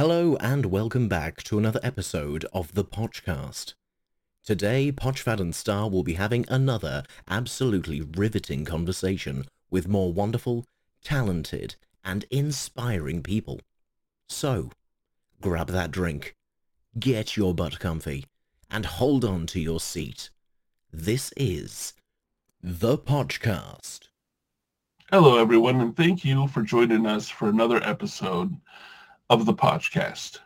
Hello and welcome back to another episode of the Pochcast. Today, Pochfad and Star will be having another absolutely riveting conversation with more wonderful, talented, and inspiring people. So, grab that drink, get your butt comfy, and hold on to your seat. This is the Pochcast. Hello everyone, and thank you for joining us for another episode of the podcast.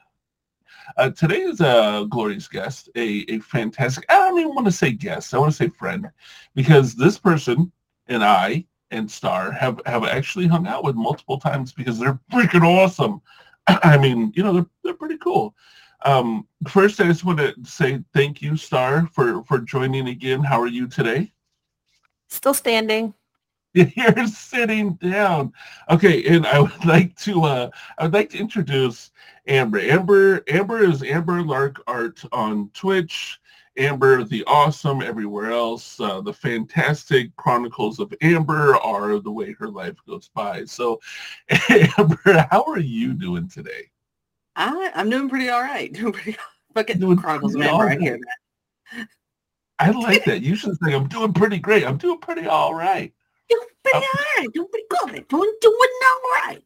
Today is a glorious guest, a fantastic, I don't even want to say guest, I want to say friend, because this person and I and Star have actually hung out with multiple times because they're freaking awesome. I mean, you know, they're pretty cool. First, I just want to say thank you, Star, for joining again. How are you today? Still standing. You're sitting down. Okay, and I would like to introduce Amber. Amber is Amber Lark Art on Twitch. Amber the Awesome everywhere else. The fantastic Chronicles of Amber are the way her life goes by. So, Amber, how are you doing today? I'm doing pretty all right. Doing Chronicles of Amber. I hear that. I like that. You should say I'm doing pretty great. I'm doing pretty all right. Doing all right.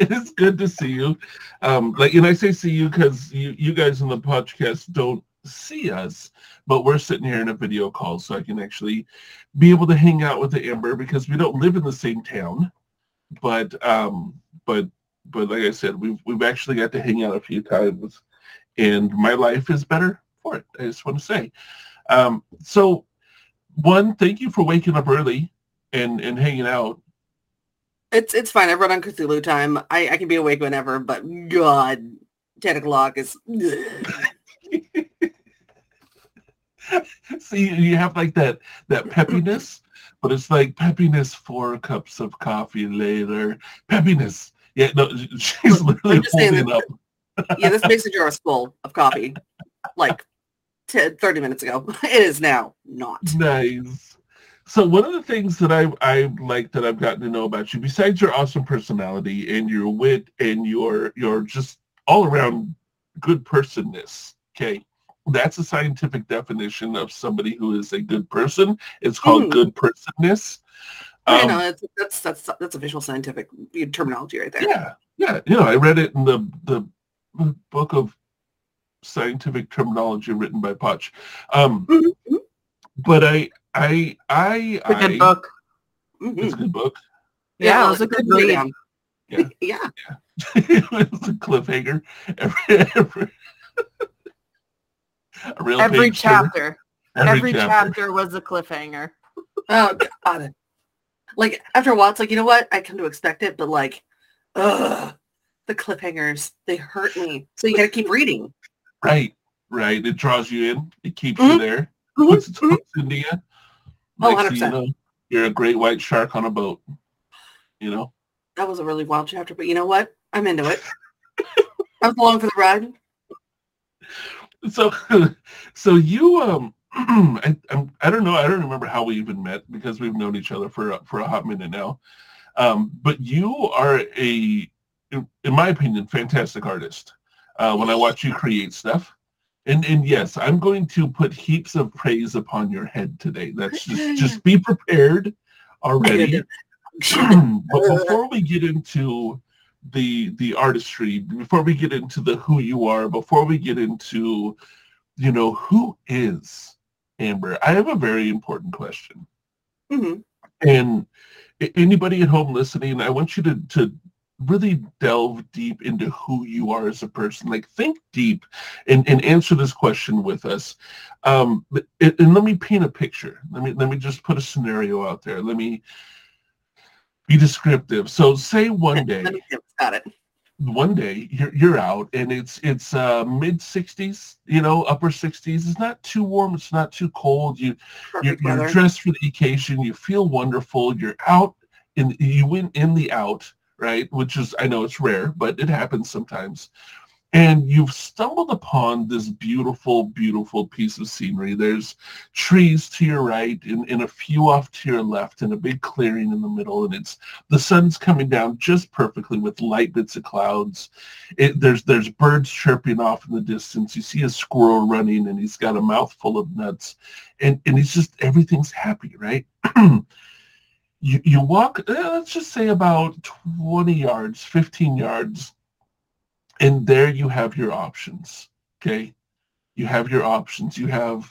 It is good to see you. And I say see you because you guys in the podcast don't see us, but we're sitting here in a video call, so I can actually be able to hang out with the Amber because we don't live in the same town. But like I said, we've actually got to hang out a few times, and my life is better for it. I just want to say. So one, thank you for waking up early and hanging out. It's fine. I run on Cthulhu time. I can be awake whenever, but God, 10 o'clock is... So you have like that peppiness, but it's like peppiness 4 cups of coffee later. Peppiness. Yeah, no, she's literally holding up. Yeah, this makes a jar full of coffee. Like 30 minutes ago. It is now not. Nice. So one of the things that I like that I've gotten to know about you, besides your awesome personality and your wit and your just all-around good personness, okay, that's a scientific definition of somebody who is a good person. It's called good personness. I know, that's official scientific terminology right there. Yeah. You know, I read it in the book of scientific terminology written by Potch. But I it's a good book. It's a good book. Yeah, it was a good reading. Yeah. It was a cliffhanger. Every chapter. Every chapter was a cliffhanger. Oh God! Like after a while, it's like, you know what? I come to expect it, but like, the cliffhangers—they hurt me. So you got to keep reading. Right. It draws you in. It keeps you there. Puts its hooks into you. Oh, 100%. So, you know, you're a great white shark on a boat. You know? That was a really wild chapter, but you know what? I'm into it. I was along for the ride. So you, I don't know. I don't remember how we even met because we've known each other for a hot minute now. But you are in my opinion, fantastic artist. When I watch you create stuff. And yes, I'm going to put heaps of praise upon your head today. That's just be prepared already. But before we get into the artistry, before we get into the who you are, before we get into, you know, who is Amber, I have a very important question. And anybody at home listening, I want you to really delve deep into who you are as a person. Like, think deep and answer this question with us. And let me paint a picture. Let me just put a scenario out there. Let me be descriptive. So say one day, got it. One day you're out and it's mid 60s, you know, upper 60s. It's not too warm. It's not too cold. You're dressed for the occasion. You feel wonderful. You're out and you win in the out. Right, which is, I know it's rare, but it happens sometimes. And you've stumbled upon this beautiful, beautiful piece of scenery. There's trees to your right and a few off to your left and a big clearing in the middle. And it's the sun's coming down just perfectly with light bits of clouds. There's birds chirping off in the distance. You see a squirrel running and he's got a mouthful of nuts. And he's just, everything's happy, right? You walk, let's just say about 20 yards, 15 yards. And there you have your options, okay? You have your options. You have,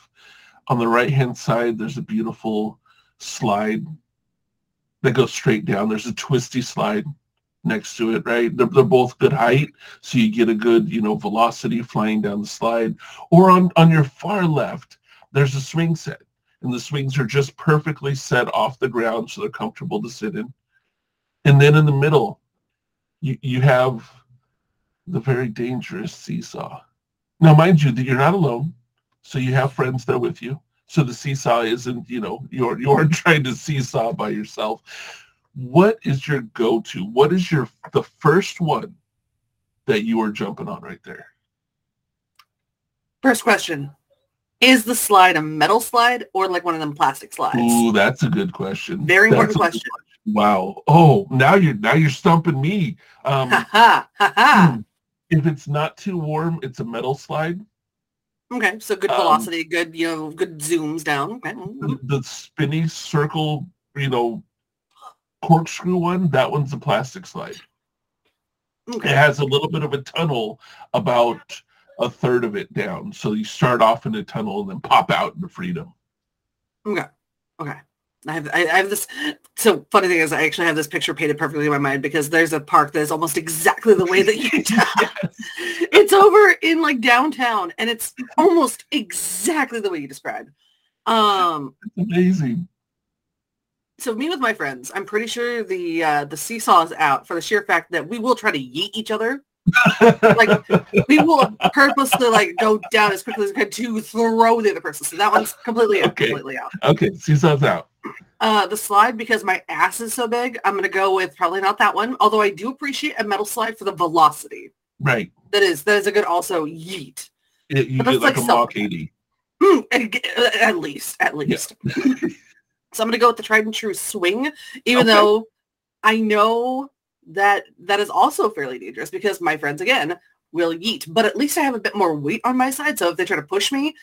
on the right-hand side, there's a beautiful slide that goes straight down. There's a twisty slide next to it, right? They're both good height, so you get a good, velocity flying down the slide. Or on your far left, there's a swing set, and the swings are just perfectly set off the ground so they're comfortable to sit in. And then in the middle, you have the very dangerous seesaw. Now, mind you, that you're not alone, so you have friends there with you. So the seesaw isn't, you aren't trying to seesaw by yourself. What is your go-to? What is the first one that you are jumping on right there? First question. Is the slide a metal slide or like one of them plastic slides? Ooh, that's a good question. Very important question. Wow. Oh, now you're stumping me. Ha ha, ha ha. If it's not too warm, it's a metal slide. Okay, so good velocity, good good zooms down. Okay. The spinny circle, corkscrew one. That one's a plastic slide. Okay. It has a little bit of a tunnel, about a third of it down. So you start off in a tunnel and then pop out into freedom. Okay. Okay. I have this. So funny thing is, I actually have this picture painted perfectly in my mind because there's a park that is almost exactly the way that you described. It's over in downtown, and it's almost exactly the way you described. It's amazing. So me with my friends, I'm pretty sure the seesaw is out for the sheer fact that we will try to yeet each other. We will purposely go down as quickly as we can to throw the other person. So that one's completely out. Okay, seesaw's out. The slide, because my ass is so big, I'm gonna go with probably not that one. Although I do appreciate a metal slide for the velocity. Right. That is a good also yeet. You get like a Mach 80. At least. Yeah. So I'm gonna go with the tried and true swing, even though I know that is also fairly dangerous because my friends, again, will yeet. But at least I have a bit more weight on my side, so if they try to push me,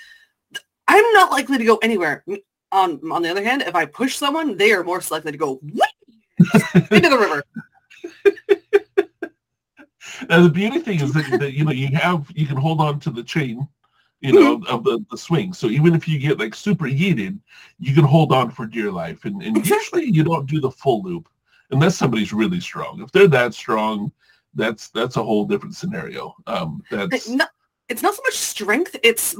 I'm not likely to go anywhere. On the other hand, if I push someone, they are more likely to go into the river. Now, the beauty thing is that you can hold on to the chain, of the swing. So even if you get super yeeted, you can hold on for dear life. And exactly. Usually you don't do the full loop. Unless somebody's really strong. If they're that strong, that's a whole different scenario. It's not so much strength; it's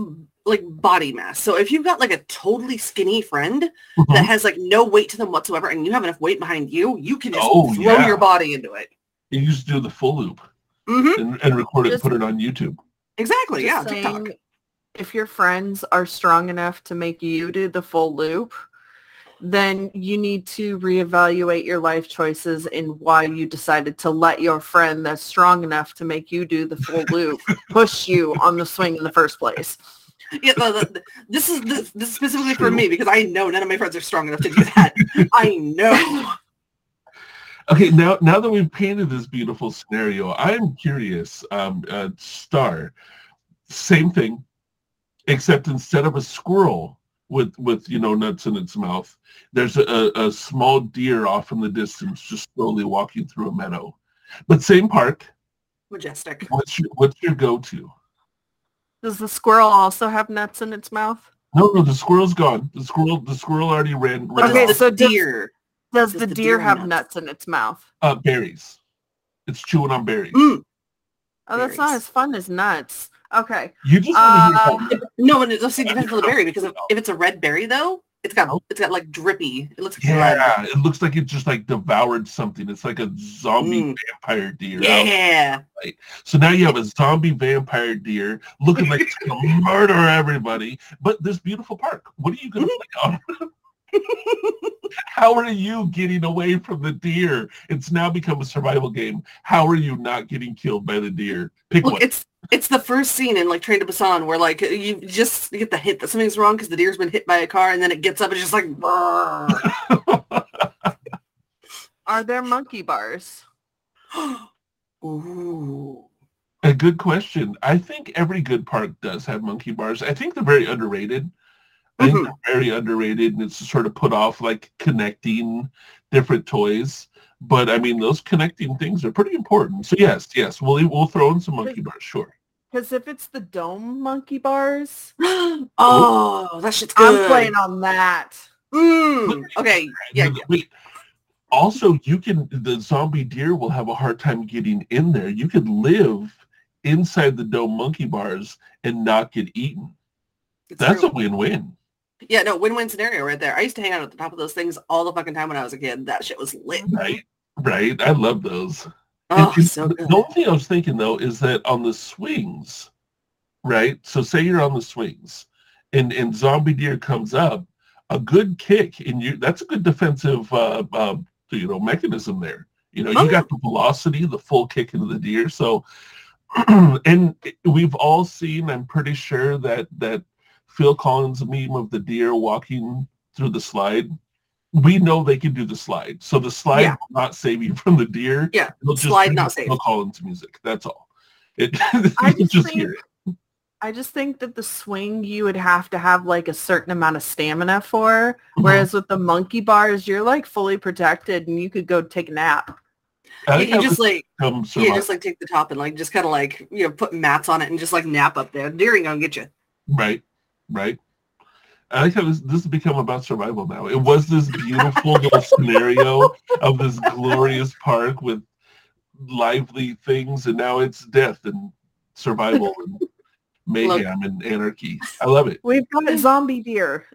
body mass. So if you've got a totally skinny friend that has no weight to them whatsoever, and you have enough weight behind you, you can just throw your body into it. You just do the full loop and record it, and put it on YouTube. Exactly. Just TikTok. If your friends are strong enough to make you do the full loop, then you need to reevaluate your life choices and why you decided to let your friend that's strong enough to make you do the full loop push you on the swing in the first place. Yeah, this is specifically for me because I know none of my friends are strong enough to do that. I know. Okay, now that we've painted this beautiful scenario, I'm curious, Star, same thing, except instead of a squirrel with nuts in its mouth, there's a small deer off in the distance just slowly walking through a meadow. But same park. Majestic. What's your go-to? Does the squirrel also have nuts in its mouth? No, the squirrel's gone. The squirrel already ran off. So deer. Does the deer have nuts in its mouth? Berries. It's chewing on berries. Mm. Oh, berries. That's not as fun as nuts. Okay. You just want to hear and it depends on the berry because if it's a red berry though, it's got drippy. It looks like red. It looks like it just devoured something. It's like a zombie vampire deer. Yeah. Right. So now you have a zombie vampire deer looking like it's going to murder everybody. But this beautiful park, what are you going to play on? How are you getting away from the deer? It's now become a survival game. How are you not getting killed by the deer? Pick one. It's It's the first scene in, like, Train to Busan where, like, you just get the hint that something's wrong because the deer's been hit by a car, and then it gets up and it's just like, brrr. Are there monkey bars? Ooh. A good question. I think every good park does have monkey bars. I think they're very underrated. I think they're very underrated, and it's sort of put off, like, connecting different toys. But, I mean, those connecting things are pretty important. So, yes, we'll throw in some monkey bars, sure. Because if it's the dome monkey bars, oh, that shit's good. I'm playing on that. Okay, yeah. Also, the zombie deer will have a hard time getting in there. You could live inside the dome monkey bars and not get eaten. That's a win-win. Yeah, no, win-win scenario right there. I used to hang out at the top of those things all the fucking time when I was a kid. That shit was lit. Right. I love those. Oh, so good. The only thing I was thinking, though, is that on the swings, right? So say you're on the swings and zombie deer comes up, a good kick, and that's a good defensive mechanism there. You know, you got the velocity, the full kick into the deer. So, and we've all seen, I'm pretty sure, that Phil Collins' meme of the deer walking through the slide. We know they can do the slide. So the slide will not save you from the deer. Yeah, it'll just slide not save. Phil Collins' music. That's all. I just think that the swing you would have to have like a certain amount of stamina for, whereas with the monkey bars, you're like fully protected and you could go take a nap. You just take the top and like just kind of like, you know, put mats on it and just like nap up there. Deer ain't gonna get you. Right. I like how this has become about survival now. It was this beautiful little scenario of this glorious park with lively things, and now it's death and survival and mayhem and anarchy. I love it. We've got zombie deer.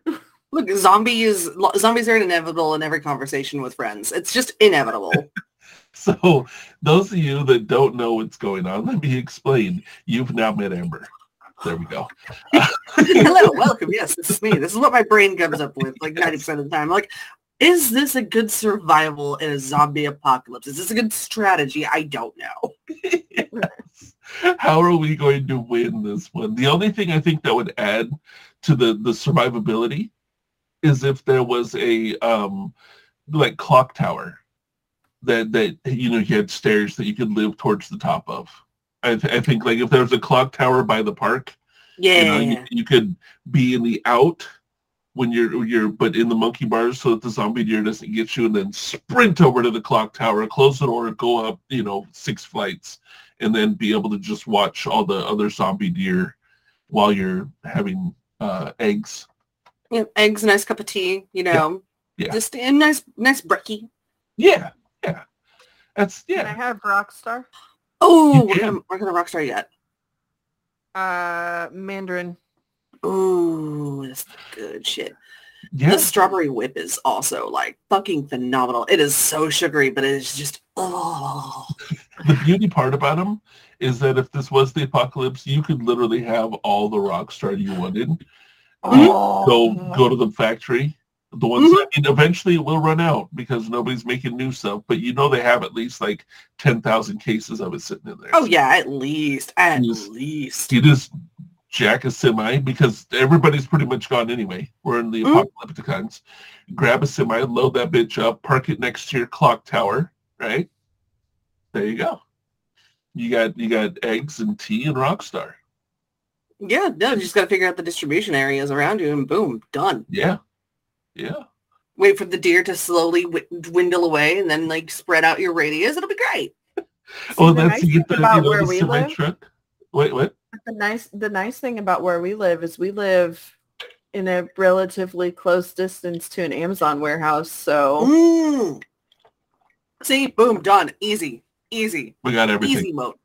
Look, zombies are inevitable in every conversation with friends. It's just inevitable. So those of you that don't know what's going on, let me explain. You've now met Amber. There we go. Hello, welcome. Yes, this is me. This is what my brain comes up with, like 90% of the time. Like, is this a good survival in a zombie apocalypse? Is this a good strategy? I don't know. Yes. How are we going to win this one? The only thing I think that would add to the survivability is if there was a like clock tower that you know, you had stairs that you could live towards the top of. I think, like, if there was a clock tower by the park, you could be in the out when you're but in the monkey bars so that the zombie deer doesn't get you, and then sprint over to the clock tower, close the door, go up, you know, 6 flights, and then be able to just watch all the other zombie deer while you're having eggs. Yeah, eggs, nice cup of tea, you know, just a nice brekkie. Yeah, that's. Can I have Rockstar? Oh, we're gonna Rockstar yet. Mandarin. Ooh, that's good shit. Yeah. The strawberry whip is also like fucking phenomenal. It is so sugary, but it is just The beauty part about them is that if this was the apocalypse, you could literally have all the Rockstar you wanted. Go to the factory. The ones that eventually it will run out because nobody's making new stuff, but you know they have at least like 10,000 cases of it sitting in there. Oh, so yeah, at least. You just jack a semi because everybody's pretty much gone anyway. We're in the apocalyptic times. Grab a semi, load that bitch up, park it next to your clock tower, right? There you go. You got eggs and tea and Rockstar. Yeah, no, you just got to figure out the distribution areas around you and boom, done. Yeah. Wait for the deer to slowly dwindle away and then, like, spread out your radius. It'll be great. Oh, that's the nice thing about where we live. Truck. Wait, what? The nice thing about where we live is we live in a relatively close distance to an Amazon warehouse, so... See? Boom. Done. Easy. We got everything. Easy mode.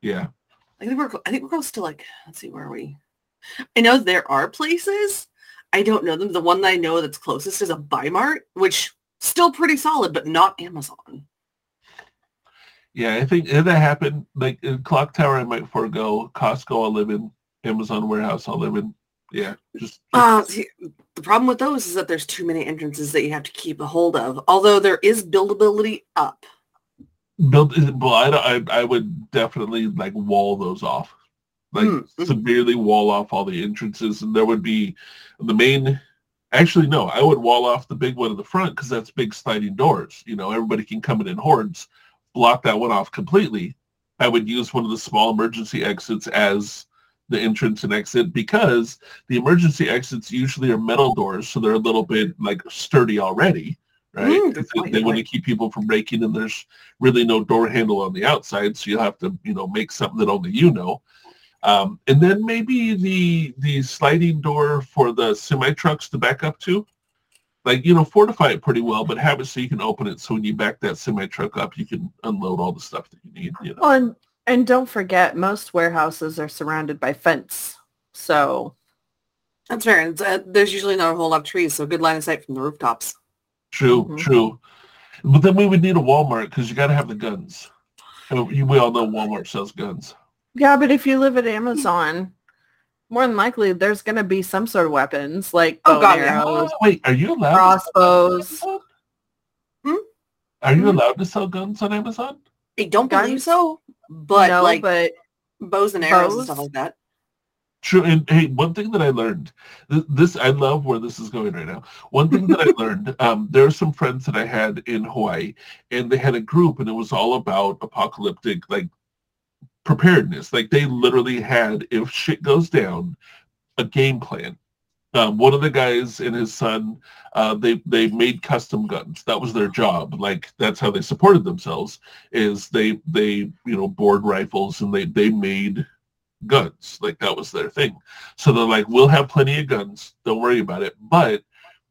Yeah. I think we're close to, like... Let's see, where are we? I know there are places... I don't know them. The one that I know that's closest is a Buy Mart, which still pretty solid, but not Amazon. Yeah, I think if that happened, like in Clock Tower, I might forego. Costco, I'll live in. Amazon Warehouse, I'll live in. Yeah. See, the problem with those is that there's too many entrances that you have to keep a hold of, although there is buildability up. I would definitely like wall those off. like severely wall off all the entrances, and there would be the main. Actually, no, I would wall off the big one in the front because that's big sliding doors. You know, everybody can come in hordes. Block that one off completely. I would use one of the small emergency exits as the entrance and exit because the emergency exits usually are metal doors, so they're a little bit like sturdy already, right? They want to keep people from breaking, and there's really no door handle on the outside, so you'll have to, you know, make something that only you know. And then maybe the sliding door for the semi-trucks to back up to, like, you know, fortify it pretty well, but have it so you can open it. So when you back that semi-truck up, you can unload all the stuff that you need. You know? Well, and don't forget, most warehouses are surrounded by fence. So that's fair. There's usually not a whole lot of trees, so good line of sight from the rooftops. True, true. But then we would need a Walmart because you got to have the guns. And we all know Walmart sells guns. Yeah, but if you live at Amazon, more than likely there's going to be some sort of weapons like bow and arrows. Oh, wait, are you allowed crossbows? Are you allowed to sell guns on Amazon? I don't believe so, but no, like but bows and arrows and stuff like that. True, and hey, one thing that I learned, this I love where this is going right now. One thing that I learned, there are some friends that I had in Hawaii, and they had a group, and it was all about apocalyptic, like, preparedness. Like, they literally had, if shit goes down, a game plan. One of the guys and his son, they made custom guns. That was their job. Like, that's how they supported themselves, is they you know, bored rifles, and they made guns. Like, that was their thing. So they're like, we'll have plenty of guns, don't worry about it. But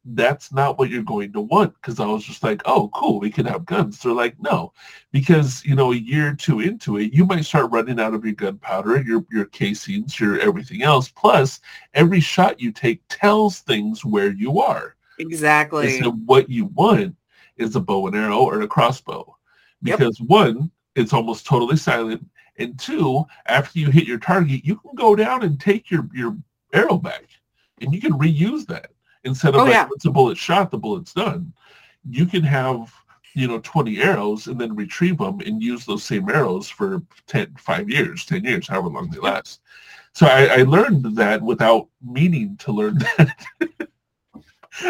that's not what you're going to want, because I was just like, oh, cool, we can have guns. They're like, no, because, you know, a year or two into it, you might start running out of your gunpowder, your casings, your everything else. Plus, every shot you take tells things where you are. Exactly. So what you want is a bow and arrow or a crossbow, because one, it's almost totally silent, and two, after you hit your target, you can go down and take your arrow back, and you can reuse that. Instead of once a bullet shot, the bullet's done. You can have, you know, 20 arrows and then retrieve them and use those same arrows for 10 years, however long they last. So I learned that without meaning to learn that.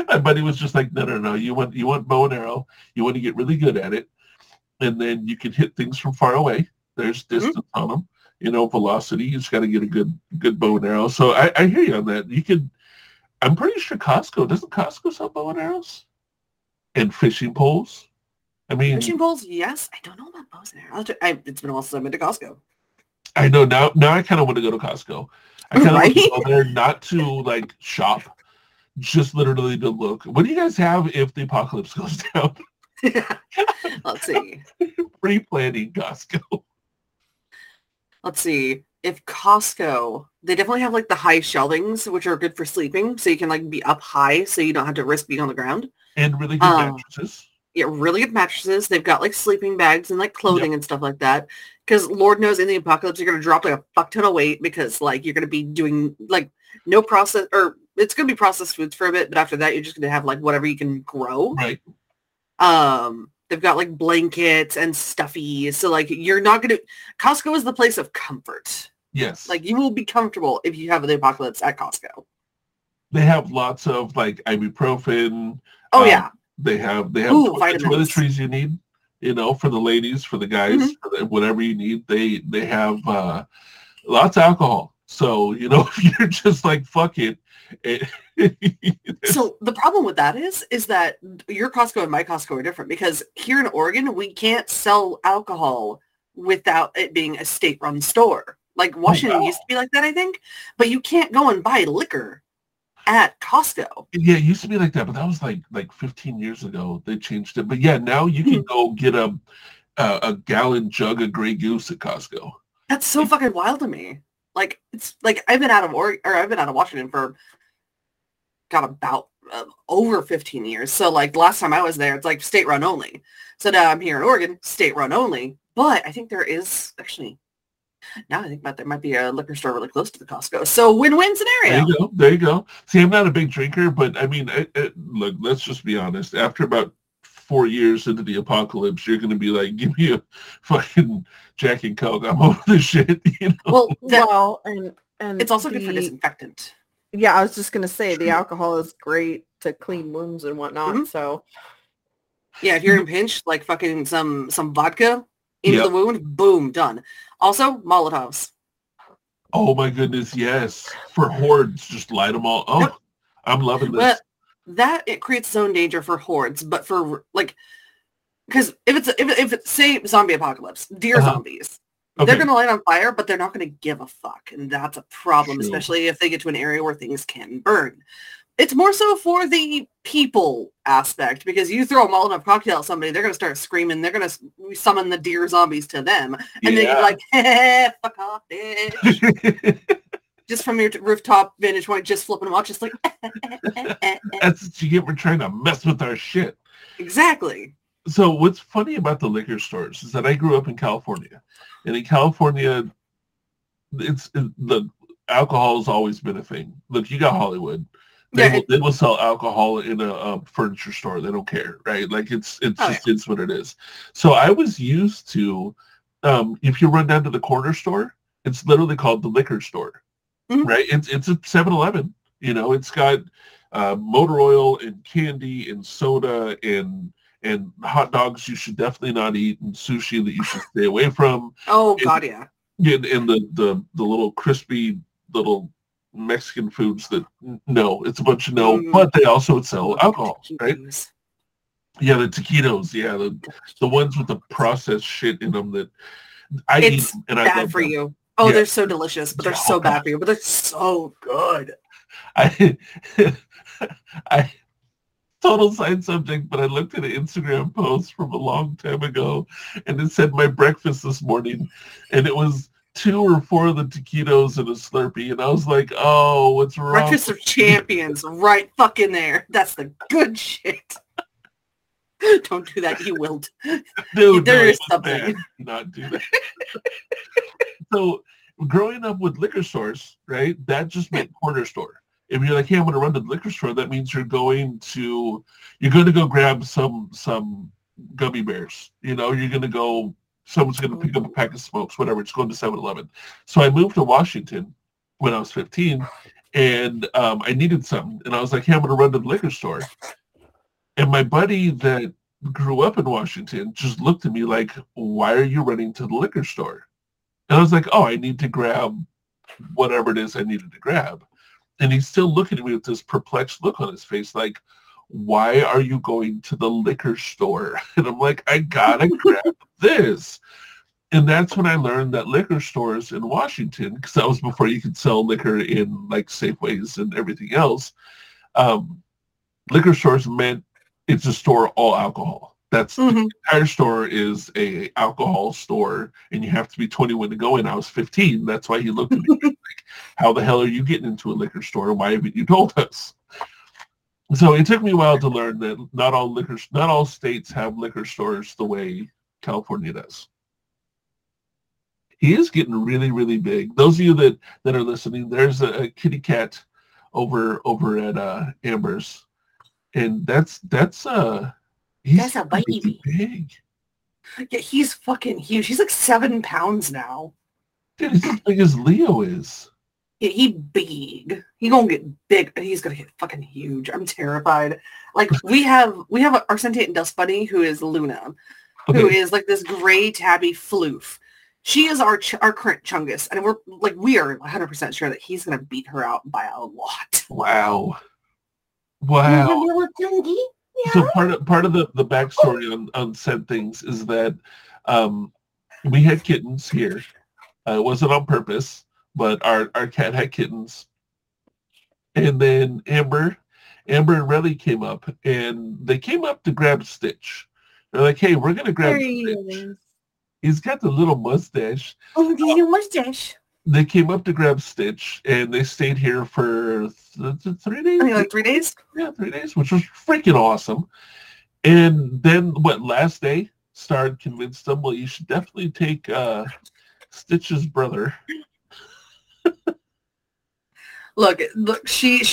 My buddy was just like, no, you want bow and arrow. You want to get really good at it. And then you can hit things from far away. There's distance on them. You know, velocity. You just got to get a good bow and arrow. So I hear you on that. You could... I'm pretty sure doesn't Costco sell bow and arrows? And fishing poles? I mean... Fishing poles, yes. I don't know about bows and arrows. It's been a while since I've been to Costco. I know. Now I kind of want to go to Costco. I kind of want to go there not to, like, shop. Just literally to look. What do you guys have if the apocalypse goes down? Let's see. Pre-planning Costco. Let's see. If Costco, they definitely have, like, the high shelvings, which are good for sleeping, so you can, like, be up high so you don't have to risk being on the ground. And really good mattresses. Yeah, really good mattresses. They've got, like, sleeping bags and, like, clothing and stuff like that. Because Lord knows in the apocalypse you're going to drop, like, a fuck ton of weight because, like, you're going to be doing, like, no process, or it's going to be processed foods for a bit, but after that you're just going to have, like, whatever you can grow. Right. They've got, like, blankets and stuffies. So, like, you're not going to... Costco is the place of comfort. Yes. Like, you will be comfortable if you have the apocalypse at Costco. They have lots of, like, ibuprofen. Oh, yeah. They have toiletries you need, you know, for the ladies, for the guys, for whatever you need. They have lots of alcohol. So, you know, if you're just like, fuck it. So the problem with that is that your Costco and my Costco are different, because here in Oregon, we can't sell alcohol without it being a state-run store. Like, Washington used to be like that, I think. But you can't go and buy liquor at Costco. Yeah, it used to be like that, but that was like 15 years ago. They changed it. But yeah, now you can go get a gallon jug of Grey Goose at Costco. That's so fucking wild to me. Like, it's like I've been out of Washington for got about over 15 years. So, like, last time I was there, it's like state run only. So now I'm here in Oregon, state run only. But I think there is actually. Now I think about there might be a liquor store really close to the Costco. So win-win scenario. There you go. See, I'm not a big drinker, but I mean, look, let's just be honest. After about 4 years into the apocalypse, you're going to be like, give me a fucking Jack and Coke. I'm over this shit. You know? Well, and it's also good for disinfectant. Yeah, I was just going to say the alcohol is great to clean wounds and whatnot. Mm-hmm. So, yeah, if you're impinged, like fucking some vodka into the wound, boom, done. Also, Molotovs. Oh my goodness, yes! For hordes, just light them all up. I'm loving this. But that it creates its own danger for hordes, but for like, because if it's say zombie apocalypse, deer zombies. Okay. They're going to light on fire, but they're not going to give a fuck. And that's a problem, especially if they get to an area where things can burn. It's more so for the people aspect, because you throw a Molotov cocktail at somebody, they're going to start screaming. They're going to summon the deer zombies to them. And then you're like, hey, fuck off, bitch. Just from your rooftop vantage point, just flipping them off, just like. That's what you get for trying to mess with our shit. Exactly. So what's funny about the liquor stores is that I grew up in California. And in California, the alcohol has always been a thing. Look, you got Hollywood. They will sell alcohol in a furniture store. They don't care, right? Like, it's what it is. So I was used to, if you run down to the corner store, it's literally called the liquor store, right? It's a 7-Eleven. You know, it's got motor oil and candy and soda and hot dogs you should definitely not eat, and sushi that you should stay away from. And the little crispy little Mexican foods that, no, it's a bunch of no, but they also sell alcohol, right? Yeah, the taquitos, the ones with the processed shit in them that I eat. And I love for them. You. Oh, yeah. They're so delicious, but they're so bad for you, but they're so good. I total side subject, but I looked at an Instagram post from a long time ago, and it said my breakfast this morning, and it was 2 or 4 of the taquitos and a Slurpee, and I was like, oh, what's wrong? Breakfast of champions, right fucking there. That's the good shit. Don't do that, you will. Dude, there is something. Do not do that. So, growing up with liquor stores, right, that just meant corner store. If you're like, hey, I'm going to run to the liquor store, that means you're going to go grab some gummy bears. You know, you're going to go, someone's going to pick up a pack of smokes, whatever. It's going to 7-Eleven. So I moved to Washington when I was 15, and I needed something. And I was like, hey, I'm going to run to the liquor store. And my buddy that grew up in Washington just looked at me like, why are you running to the liquor store? And I was like, oh, I need to grab whatever it is I needed to grab. And he's still looking at me with this perplexed look on his face, like, why are you going to the liquor store? And I'm like, I gotta grab this. And that's when I learned that liquor stores in Washington, because that was before you could sell liquor in, like, Safeways and everything else, liquor stores meant it's a store all alcohol. That's the entire store is a alcohol store, and you have to be 21 to go in. I was 15. That's why he looked at me. How the hell are you getting into a liquor store? Why haven't you told us? So it took me a while to learn that not all states have liquor stores the way California does. He is getting really, really big. Those of you that are listening, there's a kitty cat over at Amber's, and that's a baby. Big. Yeah, he's fucking huge. He's like 7 pounds now. Dude, he's as big as Leo is. Yeah, he big. He gonna get big. He's gonna get fucking huge. I'm terrified. Like, we have our sentient dust bunny, who is Luna, who is like this gray tabby floof. She is our current Chungus, and we are 100% sure that he's gonna beat her out by a lot. Wow. So part of the backstory on said things is that we had kittens here. It wasn't on purpose, but our cat had kittens. And then Amber and Raleigh came up, and they came up to grab Stitch. They're like, hey, we're going to grab Stitch. He's got the little mustache. Oh, the little mustache. They came up to grab Stitch, and they stayed here for 3 days. I mean, like 3 days? Yeah, 3 days, which was freaking awesome. And then, last day, Star convinced them, well, you should definitely take... Stitch's brother. Look, she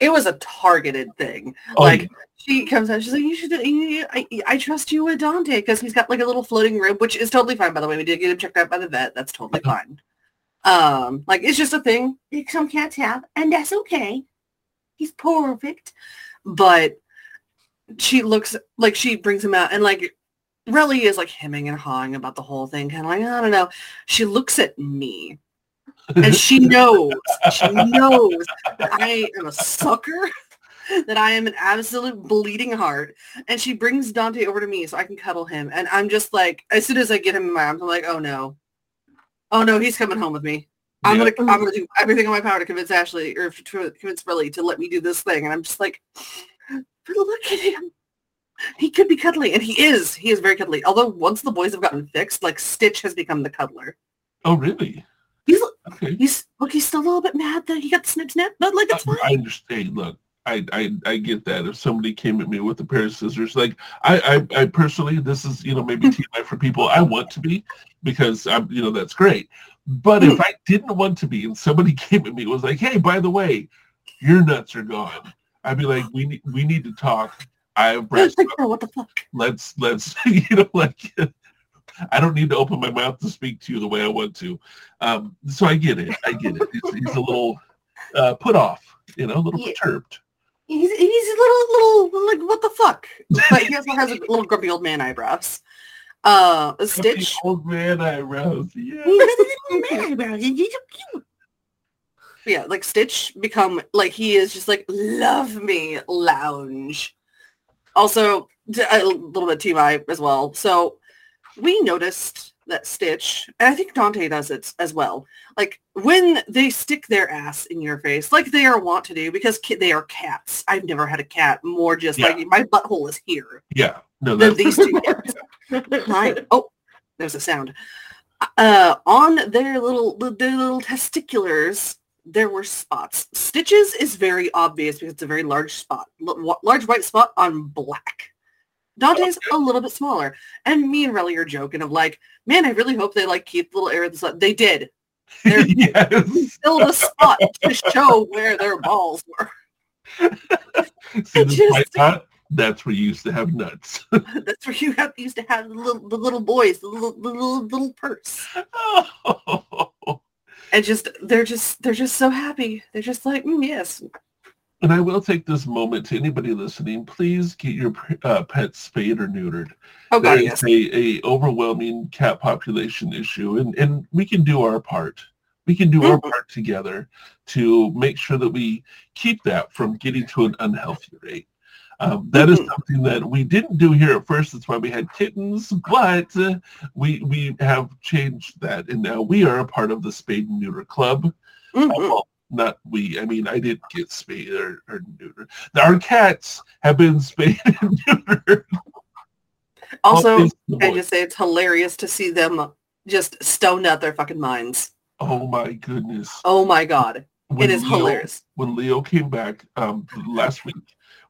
it was a targeted thing. Like, she comes out, she's like, I trust you with Dante, because he's got, like, a little floating rib, which is totally fine, by the way. We did get him checked out by the vet. That's totally fine. Like, it's just a thing some cats have, and that's okay. He's perfect. But she looks, like, she brings him out, and, like, Raleigh is, like, hemming and hawing about the whole thing, kind of like, I don't know. She looks at me. And she knows that I am a sucker, that I am an absolute bleeding heart. And she brings Dante over to me so I can cuddle him. And I'm just like, as soon as I get him in my arms, I'm like, oh no. Oh no, he's coming home with me. Yeah. I'm gonna do everything in my power to convince Ashley, or to convince Riley to let me do this thing. And I'm just like, but look at him. He could be cuddly. And he is very cuddly. Although once the boys have gotten fixed, like Stitch has become the cuddler. Oh, really? He's still a little bit mad that he got snip, but like it's fine. I understand. Look, I get that. If somebody came at me with a pair of scissors, like I personally, this is, you know, maybe TMI for people. I want to be, because I'm, you know, that's great. But if I didn't want to be, and somebody came at me, was like, hey, by the way, your nuts are gone. I'd be like, we need to talk. I've branched out. Oh, what the fuck? Let's you know, like. I don't need to open my mouth to speak to you the way I want to. So I get it. He's a little put off, you know, a little perturbed. He's a little, like, what the fuck? But he also has a little grumpy old man eyebrows. Stitch. Old man eyebrows, yeah. Man eyebrows, he's so cute. Yeah, like Stitch become, like, he is just like, love me, lounge. Also, a little bit TMI as well, so... We noticed that Stitch, and I think Dante does it as well, like, when they stick their ass in your face, like they are wont to do, because they are cats. I've never had a cat more just like, my butthole is here. Yeah. No, than these two cats. Oh, there's a sound. On their little testiculars, there were spots. Stitch's is very obvious because it's a very large spot. Large white spot on black. Dante's a little bit smaller. And me and Relly are joking of like, man, I really hope they like keep little areas. They did. They filled a spot to show where their balls were. See, that's where you used to have nuts. That's where you used to have the little boys, the little purse. Oh. And just they're just so happy. They're just like, yes. And I will take this moment to anybody listening, please get your pets spayed or neutered. Oh, God, yes. There is a overwhelming cat population issue, and we can do our part. We can do our part together to make sure that we keep that from getting to an unhealthy rate. That is something that we didn't do here at first. That's why we had kittens, but we have changed that, and now we are a part of the spayed and neuter club. Not we. I mean, I didn't get spayed or neutered. Our cats have been spayed and neutered. Also, I just say it's hilarious to see them just stoned out their fucking minds. Oh, my goodness. Oh, my God. It is hilarious. When Leo came back last week,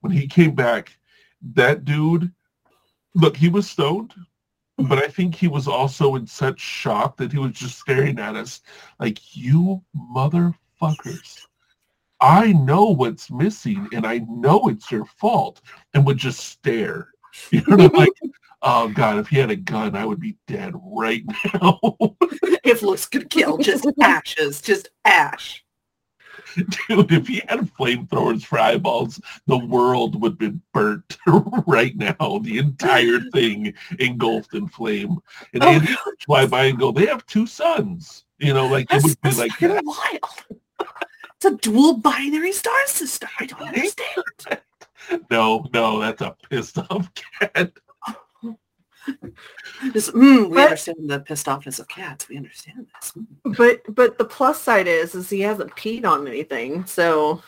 when he came back, that dude, look, he was stoned. But I think he was also in such shock that he was just staring at us like, you motherfucker. Fuckers. I know what's missing, and I know it's your fault, and would just stare. You know, like, oh, God, if he had a gun, I would be dead right now. If looks could kill, just ashes, just ash. Dude, if he had flamethrowers for eyeballs, the world would be burnt right now. The entire thing engulfed in flame. And they would fly by and go, they have two sons. You know, like, it would be like that. Wild. It's a dual binary star system. I don't understand. No, that's a pissed off cat. We understand the pissed offness of cats. We understand this. But the plus side is he hasn't peed on anything, so.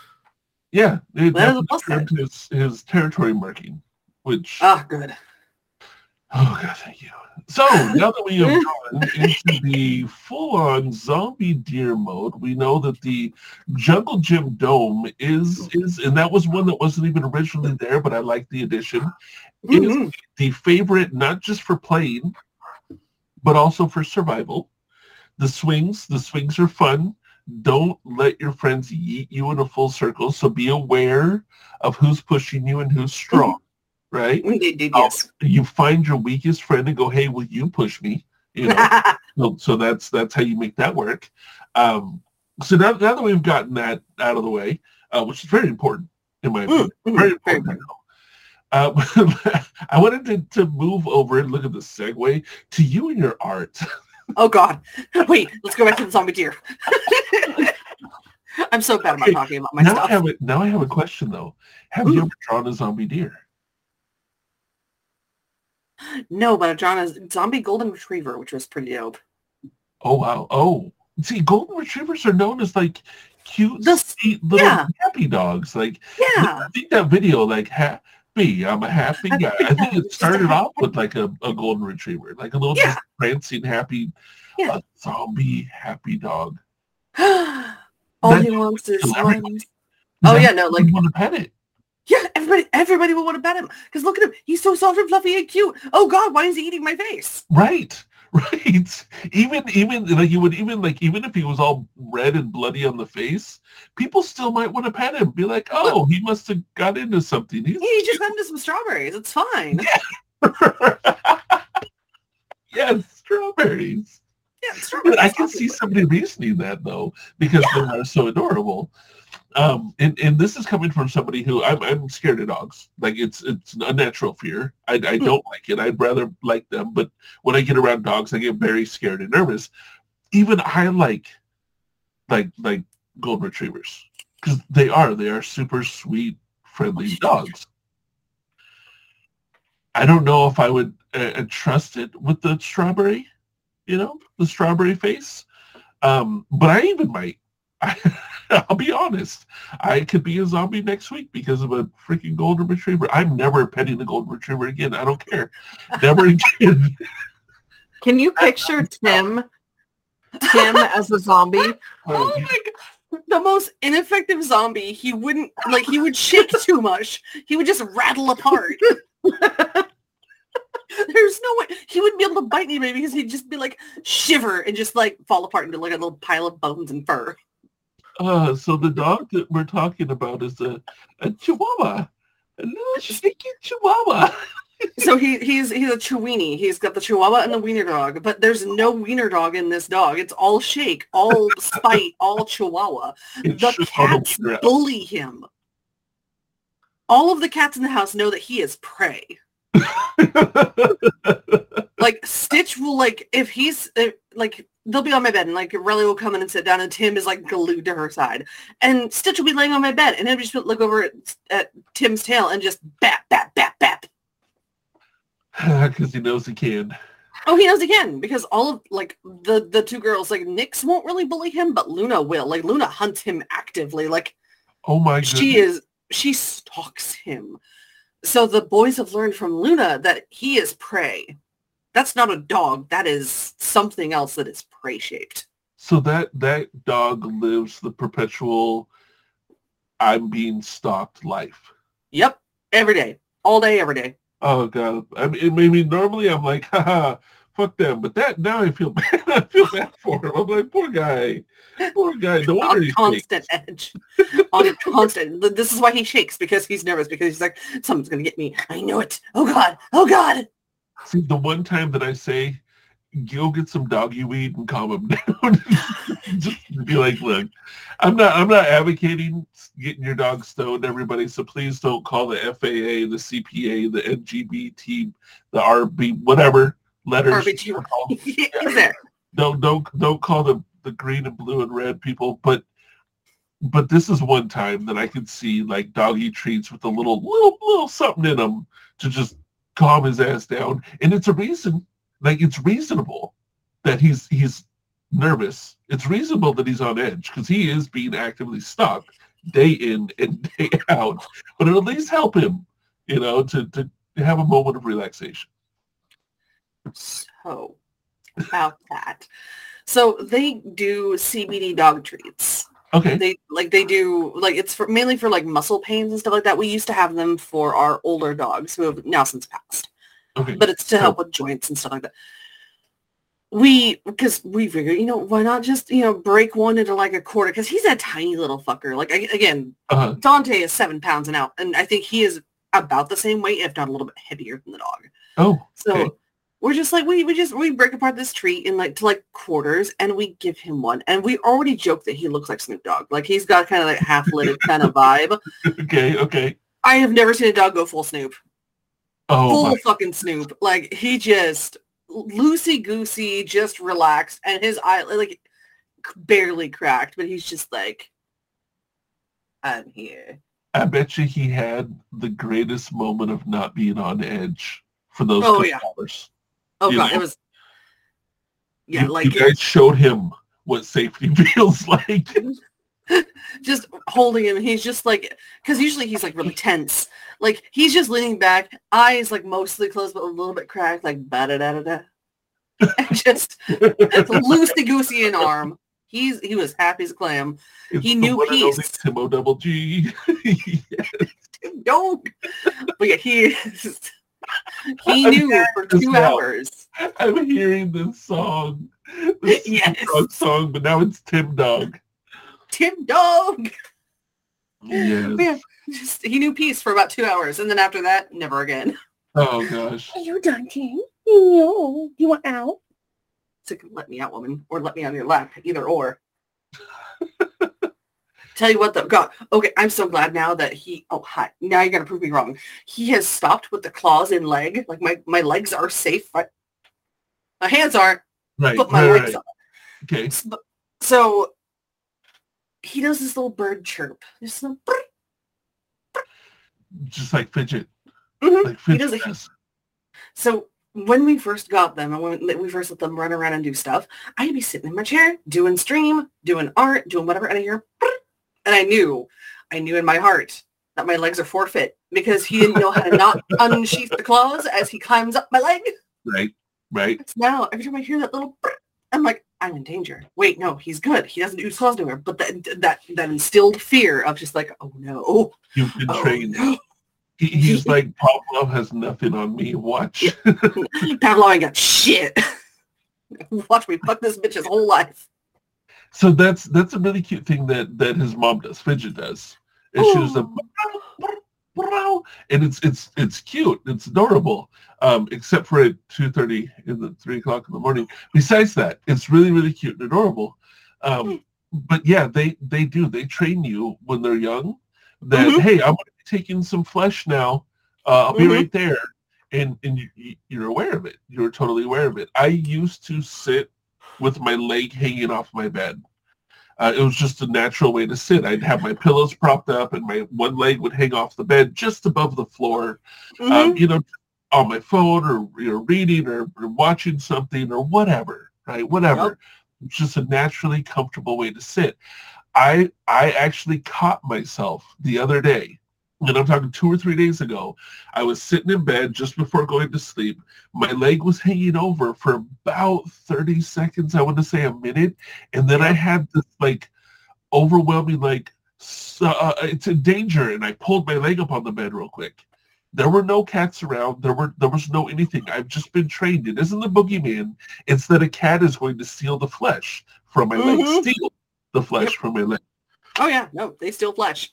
Yeah, it turned his territory marking, which. Ah, good. Oh, God, thank you. So, now that we have gone into the full-on zombie deer mode, we know that the Jungle Gym Dome is and that was one that wasn't even originally there, but I like the addition, is the favorite, not just for playing, but also for survival. The swings are fun. Don't let your friends yeet you in a full circle, so be aware of who's pushing you and who's strong, right? Yes. You find your weakest friend and go, hey, will you push me? You know? So that's how you make that work. So now that we've gotten that out of the way, which is very important in my opinion, very important now. I wanted to move over and look at the segue to you and your art. Oh, God. Wait, let's go back to the zombie deer. I'm so bad about talking about my stuff. Now I have a question, though. Have you ever drawn a zombie deer? No, but I've drawn a zombie golden retriever, which was pretty dope. Oh, wow. Oh. See, golden retrievers are known as, like, cute, sweet little happy dogs. Like, I think that video, like, I'm a happy guy. I think it started off with like a golden retriever, like a little just prancing, happy, zombie happy dog. All he wants is zombies. Oh yeah, no, like want to pet it. Yeah, everybody will want to pet him because look at him. He's so soft and fluffy and cute. Oh God, why is he eating my face? Right. Even like you would even if he was all red and bloody on the face, people still might want to pet him. Be like, oh, he must have got into something. He just got into some strawberries. It's fine. Yeah. Strawberries. Yeah, strawberries. But I can see somebody reasoning that though, because they are so adorable. And this is coming from somebody who I'm scared of dogs. Like it's a natural fear. I don't like it. I'd rather like them. But when I get around dogs, I get very scared and nervous. Even I like golden retrievers because they are super sweet, friendly dogs. I don't know if I would trust it with the strawberry, the strawberry face. But I even might. I'll be honest. I could be a zombie next week because of a freaking golden retriever. I'm never petting the golden retriever again. I don't care. Never again. Can you picture Tim as a zombie? Oh my God. The most ineffective zombie. He wouldn't, like, he would shake too much. He would just rattle apart. There's no way he wouldn't be able to bite anybody because he'd just be like, shiver and just like fall apart into like a little pile of bones and fur. So the dog that we're talking about is a chihuahua, a little stinky chihuahua. So he's a chiweenie. He's got the chihuahua and the wiener dog, but there's no wiener dog in this dog. It's all shake, all spite, all chihuahua. The cats bully him. All of the cats in the house know that he is prey. Like Stitch will like if he's like they'll be on my bed and like Raleigh will come in and sit down and Tim is like glued to her side and Stitch will be laying on my bed and he'll just look over at Tim's tail and just bap bap bap bap because he knows he can. Oh, he knows he can because all of like the two girls like Nyx won't really bully him but Luna will. Like Luna hunts him actively. Like oh my goodness. She stalks him. So the boys have learned from Luna that he is prey. That's not a dog. That is something else that is prey-shaped. So that dog lives the perpetual I'm being stalked life. Yep. Every day. All day, every day. Oh, God. I mean, normally I'm like, haha, fuck them. But that now I feel bad. I feel bad for him. I'm like, poor guy. Poor guy. No wonder he constant shakes. Edge. On constant. This is why he shakes, because he's nervous, because he's like, someone's going to get me. I know it. Oh, God. Oh, God. See, the one time that I say, go get some doggy weed and calm him down, just be like, look, I'm not advocating getting your dog stoned, everybody, so please don't call the FAA, the CPA, the NGBT, the RB, whatever letters. Yeah. Don't call the green and blue and red people, but this is one time that I could see, like, doggy treats with a little something in them to just calm his ass down, and it's a reason. Like, it's reasonable that he's nervous. It's reasonable that he's on edge because he is being actively stalked day in and day out. But it'll at least help him, to have a moment of relaxation. So about that, so they do CBD dog treats. Okay. They do it's for, mainly for like muscle pains and stuff like that. We used to have them for our older dogs who have now since passed. Okay. But it's to help with joints and stuff like that. because we figured, you know, why not just, you know, break one into like a quarter, because he's a tiny little fucker. Like, again, Dante is 7 pounds and out, and I think he is about the same weight, if not a little bit heavier than the dog. Oh, so okay. We're just like, we break apart this treat in like to like quarters, and we give him one. And we already joke that he looks like Snoop Dogg. Like, he's got kind of like half-lidded kind of vibe. Okay. I have never seen a dog go full Snoop. Fucking Snoop. Like, he just loosey-goosey, just relaxed, and his eye like barely cracked, but he's just like, I'm here. I bet you he had the greatest moment of not being on edge for those 2 hours. Oh, you God, know? It was... Yeah, you, like... You guys showed him what safety feels like. Just holding him, he's just like... Because usually he's, like, really tense. Like, he's just leaning back, eyes, like, mostly closed, but a little bit cracked, like, ba-da-da-da-da. Just loosey-goosey in arm. He was happy as a clam. It's he knew peace. Tim O double G. Tim Dog. But yeah, he knew for 2 hours. I'm hearing this song. This song, but now it's Tim Dog. Tim Dog. Yes. Yeah, he knew peace for about 2 hours, and then after that, never again. Oh gosh. Are you done, King? No. You want out? To let me out, woman, or let me on your lap, either or. Tell you what, though, God, okay, I'm so glad now that he, oh, hi, now you're going to prove me wrong. He has stopped with the claws and leg, like my legs are safe, but my hands aren't, right, but my legs are. Okay. So, he does this little bird chirp. This little brr, brr. Just like Fidget. Mm-hmm. Like Fidget does. So, when we first got them, and when we first let them run around and do stuff, I'd be sitting in my chair, doing stream, doing art, doing whatever, and I hear, and I knew in my heart that my legs are forfeit, because he didn't know how to not unsheath the claws as he climbs up my leg. Right. So now, every time I hear that little, I'm like, I'm in danger. Wait, no, he's good. He doesn't use claws anywhere. But that instilled fear of just like, oh no. You've been trained. No. He's like, Pavlov has nothing on me. Watch. Yeah. Pavlov ain't got shit. Watch me fuck this bitch his whole life. So that's a really cute thing that his mom does. Fidget does. And she was like, and it's cute. It's adorable. Except for at 2:30 in the 3 o'clock in the morning. Besides that, it's really, really cute and adorable. But yeah, they do. They train you when they're young that, hey, I'm going to taking some flesh now. I'll be right there, and you're aware of it. You're totally aware of it. I used to sit with my leg hanging off my bed. It was just a natural way to sit. I'd have my pillows propped up, and my one leg would hang off the bed, just above the floor. You know, on my phone or reading or watching something or whatever. Right, whatever. Yep. It's just a naturally comfortable way to sit. I actually caught myself the other day. And I'm talking 2 or 3 days ago, I was sitting in bed just before going to sleep. My leg was hanging over for about 30 seconds, I want to say a minute. And then I had this, like, overwhelming, like, it's in danger. And I pulled my leg up on the bed real quick. There were no cats around. There was no anything. I've just been trained. It isn't the boogeyman. It's that a cat is going to steal the flesh from my leg. Steal the flesh from my leg. Oh, yeah. No, they steal flesh.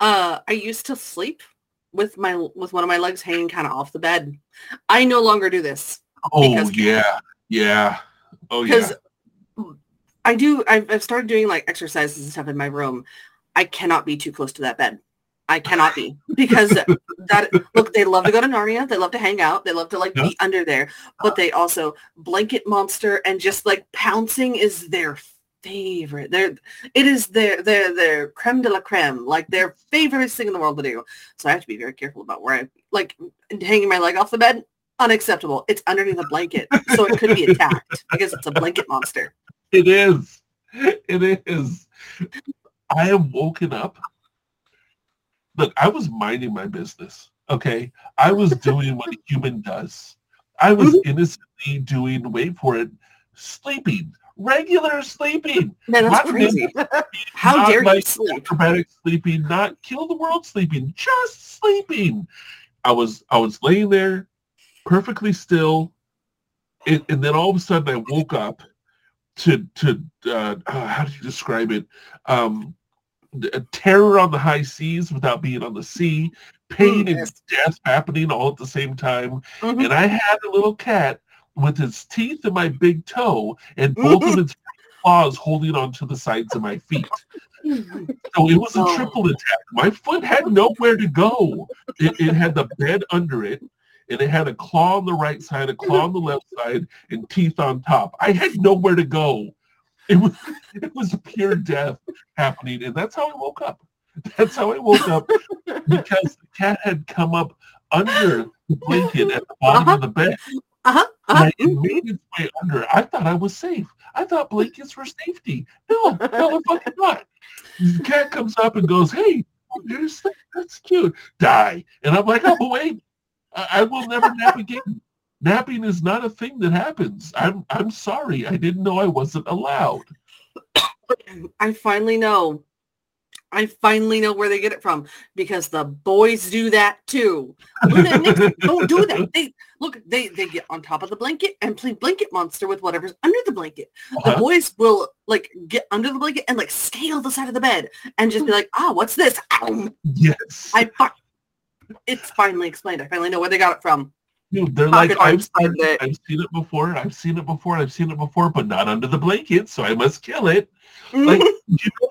I used to sleep with one of my legs hanging kind of off the bed. I no longer do this. Because I do. I've started doing like exercises and stuff in my room. I cannot be too close to that bed. I cannot be, because they love to go to Narnia. They love to hang out. They love to be under there, but they also blanket monster and just like pouncing is their favorite. It is their creme de la creme, like their favorite thing in the world to do. So I have to be very careful about where I like hanging my leg off the bed. Unacceptable. It's underneath a blanket, so it could be attacked because it's a blanket monster. It is. It is. I am woken up. Look, I was minding my business. Okay, I was doing what a human does. I was innocently doing. Wait for it. Sleeping. Regular sleeping. No, that's not crazy. How dare you sleep? Traumatic sleeping, not kill the world sleeping, just sleeping. I was laying there perfectly still, and then all of a sudden I woke up to how do you describe it? Terror on the high seas without being on the sea, pain and death happening all at the same time. Mm-hmm. And I had a little cat with its teeth in my big toe and both of its claws holding onto the sides of my feet. So it was a triple attack. My foot had nowhere to go. It had the bed under it, and it had a claw on the right side, a claw on the left side, and teeth on top. I had nowhere to go. It was pure death happening, and that's how I woke up. That's how I woke up, because the cat had come up under the blanket at the bottom of the bed. And it made its way under. I thought I was safe. I thought blankets were safety. No, no, fucking not. The cat comes up and goes, "Hey, that's cute. Die." And I'm like, "Oh wait, I will never nap again. Napping is not a thing that happens. I'm sorry. I didn't know I wasn't allowed." I finally know. I finally know where they get it from, because the boys do that too. Luna and Nyx don't do that. They get on top of the blanket and play blanket monster with whatever's under the blanket. Uh-huh. The boys will like get under the blanket and like scale the side of the bed and just be like, what's this? Ow. Yes. It's finally explained. I finally know where they got it from. Dude, they're like, I've seen it before, but not under the blanket, so I must kill it. Like,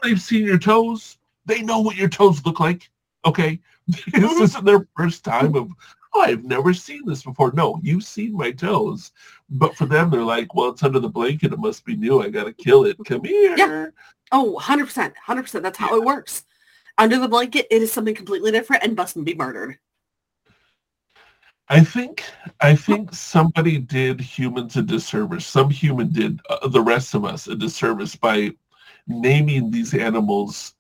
they've seen your toes. They know what your toes look like. Okay? This isn't their first time of, I've never seen this before. No, you've seen my toes. But for them, they're like, well, it's under the blanket. It must be new. I got to kill it. Come here. Yeah. Oh, 100%. 100%. That's how it works. Under the blanket, it is something completely different and must be murdered. I think somebody did humans a disservice. Some human did the rest of us a disservice by naming these animals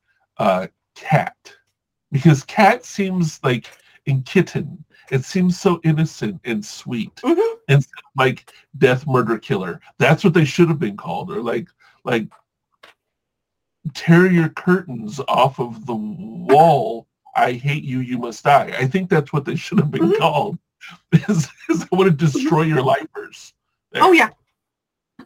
cat. Because cat seems like, in kitten, it seems so innocent and sweet. Mm-hmm. And like death, murder, killer. That's what they should have been called. Or like tear your curtains off of the wall. I hate you, you must die. I think that's what they should have been called. Because I want to destroy your lifers. There. Oh, yeah.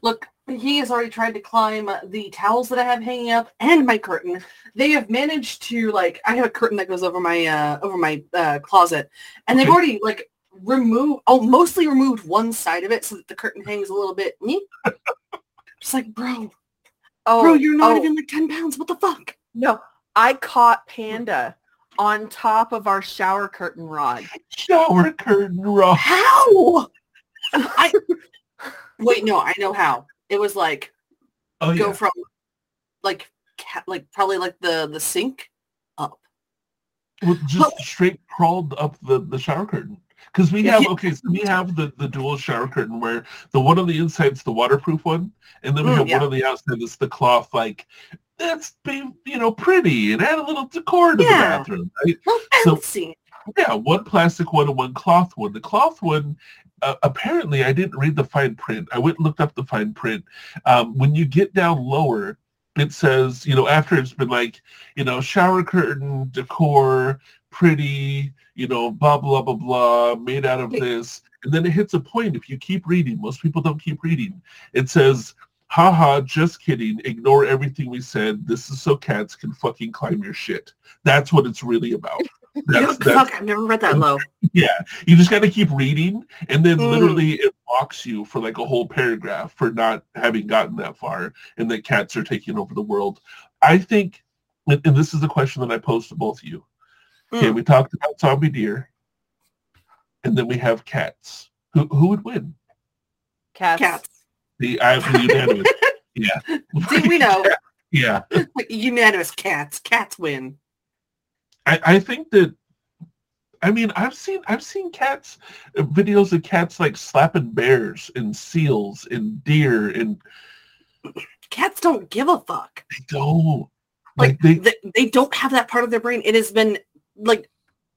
Look, he has already tried to climb the towels that I have hanging up and my curtain. They have managed to, like, I have a curtain that goes over my closet. And they've already, like, mostly removed one side of it so that the curtain hangs a little bit. Just like, bro, you're not even, like, 10 pounds. What the fuck? No, I caught Panda on top of our shower curtain rod. How? I know how. It was like, from like probably like the sink up. Well, straight crawled up the shower curtain. Because we have, we have the dual shower curtain where the one on the inside's the waterproof one, and then we have one on the outside that's the cloth, like, that's be, pretty and add a little decor to the bathroom, right? Well, fancy. So, one plastic one and one cloth one. The cloth one, apparently, I didn't read the fine print. I went and looked up the fine print. When you get down lower, it says, after it's been like, shower curtain, decor, pretty, blah, blah, blah, blah, made out of this. And then it hits a point if you keep reading. Most people don't keep reading. It says, haha, just kidding. Ignore everything we said. This is so cats can fucking climb your shit. That's what it's really about. I've never read that low. Yeah. You just got to keep reading, and then literally it blocks you for like a whole paragraph for not having gotten that far, and that cats are taking over the world. I think, and this is the question that I posed to both of you. Okay, we talked about zombie deer, and then we have cats. Who would win? Cats. I have the unanimous. Yeah. See, we know. Yeah. Unanimous cats. Cats win. I think that, I've seen cats, videos of cats like slapping bears and seals and deer and. Cats don't give a fuck. They don't. Like they don't have that part of their brain. It has been like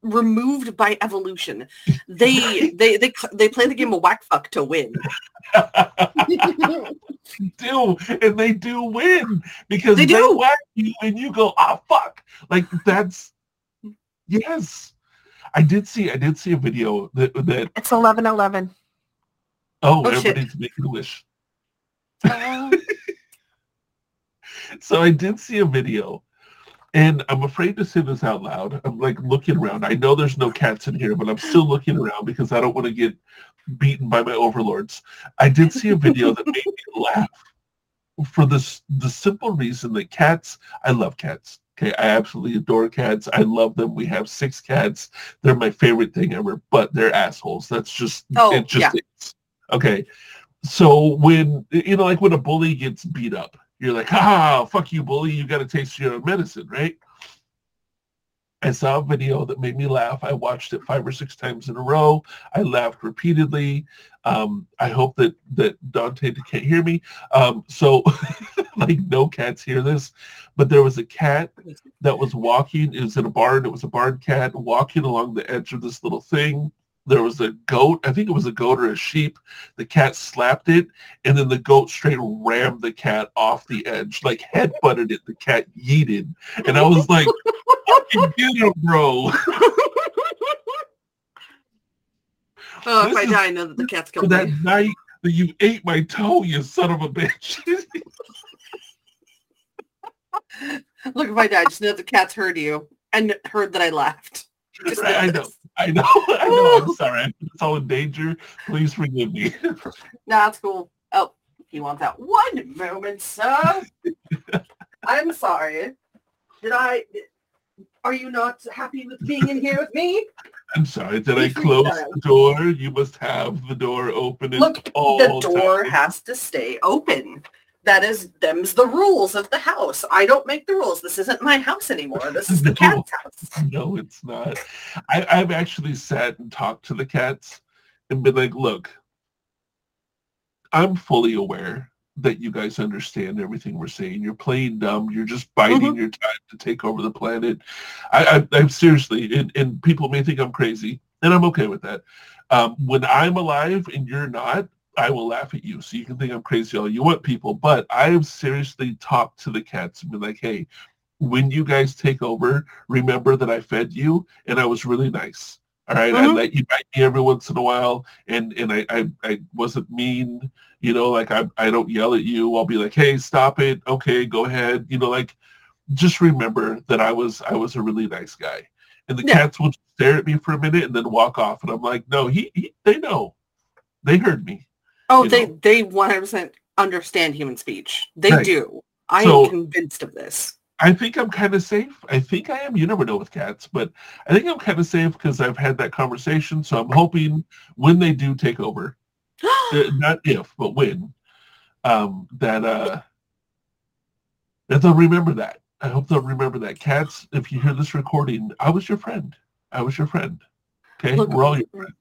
removed by evolution. They play the game of whack fuck to win. They do win, because they whack you and you go, fuck. Like, that's yes. I did see a video that it's 11:11. Oh, everybody's making a wish. So I did see a video, and I'm afraid to say this out loud. I'm like looking around. I know there's no cats in here, but I'm still looking around because I don't want to get beaten by my overlords. I did see a video that made me laugh for the simple reason that cats, I love cats. Okay, I absolutely adore cats. I love them. We have 6 cats. They're my favorite thing ever, but they're assholes. That's just, it's. Okay. So when, you know, like when a bully gets beat up, you're like, ah, fuck you, bully. You got to taste your own medicine, right? I saw a video that made me laugh. I watched it 5 or 6 times in a row. I laughed repeatedly. I hope that Dante can't hear me. So, like, no cats hear this. But there was a cat that was walking. It was in a barn. It was a barn cat walking along the edge of this little thing. There was a goat. I think it was a goat or a sheep. The cat slapped it, and then the goat straight rammed the cat off the edge, like headbutted it. The cat yeeted. And I was like, fucking get him, bro. Oh, if I die, I know that the cat's coming. That night that you ate my toe, you son of a bitch. Look, if I die, just know the cat's heard you and heard that I laughed. I know. I'm sorry. It's all in danger. Please forgive me. Nah, it's cool. Oh, he wants that one moment, sir. I'm sorry. Are you not happy with being in here with me? I'm sorry. Did I close the door? You must have the door open. Look, the door has to stay open. That is, them's the rules of the house. I don't make the rules. This isn't my house anymore. This is the cat's house. No, it's not. I've actually sat and talked to the cats and been like, look, I'm fully aware that you guys understand everything we're saying. You're playing dumb. You're just biding your time to take over the planet. I'm seriously, and people may think I'm crazy, and I'm okay with that. When I'm alive and you're not, I will laugh at you, so you can think I'm crazy all you want, people. But I have seriously talked to the cats and been like, hey, when you guys take over, remember that I fed you, and I was really nice. All right? I let you bite me every once in a while, and I wasn't mean. You know, like, I don't yell at you. I'll be like, hey, stop it. Okay, go ahead. You know, like, just remember that I was a really nice guy. And the cats will stare at me for a minute and then walk off. And I'm like, no, they know. They heard me. Oh, they 100% understand human speech. They do. I am convinced of this. I think I'm kind of safe. I think I am. You never know with cats, but I think I'm kind of safe because I've had that conversation. So I'm hoping when they do take over, not if, but when, that they'll remember that. I hope they'll remember that. Cats, if you hear this recording, I was your friend. I was your friend. Okay? Look, we're all your friend.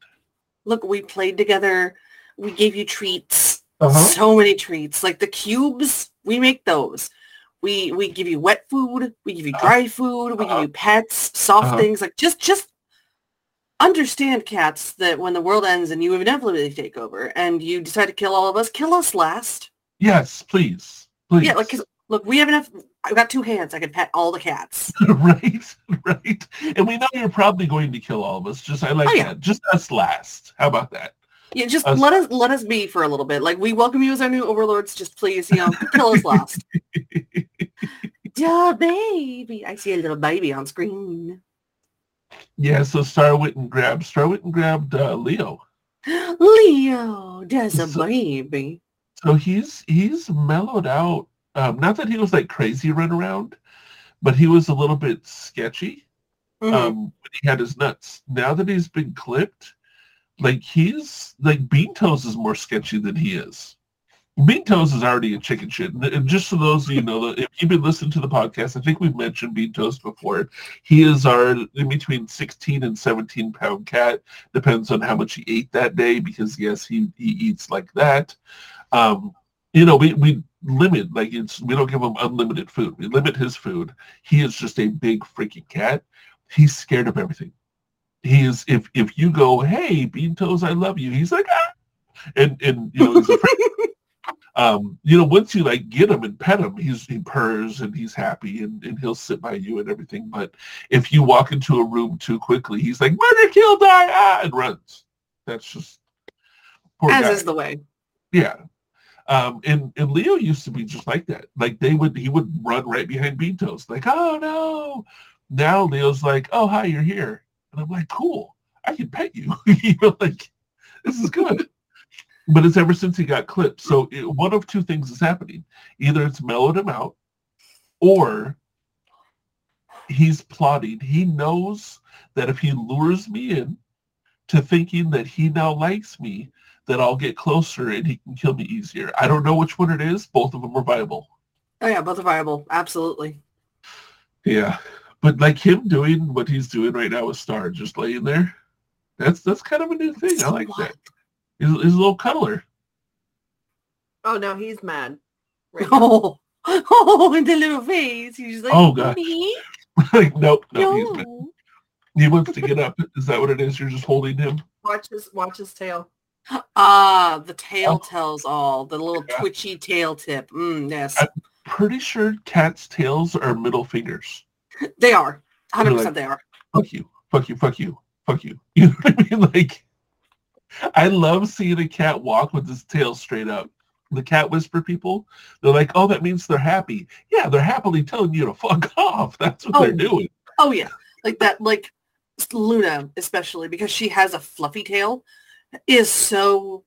Look, we played together. We gave you treats, so many treats. Like the cubes, we make those. We give you wet food, we give you dry food, we give you pets, soft things. Like just understand, cats, that when the world ends and you inevitably take over and you decide to kill all of us, kill us last. Yes, please, please. Yeah, like 'cause, look, we have enough. I've got 2 hands. I can pet all the cats. Right. And we know you're probably going to kill all of us. Just that. Just us last. How about that? Yeah, just let us be for a little bit. Like, we welcome you as our new overlords. Just please, you know, kill us last. Duh, baby. I see a little baby on screen. Yeah, so Star went and grabbed Leo. Leo, there's a baby. So he's mellowed out. Not that he was like crazy run around, but he was a little bit sketchy when he had his nuts. Now that he's been clipped, like, he's, like, Bean Toast is more sketchy than he is. Bean Toast is already a chicken shit. And just for those of you know, if you've been listening to the podcast, I think we've mentioned Bean Toast before. He is our in between 16 and 17-pound cat. Depends on how much he ate that day, because, yes, he eats like that. You know, we limit, like, we don't give him unlimited food. We limit his food. He is just a big freaking cat. He's scared of everything. He is, if you go, hey, Bean Toast, I love you, he's like, ah, and you know, he's afraid. You know, once you, like, get him and pet him, he purrs and he's happy and he'll sit by you and everything. But if you walk into a room too quickly, he's like, murder, kill, die, ah, and runs. That's just, Poor as guy. Is the way. Yeah. And Leo used to be just like that. Like he would run right behind Bean Toast. Like, oh no. Now Leo's like, oh hi, you're here. And I'm like, cool. I can pet you. You know, like, this is good. But it's ever since he got clipped. So one of two things is happening. Either it's mellowed him out, or he's plotting. He knows that if he lures me in to thinking that he now likes me, that I'll get closer and he can kill me easier. I don't know which one it is. Both of them are viable. Oh, yeah, both are viable. Absolutely. Yeah. But like him doing what he's doing right now with Star, just laying there, that's kind of a new thing. I like that. He's a little cuddler. Oh, no, he's mad. Right now. Oh, in the little face. He's like, oh, God. Like, nope, he's mad. He wants to get up. Is that what it is? You're just holding him? Watch his tail. Ah, the tail tells all. The little twitchy tail tip. Yes. I'm pretty sure cats' tails are middle fingers. They are. 100% like, they are. Fuck you. Fuck you. Fuck you. Fuck you. You know what I mean? Like, I love seeing a cat walk with his tail straight up. The cat whisper people, they're like, oh, that means they're happy. Yeah, they're happily telling you to fuck off. That's what they're doing. Oh, yeah. Like that, like Luna, especially, because she has a fluffy tail, is so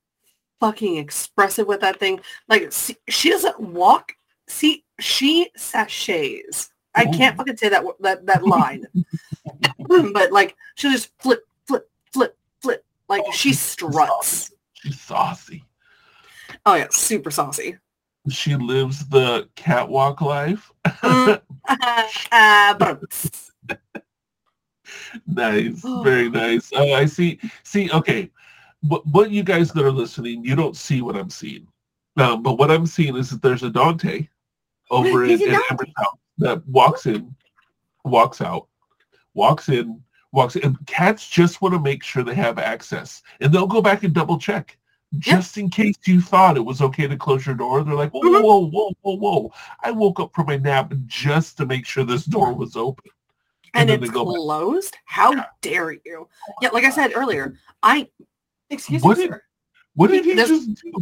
fucking expressive with that thing. Like, she doesn't walk. See, she sachets. I can't fucking say that line. But, like, she'll just flip, flip, flip, flip. Like, she struts. She's saucy. Oh, yeah, super saucy. She lives the catwalk life. Nice. Very nice. Oh, I see. See, okay. What you guys that are listening, you don't see what I'm seeing. But what I'm seeing is that there's a Dante over in Amber's house that walks in, walks out, and cats just want to make sure they have access. And they'll go back and double check. Just in case you thought it was okay to close your door, they're like, whoa. I woke up from my nap just to make sure this door was open. And it's closed? Back. How dare you? Yeah, like I said earlier, excuse me, sir. What did he just do?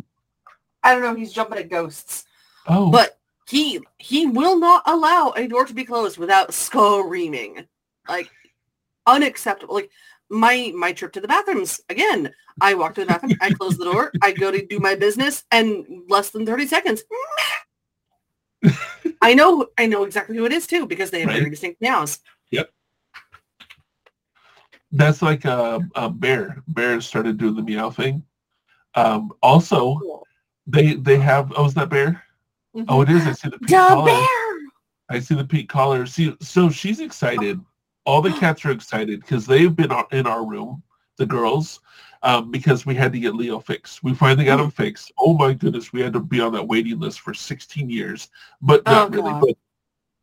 I don't know. He's jumping at ghosts. Oh. But he will not allow a door to be closed without screaming. Like, unacceptable. Like, my trip to the bathrooms, again, I walk to the bathroom, I close the door, I go to do my business, and less than 30 seconds. I know exactly who it is, too, because they have very distinct meows. Yep. That's like a bear. Bear started doing the meow thing. Also, cool. they have, is that Bear? Mm-hmm. Oh, it is. I see the pink collar. Bear! I see the pink collar. See, so she's excited. All the cats are excited because they've been in our room, the girls, because we had to get Leo fixed. We finally got him fixed. Oh, my goodness. We had to be on that waiting list for 16 years, but not really. But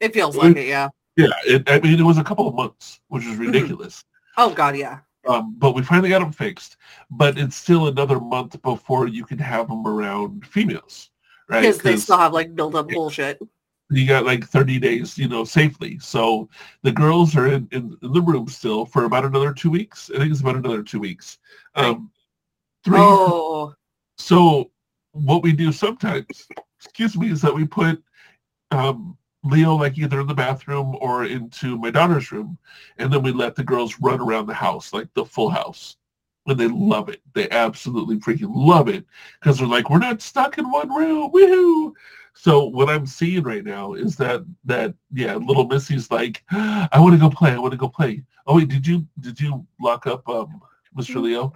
it feels like it, yeah. Yeah. It was a couple of months, which is ridiculous. Oh, God, yeah. But we finally got him fixed, but it's still another month before you can have them around females, right? Because they still have, like, build-up bullshit. You got like 30 days, you know, safely. So the girls are in the room still for about another 2 weeks. I think it's about another 2 weeks. Three. Oh. So what we do sometimes, is that we put Leo like either in the bathroom or into my daughter's room. And then we let the girls run around the house, like the full house. And they love it. They absolutely freaking love it because they're like, we're not stuck in one room. Woohoo. So what I'm seeing right now is that little Missy's like, I want to go play. Oh, wait, did you lock up Mr. Leo?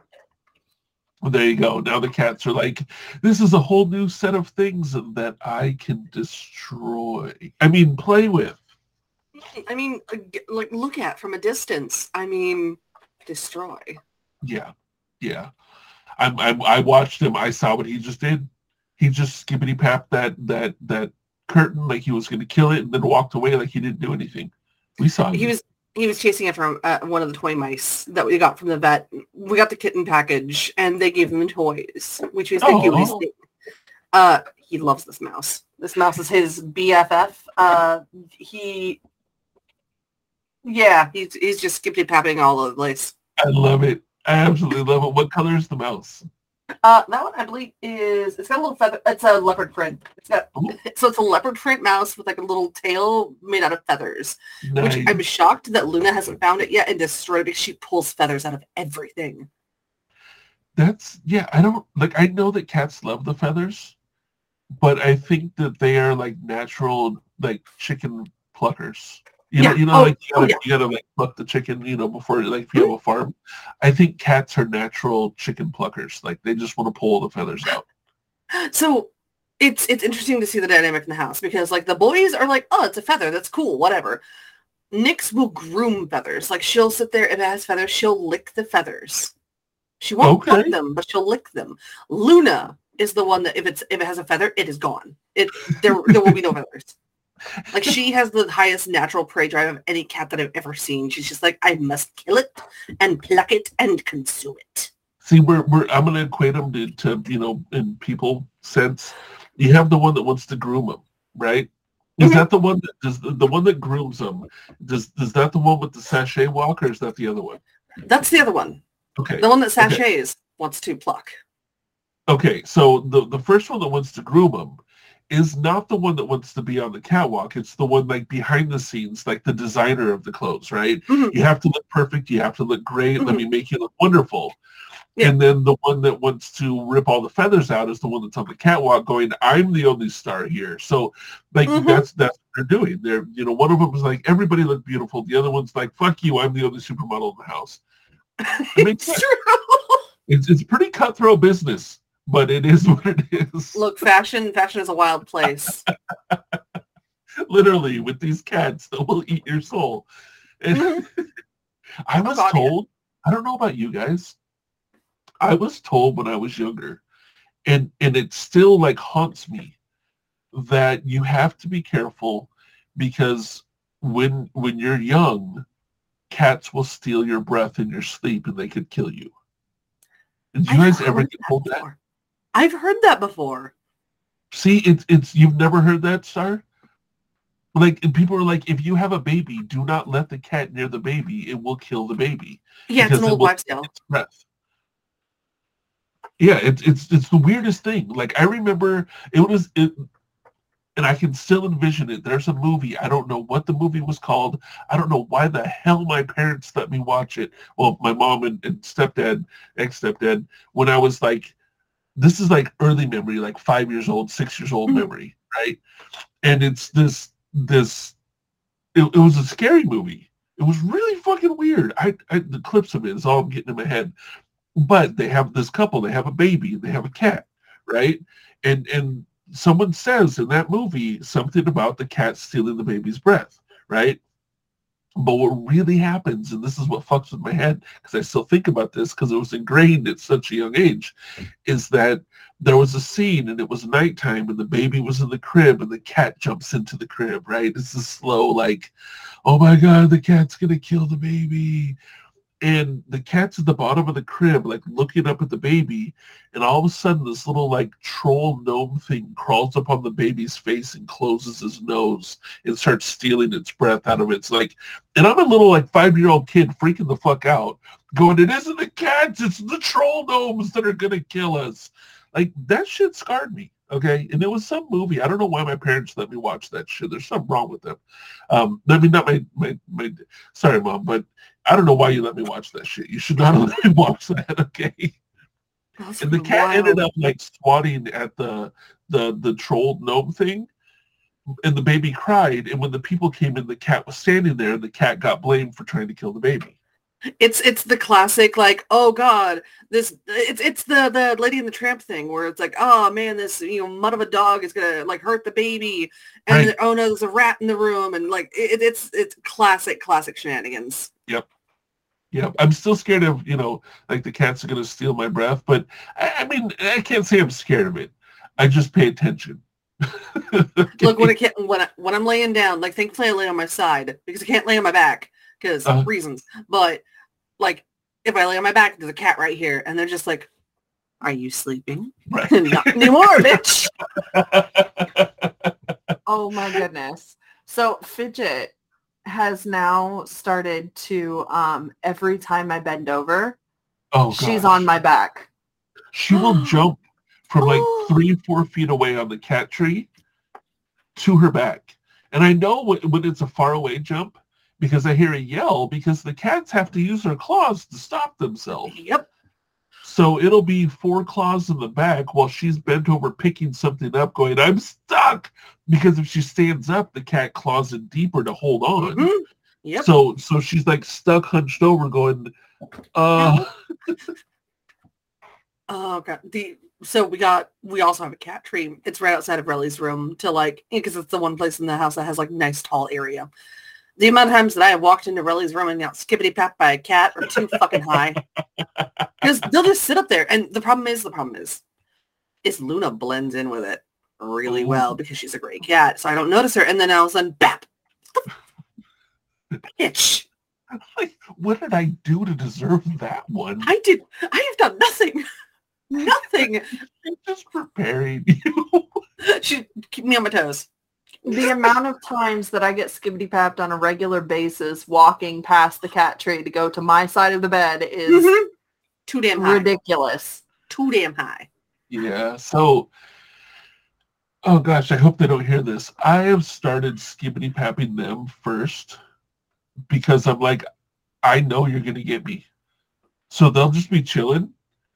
Well, there you go. Now the cats are like, this is a whole new set of things that I can play with. I mean, like look at from a distance. I mean, destroy. Yeah, yeah. I watched him. I saw what he just did. He just skippity-papped that curtain like he was going to kill it and then walked away like he didn't do anything. We saw him. He was chasing after one of the toy mice that we got from the vet. We got the kitten package, and they gave him toys, which is the cutest thing. He loves this mouse. This mouse is his BFF. He's just skippity-papping all over the place. I love it. I absolutely love it. What color is the mouse? That one I believe is, it's got a little feather, it's a leopard print. It's got, so it's a leopard print mouse with like a little tail made out of feathers, nice. Which I'm shocked that Luna hasn't found it yet and destroyed it. She pulls feathers out of everything. That's, yeah, I don't, like, I know that cats love the feathers, but I think that they are like natural, like chicken pluckers. You gotta pluck the chicken, you know, before, like, if you have a farm. I think cats are natural chicken pluckers. Like, they just want to pull the feathers out. So it's interesting to see the dynamic in the house because, like, the boys are like, oh, it's a feather. That's cool. Whatever. Nyx will groom feathers. Like, she'll sit there and has feathers. She'll lick the feathers. She won't pluck them, but she'll lick them. Luna is the one that if it has a feather, it is gone. There will be no feathers. Like, she has the highest natural prey drive of any cat that I've ever seen. She's just like, I must kill it and pluck it and consume it. See, I'm going to equate them to, you know, in people sense. You have the one that wants to groom them, right? Is that the one that does the one that grooms them? Does that the one with the sachet walk, or is that the other one? That's the other one. Okay. The one that sachets wants to pluck. Okay, so the first one that wants to groom them is not the one that wants to be on the catwalk. It's the one, like, behind the scenes, like the designer of the clothes, right? Mm-hmm. You have to look perfect. You have to look great. Mm-hmm. Let me make you look wonderful. Yeah. And then the one that wants to rip all the feathers out is the one that's on the catwalk going, I'm the only star here. So, like, that's what they're doing. They're, you know, one of them was like, everybody looked beautiful. The other one's like, fuck you, I'm the only supermodel in the house. It's true. It's pretty cutthroat business. But it is what it is. Look, fashion is a wild place. Literally, with these cats that will eat your soul. I was told, I don't know about you guys, I was told when I was younger, and it still, like, haunts me, that you have to be careful because when you're young, cats will steal your breath in your sleep and they could kill you. Did you guys ever get told that? I've heard that before. See, it's you've never heard that, Star? Like, and people are like, if you have a baby, do not let the cat near the baby. It will kill the baby. Yeah, it's an old wives' tale. Yeah, it's the weirdest thing. Like, I remember and I can still envision it. There's a movie. I don't know what the movie was called. I don't know why the hell my parents let me watch it. Well, my mom and stepdad, ex-stepdad, when I was like, this is like early memory, like 5 years old, 6 years old memory, right? And it's it was a scary movie. It was really fucking weird. I the clips of it is all I'm getting in my head. But they have this couple. They have a baby. They have a cat, right? And someone says in that movie something about the cat stealing the baby's breath, right? But what really happens, and this is what fucks with my head, because I still think about this, because it was ingrained at such a young age, is that there was a scene, and it was nighttime, and the baby was in the crib, and the cat jumps into the crib, right? It's this slow, like, oh my God, the cat's going to kill the baby. And the cat's at the bottom of the crib, like, looking up at the baby, and all of a sudden this little, like, troll gnome thing crawls up on the baby's face and closes his nose and starts stealing its breath out of it. It's like, and I'm a little, like, 5-year-old kid freaking the fuck out, going, it isn't the cats, it's the troll gnomes that are going to kill us. Like, that shit scarred me, okay? And it was some movie. I don't know why my parents let me watch that shit. There's something wrong with them. I mean, not my sorry, Mom, but I don't know why you let me watch that shit. You should not have let me watch that, okay? That's and the cat ended up, like, swatting at the troll gnome thing, and the baby cried, and when the people came in, the cat was standing there, and the cat got blamed for trying to kill the baby. It's the classic, like, oh God, this it's the Lady and the Tramp thing, where it's like, oh man, this, you know, mutt of a dog is gonna, like, hurt the baby, and right. Oh no, there's a rat in the room, and like it's classic shenanigans. Yep. I'm still scared of, you know, like, the cats are gonna steal my breath, but I mean, I can't say I'm scared of it. I just pay attention. Look, when I'm laying down, like, thankfully I lay on my side because I can't lay on my back. Because reasons, but, like, if I lay on my back, there's a cat right here, and they're just like, "Are you sleeping?" Right. Not anymore, bitch. Oh my goodness! So Fidget has now started to every time I bend over, she's on my back. She will jump from like 3 or 4 feet away on the cat tree to her back. And I know when it's a far away jump because I hear a yell because the cats have to use their claws to stop themselves. Yep. So it'll be 4 claws in the back while she's bent over picking something up going, I'm stuck! Because if she stands up, the cat claws in deeper to hold on. Mm-hmm. Yep. So she's like stuck, hunched over going, Oh, God. So we also have a cat tree. It's right outside of Relly's room to like, because it's the one place in the house that has like nice tall area. The amount of times that I have walked into Relly's room and got skippity-papped by a cat are too fucking high. Because they'll just sit up there. And the problem is Luna blends in with it really well because she's a great cat. So I don't notice her. And then all of a sudden, bap. Bitch. Like, what did I do to deserve that one? I have done nothing. Nothing. I'm just preparing you. She keep me on my toes. The amount of times that I get skibbity-papped on a regular basis walking past the cat tree to go to my side of the bed is too damn high. Ridiculous. Too damn high. Yeah, so... Oh, gosh, I hope they don't hear this. I have started skibbity-papping them first because I'm like, I know you're going to get me. So they'll just be chilling,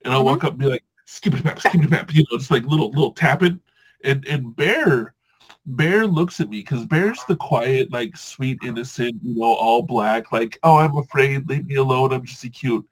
and I'll walk up and be like, skibbity-pap, skibbity-pap. You know, it's like little tapping. And Bear looks at me because Bear's the quiet, like sweet, innocent, you know, all black, like, oh, I'm afraid, leave me alone, I'm just cute.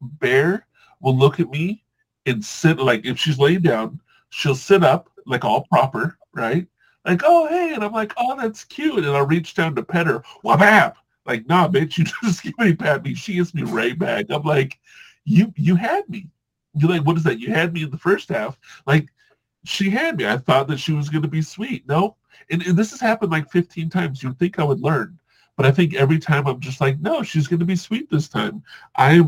Bear will look at me and sit, like, if she's laying down, she'll sit up, like, all proper, right? Like, oh, hey, and I'm like, oh, that's cute, and I'll reach down to pet her, whap-hap, like, nah, bitch, you just give me pat me, she gets me right back. I'm like, you had me. You're like, what is that? You had me in the first half, like, she had me. I thought that she was going to be sweet. No. And this has happened like 15 times. You'd think I would learn. But I think every time I'm just like, no, she's going to be sweet this time. I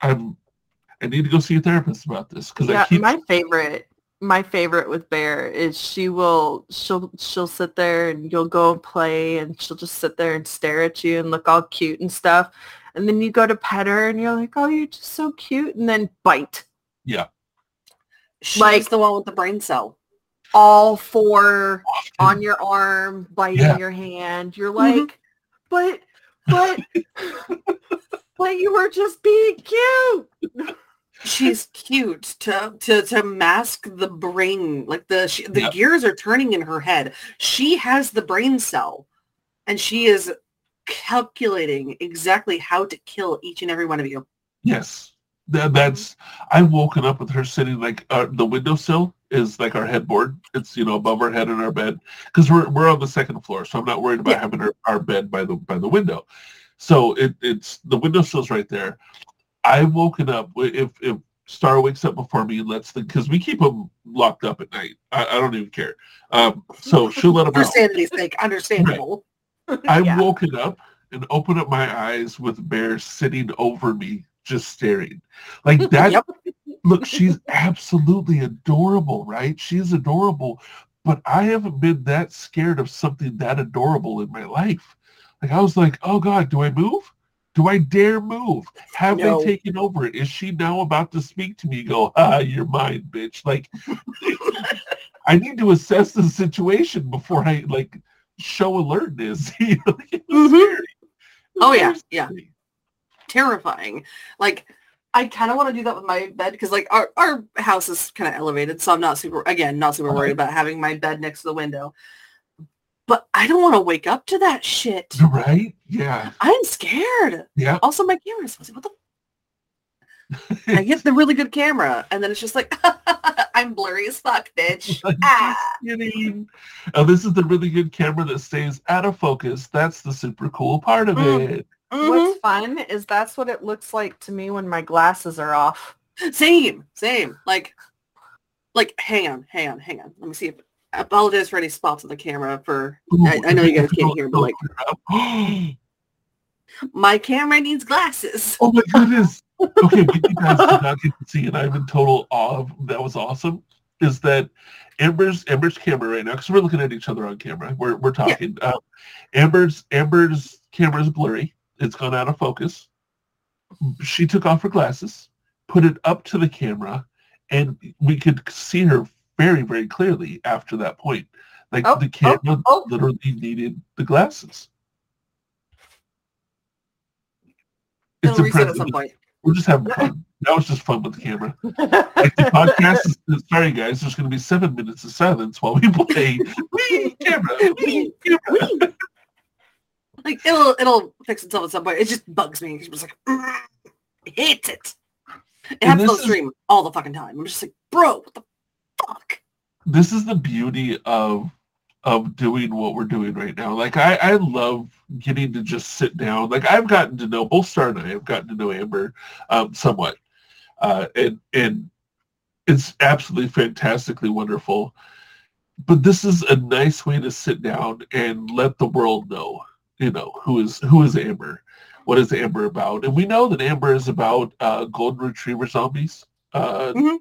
need to go see a therapist about this. Because yeah, my favorite with Bear is she'll sit there and you'll go and play and she'll just sit there and stare at you and look all cute and stuff. And then you go to pet her and you're like, oh, you're just so cute. And then bite. Yeah. She's like the one with the brain cell. All 4 on your arm, biting your hand. You're like, but you were just being cute. She's cute to mask the brain. Like the gears are turning in her head. She has the brain cell, and she is calculating exactly how to kill each and every one of you. Yes. That's, I've woken up with her sitting like, the windowsill is like our headboard. It's, you know, above our head in our bed. Because we're on the second floor, so I'm not worried about having our bed by the window. So it's the windowsill's right there. I've woken up, if Star wakes up before me and lets them, because we keep them locked up at night. I don't even care. So she'll let them out. For sanity's sake, understandable. Right. I've woken up and opened up my eyes with Bear sitting over me. Just staring like that. Yep. Look, she's absolutely adorable, right? She's adorable, but I haven't been that scared of something that adorable in my life. Like I was like, oh God, do I move? Do I dare move? Have they taken over it? Is she now about to speak to me and go, you're mine, bitch? Like I need to assess the situation before I like show alertness. You know, like, it was scary. Oh yeah. Yeah. Terrifying. Like I kind of want to do that with my bed because like our house is kind of elevated, so I'm not super worried about having my bed next to the window, but I don't want to wake up to that shit, right? Yeah, I'm scared. Yeah, also my camera's supposed to, what the I get the really good camera and then it's just like I'm blurry as fuck, bitch. Oh, this is the really good camera that stays out of focus. That's the super cool part of it. Mm-hmm. What's fun is that's what it looks like to me when my glasses are off. Same. Like, hang on. Let me see. I apologize for any spots on the camera for, I know you guys can't hear, but like, my camera needs glasses. Oh my goodness. Okay, but you guys did not get to see, and I'm in total awe of, that was awesome, is that Amber's camera right now, because we're looking at each other on camera. We're talking. Yeah. Amber's camera's blurry. It's gone out of focus. She took off her glasses, put it up to the camera, and we could see her very, very clearly after that point. Like the camera literally needed the glasses. It's impressive. At some point. We're just having fun. That was just fun with the camera. Like the podcast is, sorry guys, there's going to be 7 minutes of silence while we play. Wee camera, wee camera. Wee. Like it'll fix itself at some point. It just bugs me. It's just like, it hates it. It happens on stream all the fucking time. I'm just like, bro, what the fuck? This is the beauty of doing what we're doing right now. Like I love getting to just sit down. Like I've gotten to know both Star and I have gotten to know Amber somewhat. And it's absolutely fantastically wonderful. But this is a nice way to sit down and let the world know, you know, who is Amber? What is Amber about? And we know that Amber is about golden retriever zombies. Mm-hmm.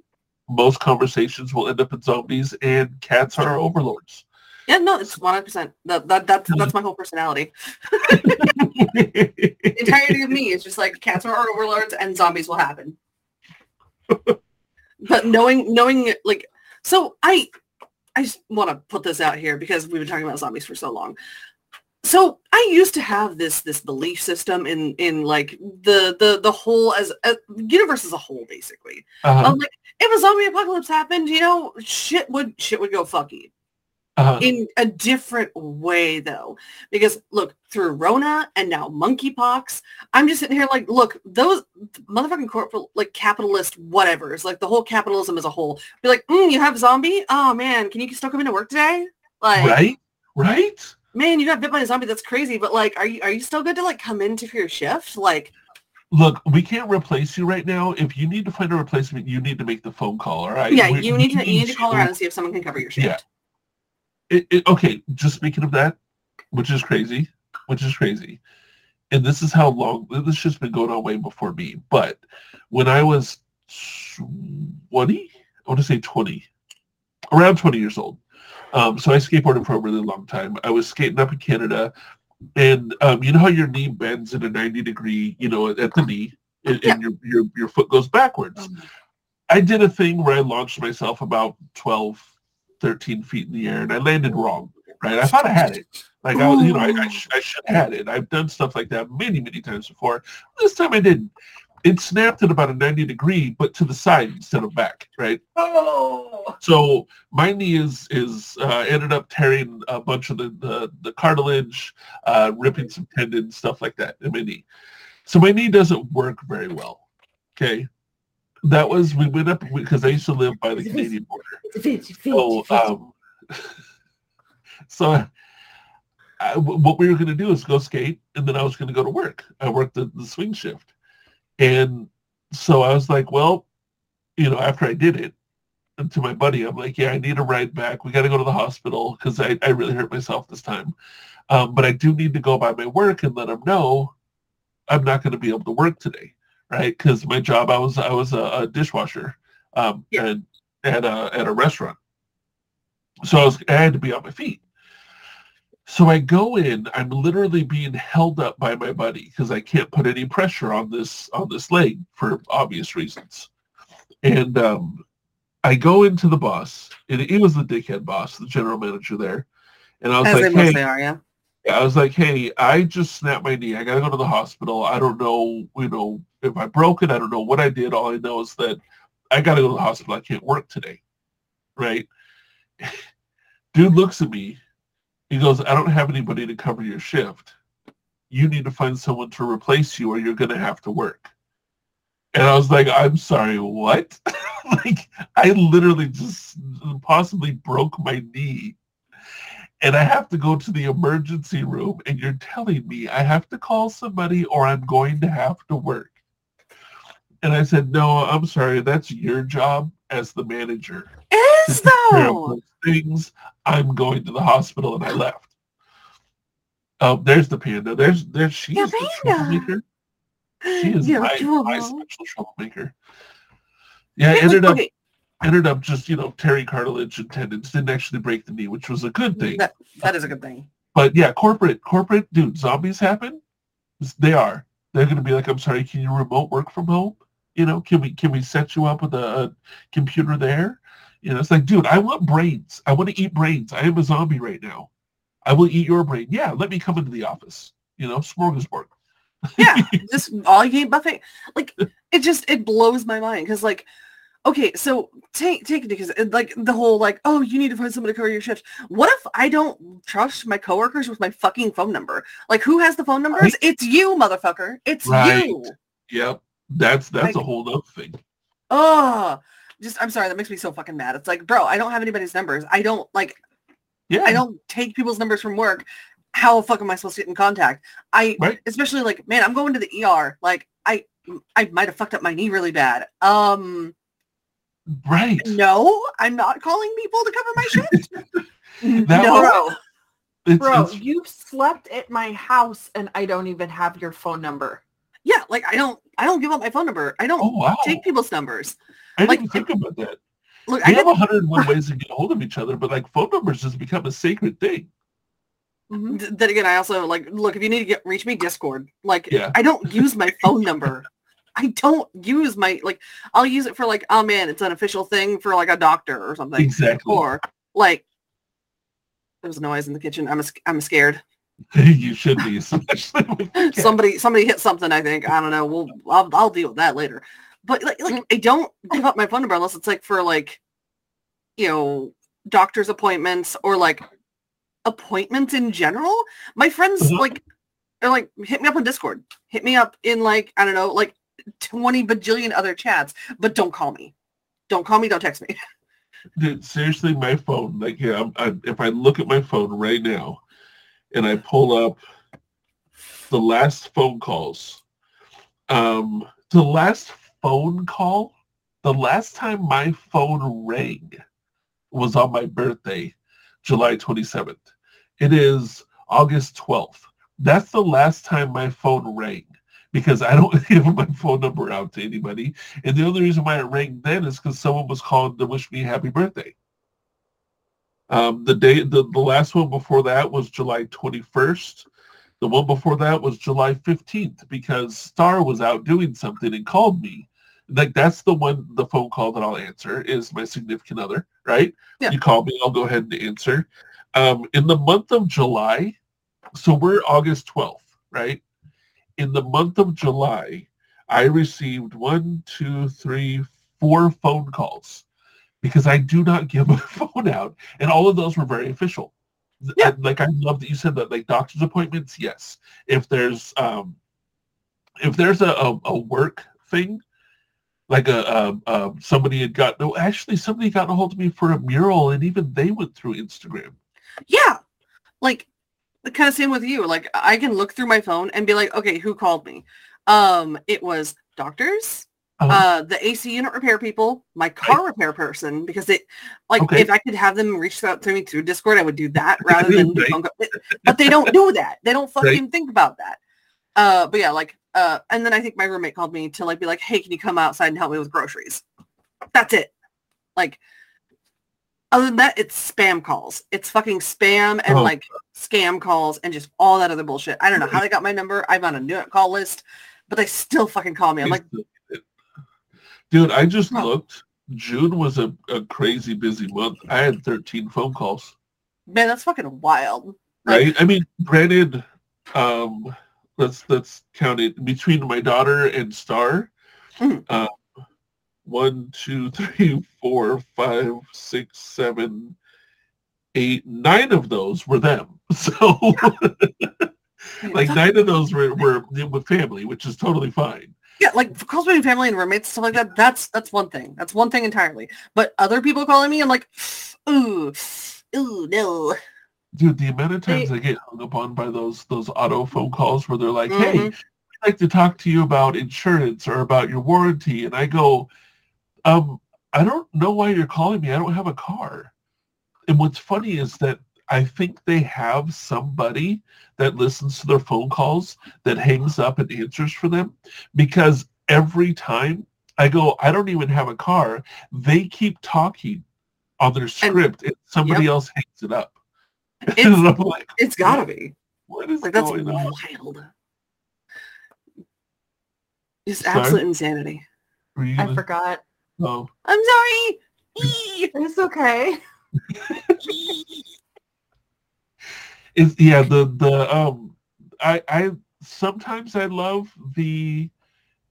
Most conversations will end up in zombies, and cats are our overlords. Yeah, no, it's 100%. That's my whole personality. The entirety of me is just like, cats are our overlords, and zombies will happen. But knowing, like, so I just want to put this out here because we've been talking about zombies for so long. So I used to have this belief system in like the whole as universe as a whole, basically. Uh-huh. Like if a zombie apocalypse happened, you know, shit would go fucky. Uh-huh. In a different way, though, because look, through Rona and now monkeypox, I'm just sitting here like, look, those motherfucking corporate, like capitalist whatever, it's like the whole capitalism as a whole. Be like, you have a zombie? Oh man, can you still come into work today? Like, right? Man, you got bit by a zombie. That's crazy. But like, are you still good to like come into your shift? Like, look, we can't replace you right now. If you need to find a replacement, you need to make the phone call. All right? Yeah, you need to call around and see if someone can cover your shift. Yeah. Okay, just speaking of that, which is crazy. And this is how long, this shit's been going on way before me. But when I was 20 years old. So I skateboarded for a really long time. I was skating up in Canada. And you know how your knee bends in a 90 degree, you know, at the knee, and your foot goes backwards. I did a thing where I launched myself about 13 feet in the air, and I landed wrong, right? I thought I had it. Like, I was, you know, I should have had it. I've done stuff like that many, many times before. This time I didn't. It snapped at about a 90 degree, but to the side instead of back, right? Oh! So my knee is ended up tearing a bunch of the cartilage, ripping some tendons, stuff like that in my knee. So my knee doesn't work very well, okay? That was, we went up, because I used to live by the Canadian border. So, what we were going to do is go skate, and then I was going to go to work. I worked the swing shift. And so I was like, well, you know, after I did it, to my buddy, I'm like, yeah, I need a ride back. We got to go to the hospital, because I really hurt myself this time. But I do need to go by my work and let them know I'm not going to be able to work today. Right, because my job, I was a dishwasher, and at a restaurant, so I had to be on my feet. So I go in. I'm literally being held up by my buddy because I can't put any pressure on this leg for obvious reasons. And I go into the boss, and it was the dickhead boss, the general manager there, and I was like, hey, I just snapped my knee. I got to go to the hospital. I don't know, you know, if I broke it. I don't know what I did. All I know is that I got to go to the hospital. I can't work today. Right? Dude looks at me. He goes, I don't have anybody to cover your shift. You need to find someone to replace you or you're going to have to work. And I was like, I'm sorry, what? Like, I literally just possibly broke my knee. And I have to go to the emergency room, and you're telling me I have to call somebody or I'm going to have to work. And I said, no, I'm sorry. That's your job as the manager. It is, though. Things. I'm going to the hospital, and I left. Oh, there's the panda. There's she is the troublemaker. She is my special troublemaker. Yeah, it ended up... Okay. Ended up just, you know, tearing cartilage and tendons. Didn't actually break the knee, which was a good thing. That is a good thing. But yeah, corporate, dude, zombies happen. They are. They're going to be like, I'm sorry, can you remote work from home? You know, can we set you up with a computer there? You know, it's like, dude, I want brains. I want to eat brains. I am a zombie right now. I will eat your brain. Yeah, let me come into the office. You know, smorgasbord. Yeah, just all you can eat buffet. Like, it blows my mind. Because, like, okay, so take it because, like, the whole, like, oh, you need to find somebody to cover your shift. What if I don't trust my coworkers with my fucking phone number? Like, who has the phone numbers? Right. It's you, motherfucker. It's you. Yep. That's like, a whole other thing. Oh, I'm sorry. That makes me so fucking mad. It's like, bro, I don't have anybody's numbers. I don't, like, yeah. I don't take people's numbers from work. How the fuck am I supposed to get in contact? Especially, like, man, I'm going to the ER. Like, I might have fucked up my knee really bad. Right. No, I'm not calling people to cover my shit. Bro, you slept at my house and I don't even have your phone number. Yeah, like, I don't give up my phone number. I don't take people's numbers. I didn't think about that. Look, we have 101 ways to get a hold of each other, but, like, phone numbers just become a sacred thing. Mm-hmm. Then again, I also, like, look, if you need to reach me, Discord. Like, yeah. I don't use my phone number. I don't use my, like, I'll use it for, like, oh, man, it's an official thing for, like, a doctor or something. Exactly. Or, like, there was noise in the kitchen. I'm scared. You should be, especially with somebody hit something. I think, I don't know. I'll deal with that later. But like I don't give up my phone number unless it's like for like, you know, doctor's appointments or like appointments in general. My friends like are like hit me up on Discord, hit me up in like I don't know like 20 bajillion other chats, but don't call me, don't text me. Dude, seriously, my phone. Like yeah, if I look at my phone right now. And I pull up the last phone calls. The last phone call, the last time my phone rang was on my birthday, July 27th. It is August 12th. That's the last time my phone rang because I don't give my phone number out to anybody. And the only reason why it rang then is because someone was calling to wish me happy birthday. The last one before that was July 21st. The one before that was July 15th because Star was out doing something and called me. Like that's the phone call that I'll answer is my significant other, right? Yeah. You call me, I'll go ahead and answer. In the month of July, so we're August 12th, right? In the month of July, I received 4 phone calls. Because I do not give my phone out. And all of those were very official. Yeah. Like, I love that you said that. Like, doctor's appointments, yes. If there's a work thing, like somebody got a hold of me for a mural, and even they went through Instagram. Yeah. Like, kind of same with you. Like, I can look through my phone and be like, okay, who called me? It was doctors. The AC unit repair people, my car repair person, because it, like, if I could have them reach out to me through Discord, I would do that rather than, but they don't do that. They don't fucking think about that. But yeah, like, and then I think my roommate called me to like, be like, hey, can you come outside and help me with groceries? That's it. Like, other than that, it's spam calls. It's fucking spam and like scam calls and just all that other bullshit. I don't know how they got my number. I'm on a new call list, but they still fucking call me. I'm like, dude, I just looked. June was a crazy busy month. I had 13 phone calls. Man, that's fucking wild. Right? Like, I mean, granted, let's count it. Between my daughter and Star, 9 of those were them. So, like 9 of those were with family, which is totally fine. Yeah, like calls between family and roommates, stuff like that. That's one thing. That's one thing entirely. But other people calling me, I'm like, ooh, no. Dude, the amount of times I get hung up on by those auto phone calls where they're like, hey, I'd like to talk to you about insurance or about your warranty, and I go, I don't know why you're calling me. I don't have a car. And what's funny is that I think they have somebody that listens to their phone calls that hangs up and answers for them because every time I go, I don't even have a car, they keep talking on their script and somebody else hangs it up. It's, like, it's gotta be. What is like, that's going wild. On? Just absolute insanity. I forgot. Oh. I'm sorry. It's okay. It's yeah. I sometimes I love the,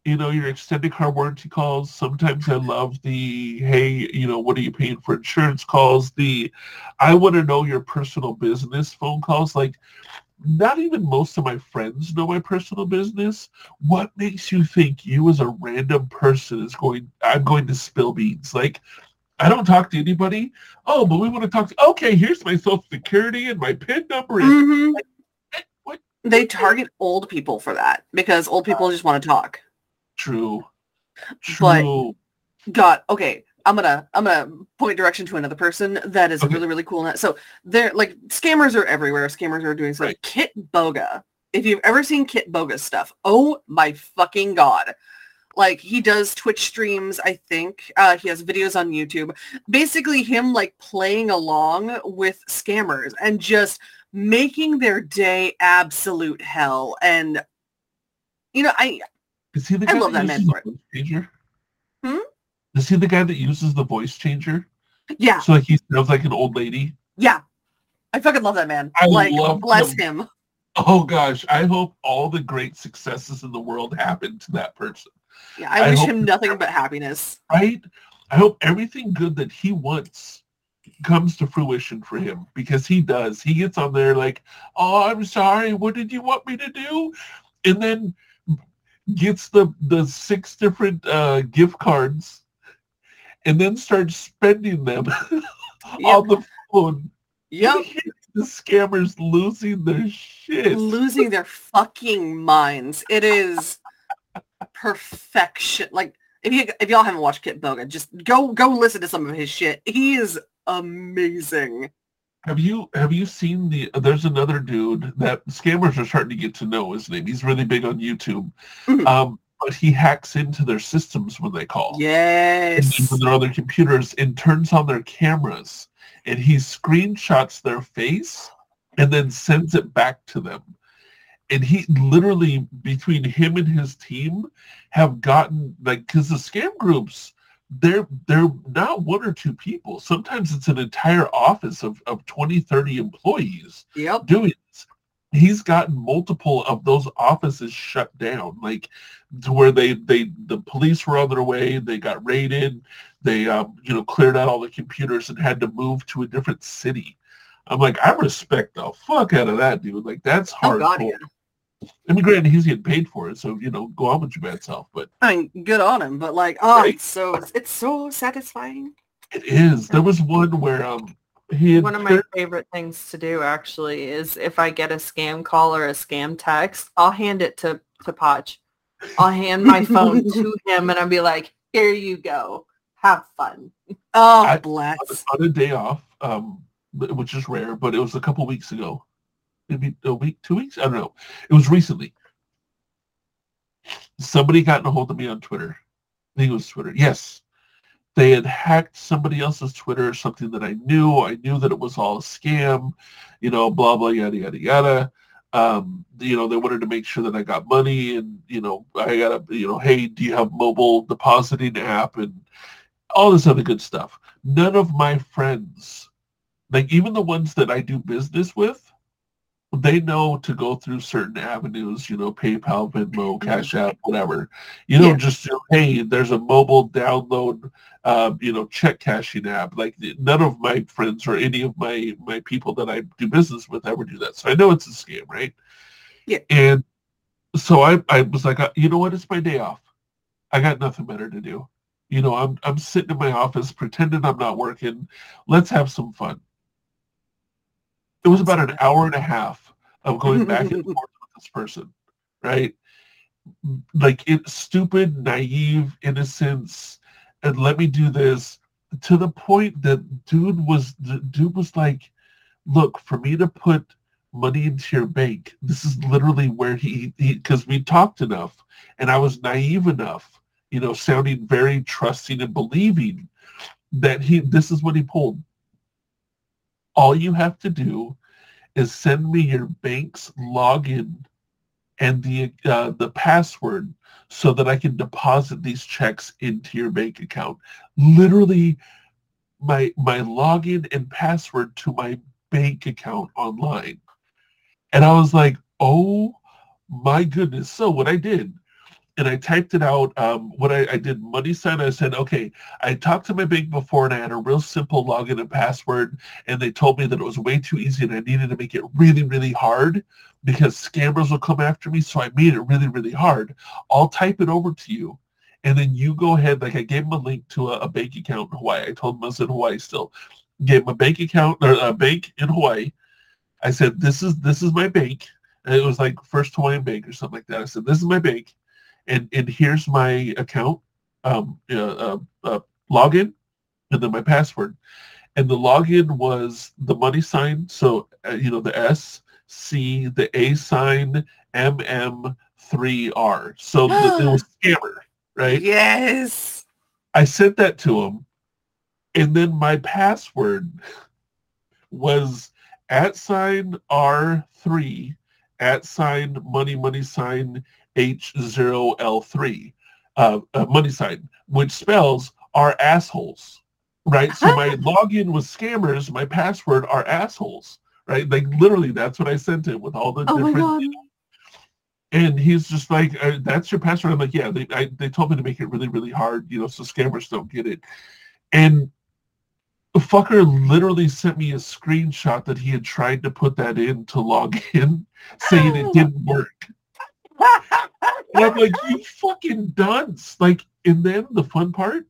you know, your extended car warranty calls. Sometimes I love the, hey, you know, what are you paying for insurance calls? The, I want to know your personal business phone calls. Like, not even most of my friends know my personal business. What makes you think you as a random person is going, I'm going to spill beans? Like, I don't talk to anybody. Oh, but we want to talk to, okay, here's my social security and my PIN number. And, mm-hmm. What? They target old people for that because old people just want to talk. True. But, God, okay, I'm gonna point direction to another person that is okay. Really, really cool. So they're like, scammers are everywhere. Scammers are doing stuff. Right. Kit Boga. If you've ever seen Kit Boga's stuff, oh my fucking God. Like, he does Twitch streams, I think. He has videos on YouTube. Basically him like playing along with scammers and just making their day absolute hell. And, you know, I love that man for it. Is he the guy that uses the voice changer? Yeah. So like he sounds like an old lady? Yeah. I fucking love that man. I like, bless him. Oh gosh. I hope all the great successes in the world happen to that person. Yeah, I wish him nothing but happiness. Right? I hope everything good that he wants comes to fruition for him, because he does. He gets on there like, oh, I'm sorry, what did you want me to do? And then gets the 6 different gift cards and then starts spending them on the phone. Yep. The scammers losing their shit. Losing their fucking minds. It is perfection. Like, if y'all haven't watched Kit Boga, just go listen to some of his shit. He is amazing. Have you seen there's another dude that scammers are starting to get to know his name. He's really big on YouTube. Mm-hmm. But he hacks into their systems when they call. Yes. And when they're on their computers and turns on their cameras, and he screenshots their face and then sends it back to them. And he literally, between him and his team, have gotten, like, because the scam groups, they're not 1 or 2 people. Sometimes it's an entire office of 20, 30 employees doing this. He's gotten multiple of those offices shut down, like to where the police were on their way, they got raided, they cleared out all the computers and had to move to a different city. I'm like, I respect the fuck out of that dude. Like, that's hardcore. I mean, granted, he's getting paid for it, so, you know, go on with your bad self. But I mean, good on him. But like, oh, right. it's so satisfying. It is. There was one where one of my favorite things to do actually is, if I get a scam call or a scam text, I'll hand it to Potch. I'll hand my phone to him, and I'll be like, "Here you go. Have fun." Oh, bless. On a day off, which is rare, but it was a couple weeks ago. Maybe a week, 2 weeks? I don't know. It was recently. Somebody got a hold of me on Twitter. I think it was Twitter. Yes. They had hacked somebody else's Twitter or something that I knew. I knew that it was all a scam, you know, blah, blah, yada, yada, yada. They wanted to make sure that I got money and, you know, I got to, you know, hey, do you have mobile depositing app and all this other good stuff. None of my friends, like even the ones that I do business with, they know to go through certain avenues, you know, PayPal, Venmo, Cash App, whatever. You know, just, you know, hey, there's a mobile download, check cashing app. Like, none of my friends or any of my people that I do business with ever do that. So I know it's a scam, right? Yeah. And so I was like, you know what? It's my day off. I got nothing better to do. You know, I'm sitting in my office pretending I'm not working. Let's have some fun. It was about an hour and a half of going back and forth with this person, right? Like, it's stupid, naive, innocence, and let me do this, to the point that dude was like, look, for me to put money into your bank, this is literally where he because we talked enough, and I was naive enough, you know, sounding very trusting and believing that this is what he pulled. All you have to do is send me your bank's login and the password so that I can deposit these checks into your bank account. Literally, my login and password to my bank account online. And I was like, oh my goodness. So what I did, and I typed it out, I did money sign, I said, okay, I talked to my bank before and I had a real simple login and password, and they told me that it was way too easy and I needed to make it really, really hard because scammers will come after me. So I made it really, really hard. I'll type it over to you. And then you go ahead, like I gave them a link to a bank account in Hawaii. I told them I was in Hawaii still. Gave them a bank account, or a bank in Hawaii. I said, this is my bank. And it was like First Hawaiian Bank or something like that. I said, this is my bank. And here's my account login and then my password. And the login was the money sign. So, the S, C, the A sign, MM, 3R. So it was scammer, right? Yes. I sent that to him. And then my password was @R3, @money H0L3, money sign, which spells are assholes, right? So my login was scammers, my password are assholes, right? Like literally, that's what I sent it with all the different. And he's just like, that's your password. I'm like, yeah, they told me to make it really, really hard, so scammers don't get it. And the fucker literally sent me a screenshot that he had tried to put that in to log in, saying it didn't work. And I'm like, you fucking dunce. Like, and then the fun part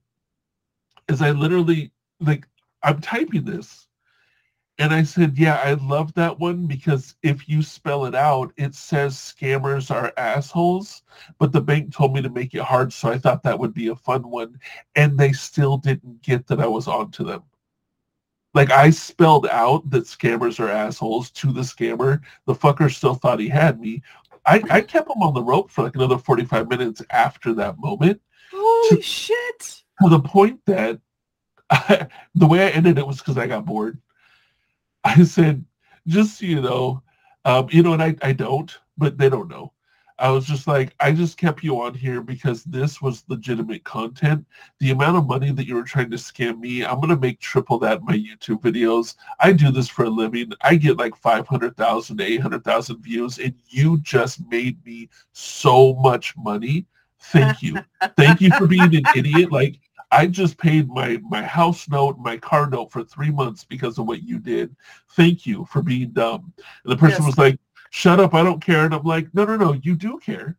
is I literally, like, I'm typing this. And I said, yeah, I love that one because if you spell it out, it says scammers are assholes. But the bank told me to make it hard, so I thought that would be a fun one. And they still didn't get that I was onto them. Like, I spelled out that scammers are assholes to the scammer. The fucker still thought he had me. I kept him on the rope for like another 45 minutes after that moment. Holy shit. To the point that the way I ended it was because I got bored. I said, just so you know, and I don't, but they don't know. I was just like, I just kept you on here because this was legitimate content. The amount of money that you were trying to scam me, I'm going to make triple that in my YouTube videos. I do this for a living. I get like 500,000 to 800,000 views, and you just made me so much money. Thank you. Thank you for being an idiot. Like, I just paid my house note, my car note for 3 months because of what you did. Thank you for being dumb. And the person was like, shut up, I don't care. And I'm like, no, you do care.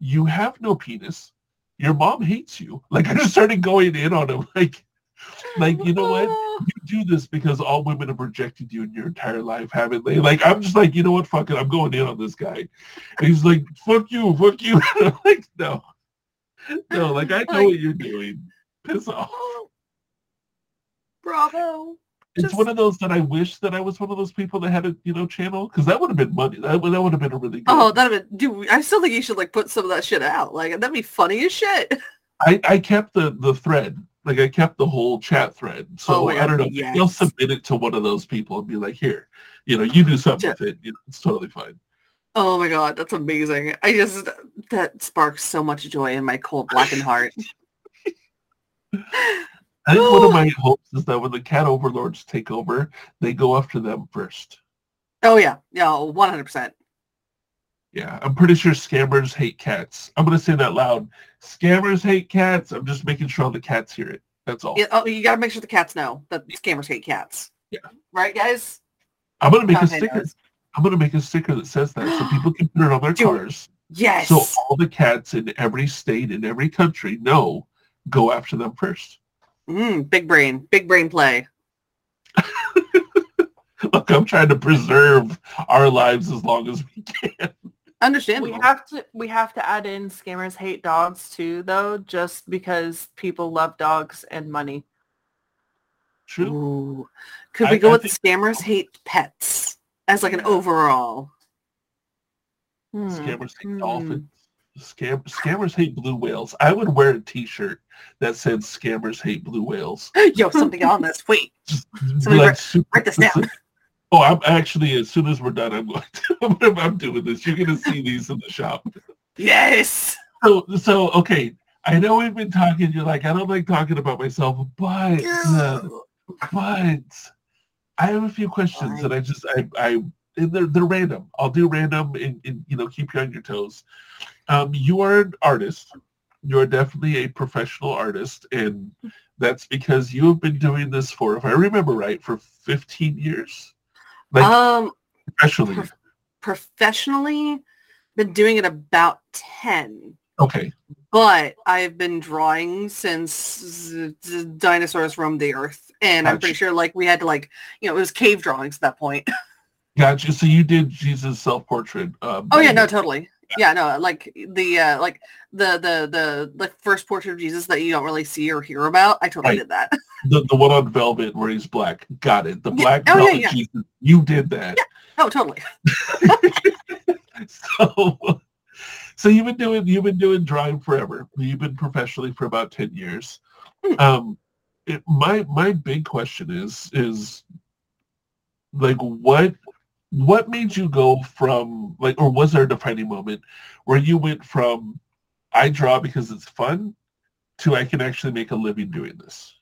You have no penis. Your mom hates you. Like, I just started going in on him. Like, you know what? You do this because all women have rejected you in your entire life, haven't they? Like, I'm just like, you know what? Fuck it. I'm going in on this guy. And he's like, fuck you. And I'm like, no, like, I know what you're doing. Piss off. Bravo. It's one of those that I wish that I was one of those people that had a channel, because that would have been money. That would have been a really good. Oh, that would have been, dude. I still think you should like put some of that shit out. Like, that'd be funny as shit. I kept the thread. Like, I kept the whole chat thread. So I don't know. Yes. You'll submit it to one of those people and be like, here, you do something with it. It's totally fine. Oh my god, that's amazing. That sparks so much joy in my cold blackened heart. I think one of my hopes is that when the cat overlords take over, they go after them first. Oh, yeah. Yeah, 100%. Yeah, I'm pretty sure scammers hate cats. I'm going to say that loud. Scammers hate cats. I'm just making sure all the cats hear it. That's all. Yeah, you got to make sure the cats know that scammers hate cats. Yeah. Right, guys? I'm going to make a sticker. I'm going to make a sticker that says that so people can put it on their cars. Yes. So all the cats in every state, in every country know, go after them first. Big brain play. Look, I'm trying to preserve our lives as long as we can. Understandable. We have to add in scammers hate dogs too, though, just because people love dogs and money. True. Ooh. Could we go with scammers hate pets as like an overall? Scammers hate dolphins. Scammers hate blue whales. I would wear a t-shirt that said scammers hate blue whales. Yo, something on this. Wait. Write this down. Oh, I'm actually, as soon as we're done, I'm doing this. You're going to see these in the shop. Yes. So okay, I know we've been talking. You're like, I don't like talking about myself, but I have a few questions that they're random. I'll do random and keep you on your toes. You are an artist. You're definitely a professional artist, and that's because you have been doing this for, if I remember right, for 15 years. Like, professionally. Professionally, been doing it about 10. Okay. But I've been drawing since dinosaurs roamed the earth, and gotcha. I'm pretty sure we had to it was cave drawings at that point. Gotcha. So you did Jesus' self-portrait. Totally. Yeah, no, the first portrait of Jesus that you don't really see or hear about. I totally did that. The one on velvet where he's black. Got it. The black velvet Jesus. You did that. Yeah. Oh, totally. So you've been doing drawing forever. You've been professionally for about 10 years. Mm. My big question is what made you go from, or was there a defining moment where you went from, I draw because it's fun, to I can actually make a living doing this?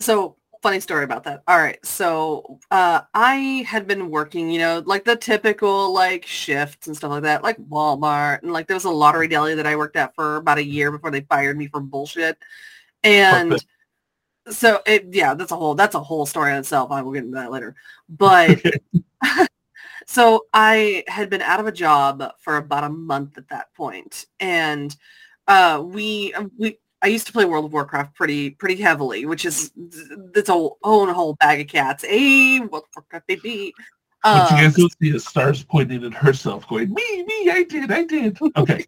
So, funny story about that. All right. So, I had been working, the typical, shifts and stuff like that, like Walmart. And, there was a lottery deli that I worked at for about a year before they fired me for bullshit. And... Perfect. So that's a whole story in itself. I will get into that later. But so I had been out of a job for about a month at that point, and I used to play World of Warcraft pretty heavily, which is it's a whole bag of cats. Hey, World of Warcraft, baby. What you guys will see is Star's pointing at herself, going, me, I did. Okay.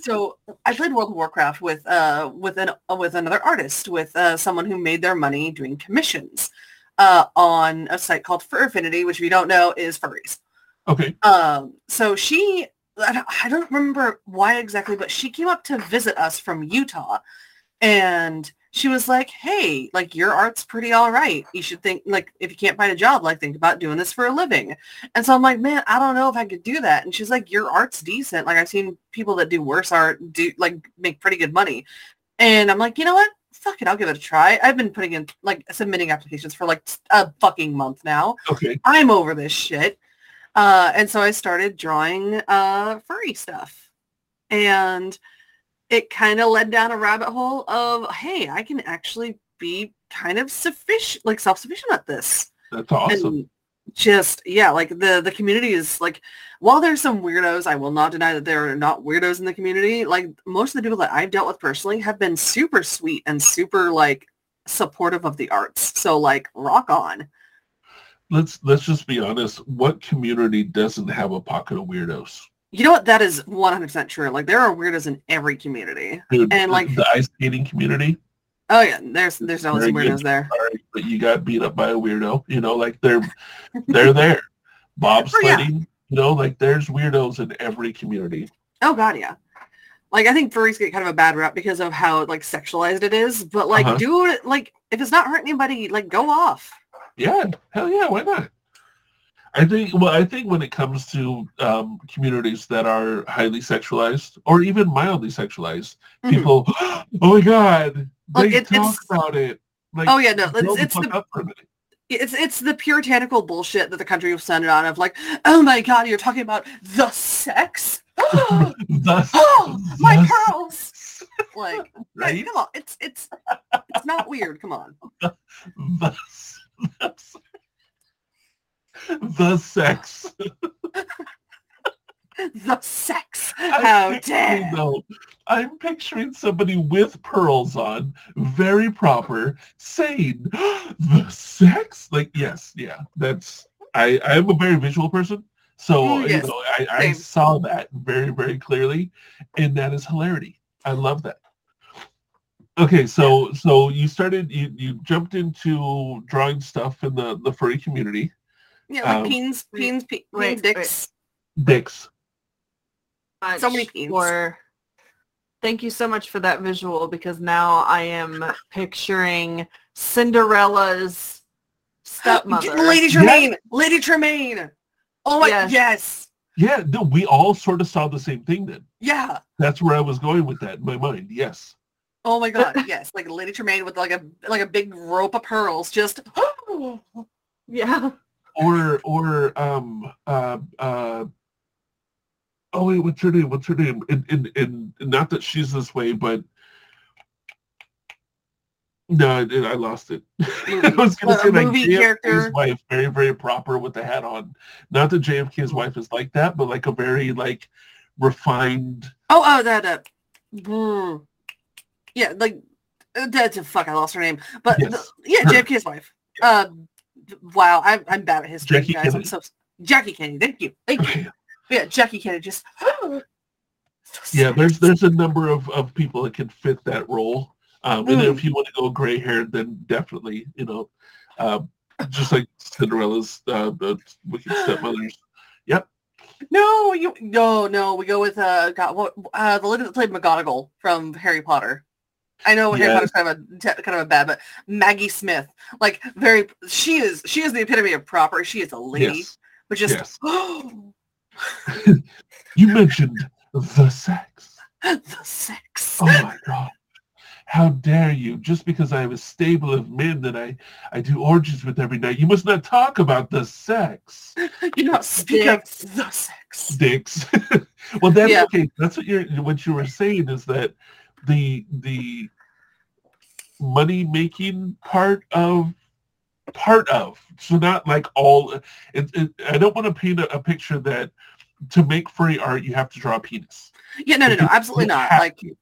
So I played World of Warcraft with another artist, with someone who made their money doing commissions on a site called Fur Affinity, which if you don't know is furries. Okay. So she, I don't remember why exactly, but she came up to visit us from Utah, and she was like, hey, your art's pretty all right. You should think, if you can't find a job, think about doing this for a living. And so I'm like, man, I don't know if I could do that. And she's like, your art's decent. I've seen people that do worse art make pretty good money. And I'm like, you know what? Fuck it. I'll give it a try. I've been putting in, submitting applications for, a fucking month now. Okay. I'm over this shit. And so I started drawing furry stuff. And... it kind of led down a rabbit hole of, hey, I can actually be kind of sufficient, self-sufficient at this. That's awesome. And just, yeah, the community is, while there's some weirdos, I will not deny that there are not weirdos in the community. Most of the people that I've dealt with personally have been super sweet and super, supportive of the arts. So, rock on. Let's just be honest. What community doesn't have a pocket of weirdos? You know what? That is 100% true. There are weirdos in every community. Dude, and the ice skating community. Oh yeah, there's always weirdos there. Sorry, but you got beat up by a weirdo. They're there. Bobsledding. Yeah. There's weirdos in every community. Oh god, yeah. I think furries get kind of a bad rap because of how sexualized it is. But dude, if it's not hurting anybody, go off. Yeah, hell yeah, why not? I think when it comes to communities that are highly sexualized or even mildly sexualized, mm-hmm. people, oh my god, they talk about it. It's the puritanical bullshit that the country was founded on of oh my god, you're talking about the sex? My pearls! Right? Come on, it's not weird. Come on. The sex. The sex. How dare. I'm picturing somebody with pearls on, very proper, saying, the sex? Yes, yeah. That's, I'm a very visual person. So, yes, I saw that very, very clearly. And that is hilarity. I love that. Okay, so you started, you jumped into drawing stuff in the furry community. Yeah, peens, dicks. Dicks. So many peens. Thank you so much for that visual, because now I am picturing Cinderella's stepmother. Lady Tremaine! Yes. Lady Tremaine! Oh my, yes. Yeah, no, we all sort of saw the same thing then. Yeah. That's where I was going with that in my mind, yes. Oh my God, yes. Like Lady Tremaine with like a big rope of pearls, just yeah. Oh wait, what's her name? What's her name? And not that she's this way, but no, I lost it. I was going to say like JFK's character. Wife, very, very proper with the hat on. Not that JFK's wife is like that, but like a very like refined. Oh, that. Yeah, like that's fuck. I lost her name, but yes, JFK's wife. Wow, I'm bad at history, Jackie guys. Kennedy. Jackie Kennedy. Thank you. Yeah, Jackie Kennedy. Just yeah. There's a number of people that can fit that role. And if you want to go gray haired, then definitely, just like Cinderella's wicked stepmothers. Yep. No. We go with the lady that played McGonagall from Harry Potter. I know Harry Potter's kind of a bad, but Maggie Smith, like very. She is the epitome of proper. She is a lady, but just oh. You mentioned the sex. The sex. Oh my God. How dare you? Just because I have a stable of men that I do orgies with every night, you must not talk about the sex. You not speak of the sex. Dicks. Well, that's okay. That's what you were saying is that the money making part of. So not like all. I don't want to paint a picture that to make furry art you have to draw a penis. Yeah, no, absolutely not. Like. To.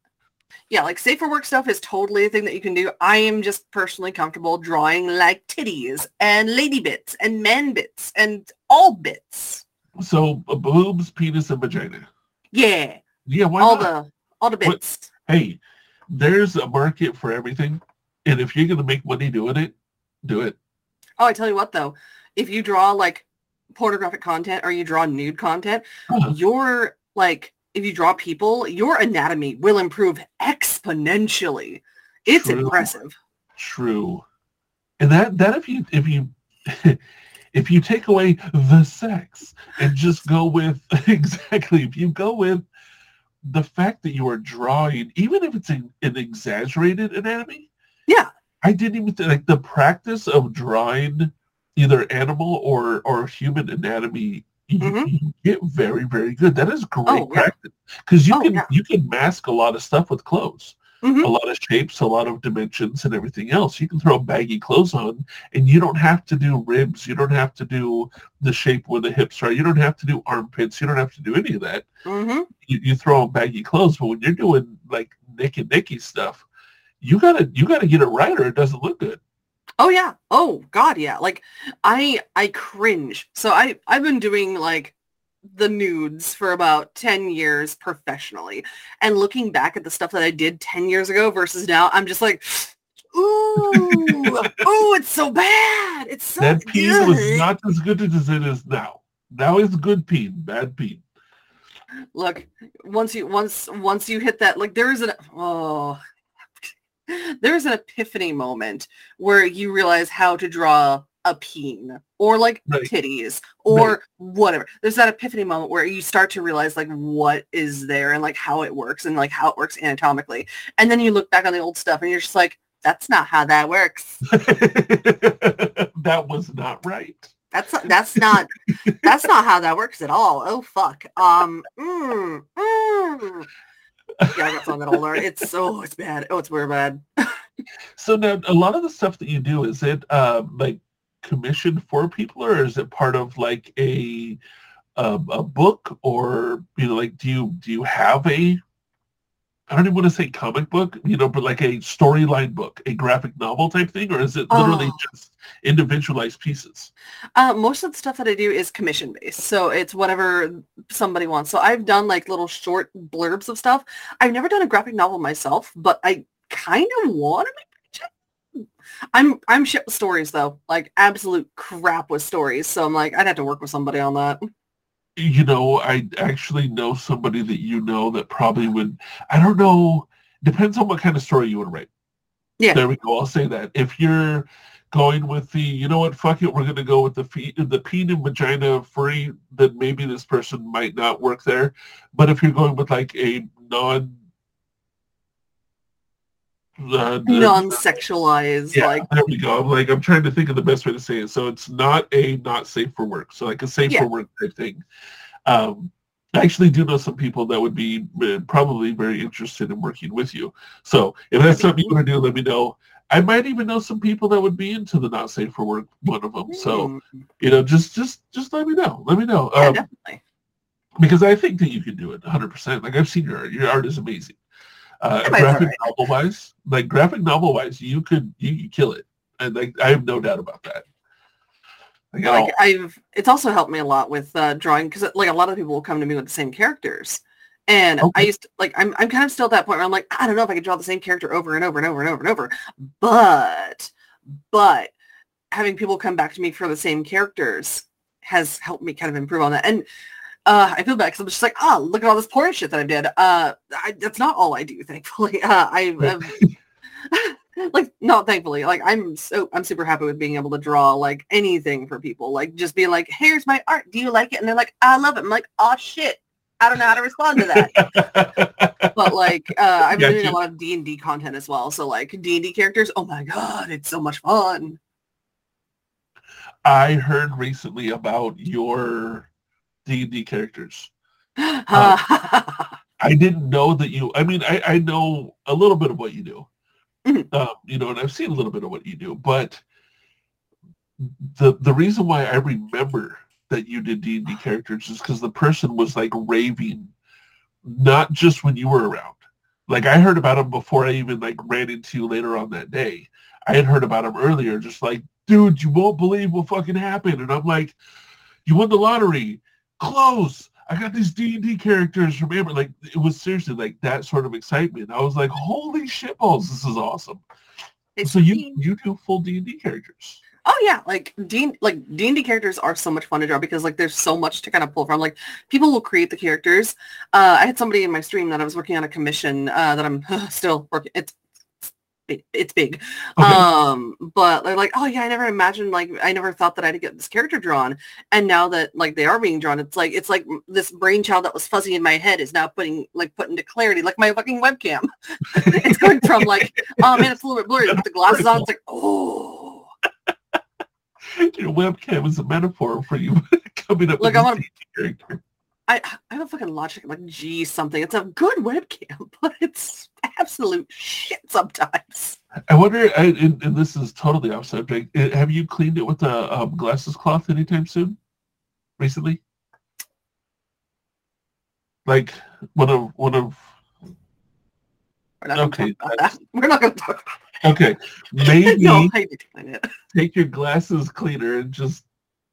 Yeah, like safe for work stuff is totally a thing that you can do. I am just personally comfortable drawing like titties and lady bits and man bits and all bits. So boobs, penis, and vagina. Yeah. Yeah. Why all not? All the bits. But, hey, there's a market for everything, and if you're gonna make money doing it, do it. Oh, I tell you what though, if you draw like pornographic content or you draw nude content, you're like. If you draw people, your anatomy will improve exponentially. It's impressive. True. And that if you take away the sex and just go with if you go with the fact that you are drawing, even if it's an exaggerated anatomy. Yeah. I didn't even think like the practice of drawing either animal or human anatomy. You get very, very good. That is great practice because you can mask a lot of stuff with clothes, a lot of shapes, a lot of dimensions, and everything else. You can throw baggy clothes on, and you don't have to do ribs. You don't have to do the shape where the hips are. You don't have to do armpits. You don't have to do any of that. Mm-hmm. You throw on baggy clothes, but when you're doing like nicky stuff, you gotta get it right, or it doesn't look good. Oh yeah. Oh God, yeah. Like I cringe. So I've been doing like the nudes for about 10 years professionally. And looking back at the stuff that I did 10 years ago versus now, I'm just like, ooh, it's so bad. It's so bad. That peen was not as good as it is now. Now it's good peen, bad peen. Look, once you hit that, like there is an there's an epiphany moment where you realize how to draw a peen or like titties or whatever. There's that epiphany moment where you start to realize like what is there and like how it works and like how it works anatomically. And then you look back on the old stuff and you're just like, that's not how that works. That was not right. That's not how that works at all. Oh fuck. Yeah, that's on that old art. It's bad. Oh, it's very bad. So now, a lot of the stuff that you do, is it like commissioned for people, or is it part of like a book, or like do you have a? I don't even want to say comic book, but like a storyline book, a graphic novel type thing, or is it literally just individualized pieces? Most of the stuff that I do is commission based. So it's whatever somebody wants. So I've done like little short blurbs of stuff. I've never done a graphic novel myself, but I kind of want to make it. I'm shit with stories though, like absolute crap with stories. So I'm like, I'd have to work with somebody on that. I actually know somebody that that probably would, I don't know, depends on what kind of story you want to write. Yeah. There we go. I'll say that. If you're going with the, you know what, fuck it, we're going to go with the peen and vagina furry, then maybe this person might not work there. But if you're going with like a non-sexualized, yeah, like, there we go. I'm trying to think of the best way to say it. So it's not a not safe for work. So like a safe for work type thing. I actually do know some people that would be probably very interested in working with you. So if that's something you want to do, let me know. I might even know some people that would be into the not safe for work, one of them. So, you know, just let me know. Yeah, definitely. Because I think that you can do it 100%. Like, I've seen your art. Your art is amazing. Graphic novel-wise, you could kill it. And like, I have no doubt about that. It's also helped me a lot with drawing, because like a lot of people will come to me with the same characters, and I used to, like, I'm kind of still at that point where I'm like, I don't know if I could draw the same character over and over and over and over and over, but having people come back to me for the same characters has helped me kind of improve on that. And I feel bad because I'm just like, look at all this porn shit that I did. That's not all I do, thankfully. I'm super happy with being able to draw like anything for people, like just being like, here's my art, do you like it? And they're like, I love it. I'm like, oh shit, I don't know how to respond to that. But like I've been doing a lot of D&D content as well, so like D&D characters, oh my god, it's so much fun. I heard recently about your D&D characters. I didn't know that you, I mean, I know a little bit of what you do. Mm-hmm. You know, and I've seen a little bit of what you do, but the reason why I remember that you did D&D characters is because the person was like raving, not just when you were around. Like, I heard about him before I even like ran into you later on that day. I had heard about him earlier, just like, dude, you won't believe what fucking happened. And I'm like, you won the lottery. Close. I got these D&D characters from Amber. Like, it was seriously like that sort of excitement. I was like, holy shitballs, this is awesome. So you do full D&D characters. Oh yeah, like D&D characters are so much fun to draw, because like there's so much to kind of pull from. Like, people will create the characters. I had somebody in my stream that I was working on a commission that I'm still working. It's big. Okay. But they're like, oh yeah, I never imagined, like, I never thought that I'd get this character drawn. And now that like they are being drawn, it's like this brainchild that was fuzzy in my head is now put into clarity, like my fucking webcam. It's going from like, oh man, it's a little bit blurry, with the glasses on, it's like, oh. Your webcam is a metaphor for you coming up with a character. I have a fucking Logitech, like G something. It's a good webcam, but it's absolute shit sometimes. I wonder, and this is totally off subject, have you cleaned it with a glasses cloth anytime soon? Recently? Like, one of... We're not going to talk about that. Okay. Maybe no, I need to clean it. Take your glasses cleaner and just,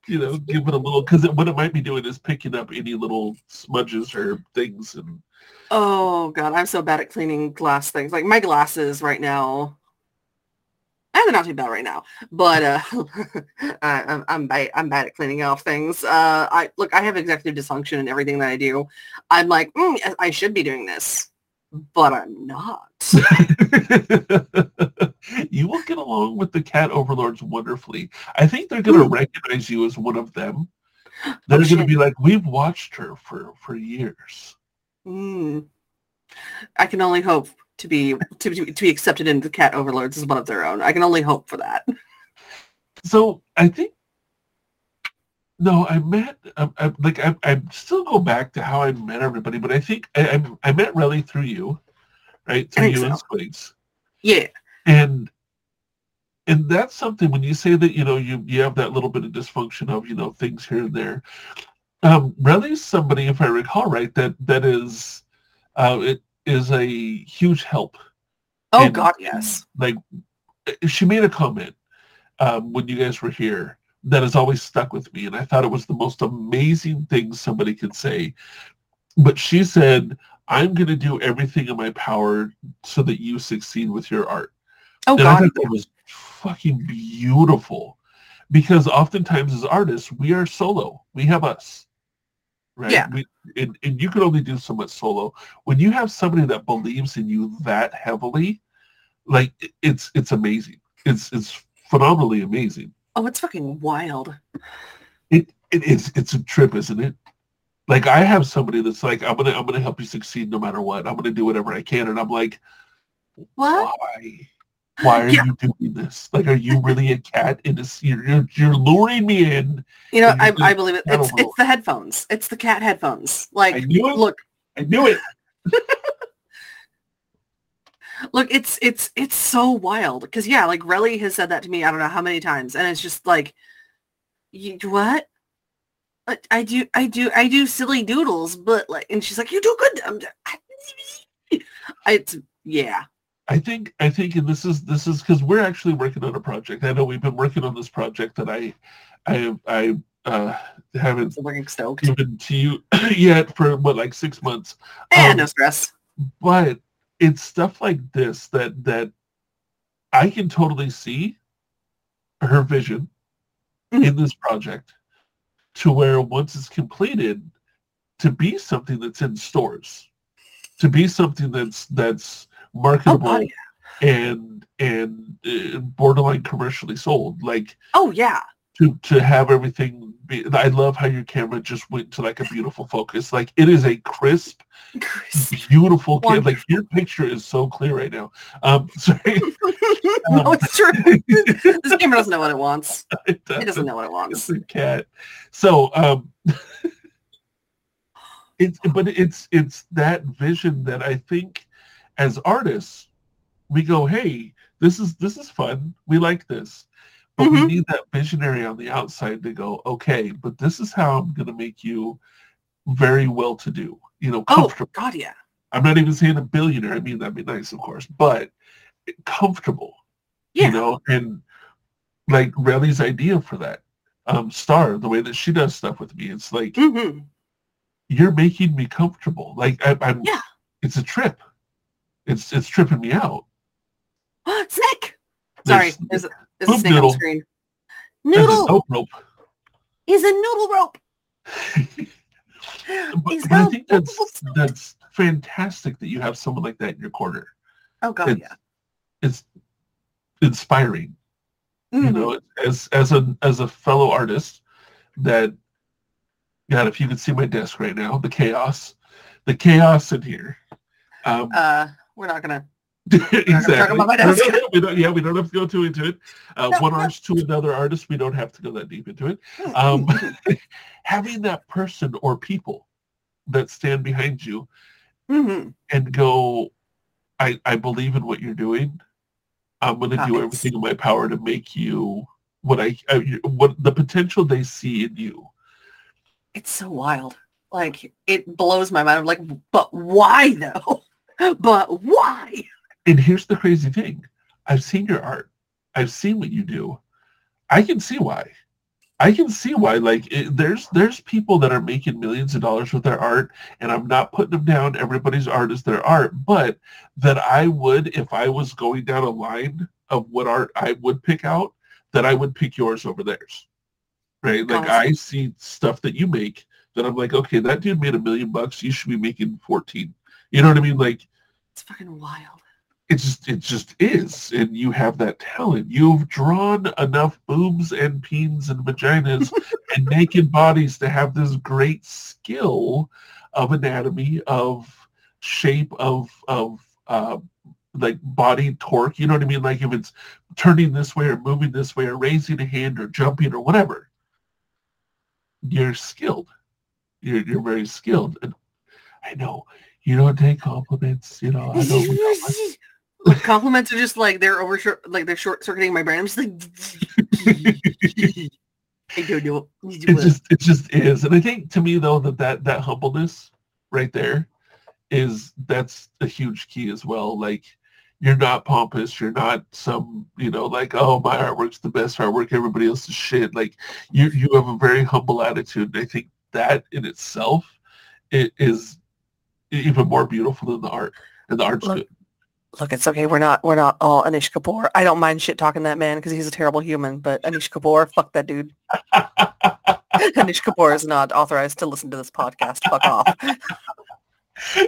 you know, give it a little, because what it might be doing is picking up any little smudges or things. And oh god, I'm so bad at cleaning glass things. Like, my glasses right now, and they're not too bad right now, but I'm bad at cleaning off things. I have executive dysfunction in everything that I do. I'm like, I should be doing this, but I'm not. You will get along with the cat overlords wonderfully. I think they're going to recognize you as one of them. They're going to be like, we've watched her for years. I can only hope to be accepted into the cat overlords as one of their own. I can only hope for that. So I think, no, I still go back to how I met everybody, but I think I met Raleigh through you, right? Through you and Squigs. Yeah. And that's something, when you say that, you know, you have that little bit of dysfunction of, you know, things here and there. Raleigh's somebody, if I recall right, that is, it is a huge help. Oh, and, god, yes. Like, she made a comment when you guys were here that has always stuck with me, and I thought it was the most amazing thing somebody could say. But she said, I'm going to do everything in my power so that you succeed with your art. Oh, and god. I thought that was fucking beautiful, because oftentimes as artists, we are solo. We have us, right? Yeah. And you can only do so much solo. When you have somebody that believes in you that heavily, like, it's amazing. It's phenomenally amazing. Oh, it's fucking wild. It's a trip, isn't it? Like, I have somebody that's like, I'm gonna help you succeed no matter what. I'm gonna do whatever I can, and I'm like, what? Why are you doing this? Like, are you really a cat? In this, you're luring me in. You know, I believe it. It's the headphones. It's the cat headphones. Like, I knew it. Look, it's so wild because like Raleigh has said that to me. I don't know how many times, and it's just like, you what? I do silly doodles, but like, and she's like, you do good. Yeah. I think, and this is because we're actually working on a project. I know we've been working on this project that I haven't given to you yet for like 6 months. And no stress. But it's stuff like this that I can totally see her vision in this project, to where once it's completed, to be something that's in stores, to be something that's marketable and borderline commercially sold. Like, to have everything be, I love how your camera just went to like a beautiful focus. Like, it is a crisp. Beautiful camera. Like, your picture is so clear right now. Sorry. No, it's true. This camera doesn't know what it wants. It doesn't know what it wants. It's a cat. So it's that vision that I think, as artists, we go, hey, this is fun. We like this. But we need that visionary on the outside to go, okay, but this is how I'm going to make you very well-to-do, comfortable. Oh, God, yeah. I'm not even saying a billionaire. I mean, that'd be nice, of course, but comfortable, and like Rally's idea for that. Star, the way that she does stuff with me, it's like, you're making me comfortable. Like, I'm it's a trip. It's tripping me out. Oh, it's Nick. Sorry, there's a snake on the screen. Noodle. He's a noodle rope. But I think that's fantastic that you have someone like that in your corner. Oh God, it's inspiring. As a fellow artist, that God, if you could see my desk right now, the chaos in here. We're not gonna. Exactly. Talk about my desk. We don't have to go too into it. One artist to another artist, we don't have to go that deep into it. Having that person or people that stand behind you and go, I believe in what you're doing. I'm going to do everything in my power to make you what the potential they see in you. It's so wild. Like, it blows my mind. I'm like, but why though? But why? And here's the crazy thing. I've seen your art. I've seen what you do. I can see why. Like, there's people that are making millions of dollars with their art, and I'm not putting them down. Everybody's art is their art. But that I would, if I was going down a line of what art I would pick out, that I would pick yours over theirs. Right? Like, I see stuff that you make that I'm like, okay, that dude made $1 million. You should be making 14. You know what I mean? Like, it's fucking wild. It just is. And you have that talent. You've drawn enough boobs and peens and vaginas and naked bodies to have this great skill of anatomy, of shape, of like body torque. You know what I mean? Like, if it's turning this way or moving this way or raising a hand or jumping or whatever, you're skilled. You're very skilled. And I know. You don't take compliments, I don't. Compliments are just like they're short-circuiting my brain. I'm just like, I don't know. It just is, and I think to me though that humbleness right there that's a huge key as well. Like, you're not pompous, you're not some like, oh, my artwork's the best artwork, everybody else's shit. Like, you have a very humble attitude, and I think that in itself is even more beautiful than the art, and the art's good. Look, it's okay. We're not all Anish Kapoor. I don't mind shit talking that man because he's a terrible human. But Anish Kapoor, fuck that dude. Anish Kapoor is not authorized to listen to this podcast. Fuck off.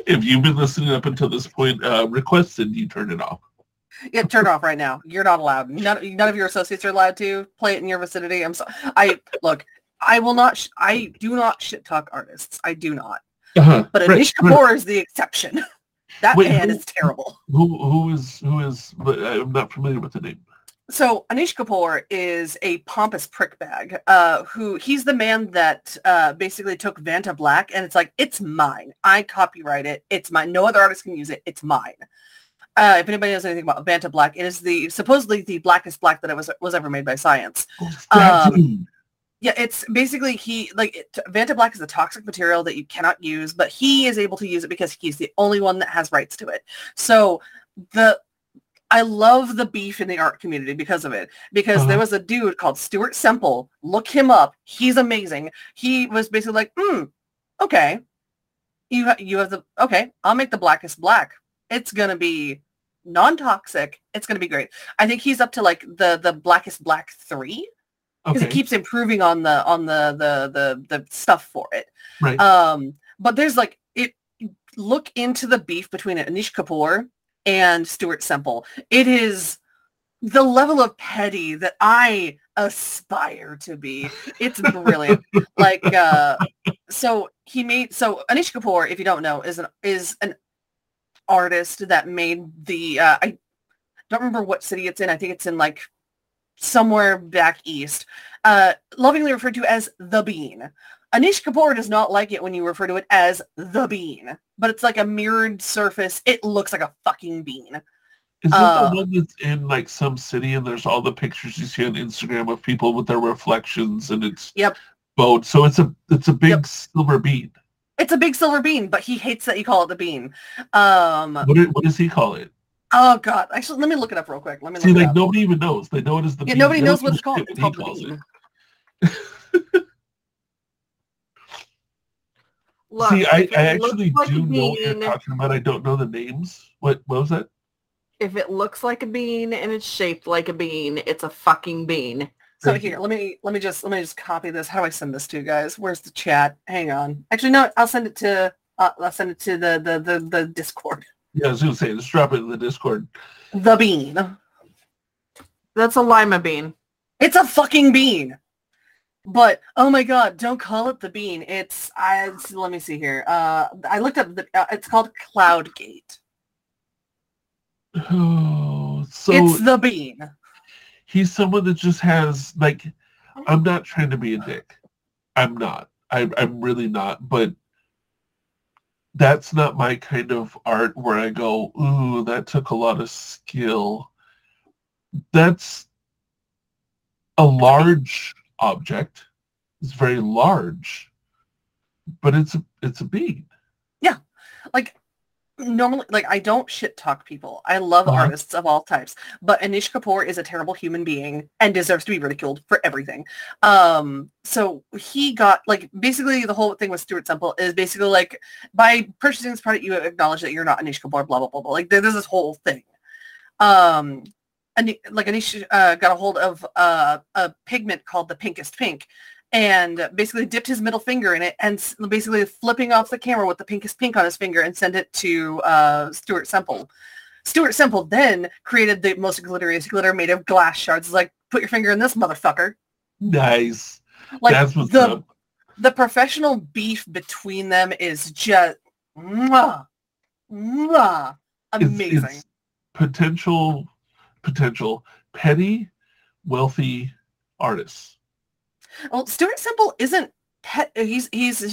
If you've been listening up until this point, requested you turn it off. Yeah, turn it off right now. You're not allowed. None of your associates are allowed to play it in your vicinity. I'm sorry. I do not shit talk artists. I do not. Uh-huh. But Anish Kapoor is the exception. That man is terrible. Who is? I'm not familiar with the name. So Anish Kapoor is a pompous prickbag who's the man that basically took Vantablack and it's like, it's mine. I copyright it. It's mine. No other artist can use it. It's mine. If anybody knows anything about Vantablack, it is supposedly the blackest black that was ever made by science. Yeah, it's basically Vantablack is a toxic material that you cannot use, but he is able to use it because he's the only one that has rights to it. So I love the beef in the art community because of it. Because there was a dude called Stuart Semple. Look him up. He's amazing. He was basically like, okay. Okay, I'll make the blackest black. It's going to be non-toxic. It's going to be great. I think he's up to like the blackest black 3. Because it keeps improving on the stuff for it. Right. But there's like, look into the beef between Anish Kapoor and Stuart Semple. It is the level of petty that I aspire to be. It's brilliant. So Anish Kapoor, if you don't know, is an artist that made the I don't remember what city it's in. I think it's in like somewhere back east, lovingly referred to as the Bean. Anish Kapoor does not like it when you refer to it as the Bean, but it's like a mirrored surface. It looks like a fucking bean. Is that the one that's in like some city and there's all the pictures you see on Instagram of people with their reflections and it's boat? So it's a big silver bean. It's a big silver bean, but he hates that you call it the bean. What does he call it? Oh God! Actually, let me look it up real quick. Let me see. Like nobody even knows. They know it as the bean. Nobody knows what it's called. It's called the bean. Look, see, I actually do know what you're talking about. I don't know the names. What was that? If it looks like a bean and it's shaped like a bean, it's a fucking bean. So here, let me just copy this. How do I send this to you guys? Where's the chat? Hang on. Actually, no, I'll send it to the Discord. Yeah, I was going to say, just drop it in the Discord. The bean. That's a lima bean. It's a fucking bean. But, oh my God, don't call it the bean. It's let me see here. I looked up, it's called Cloudgate. Oh, so it's the bean. He's someone that just has, like, I'm not trying to be a dick. I'm not. I'm really not, but that's not my kind of art where I go, ooh, that took a lot of skill. That's a large object. It's very large, but it's a bean. Yeah. Like, normally, like, I don't shit talk people. I love artists of all types, but Anish Kapoor is a terrible human being and deserves to be ridiculed for everything. So he got, like, basically the whole thing with Stuart Semple is basically like, by purchasing this product, you acknowledge that you're not Anish Kapoor, blah, blah, blah, blah. Like, there's this whole thing. And like, Anish got a hold of a pigment called the Pinkest Pink and basically dipped his middle finger in it and basically flipping off the camera with the Pinkest Pink on his finger and sent it to Stuart Semple. Stuart Semple then created the most glitteriest glitter made of glass shards. It's like, put your finger in this motherfucker. Nice. Like, that's what's up. The professional beef between them is just amazing. It's potential petty, wealthy artists. Well, Stuart Semple isn't he's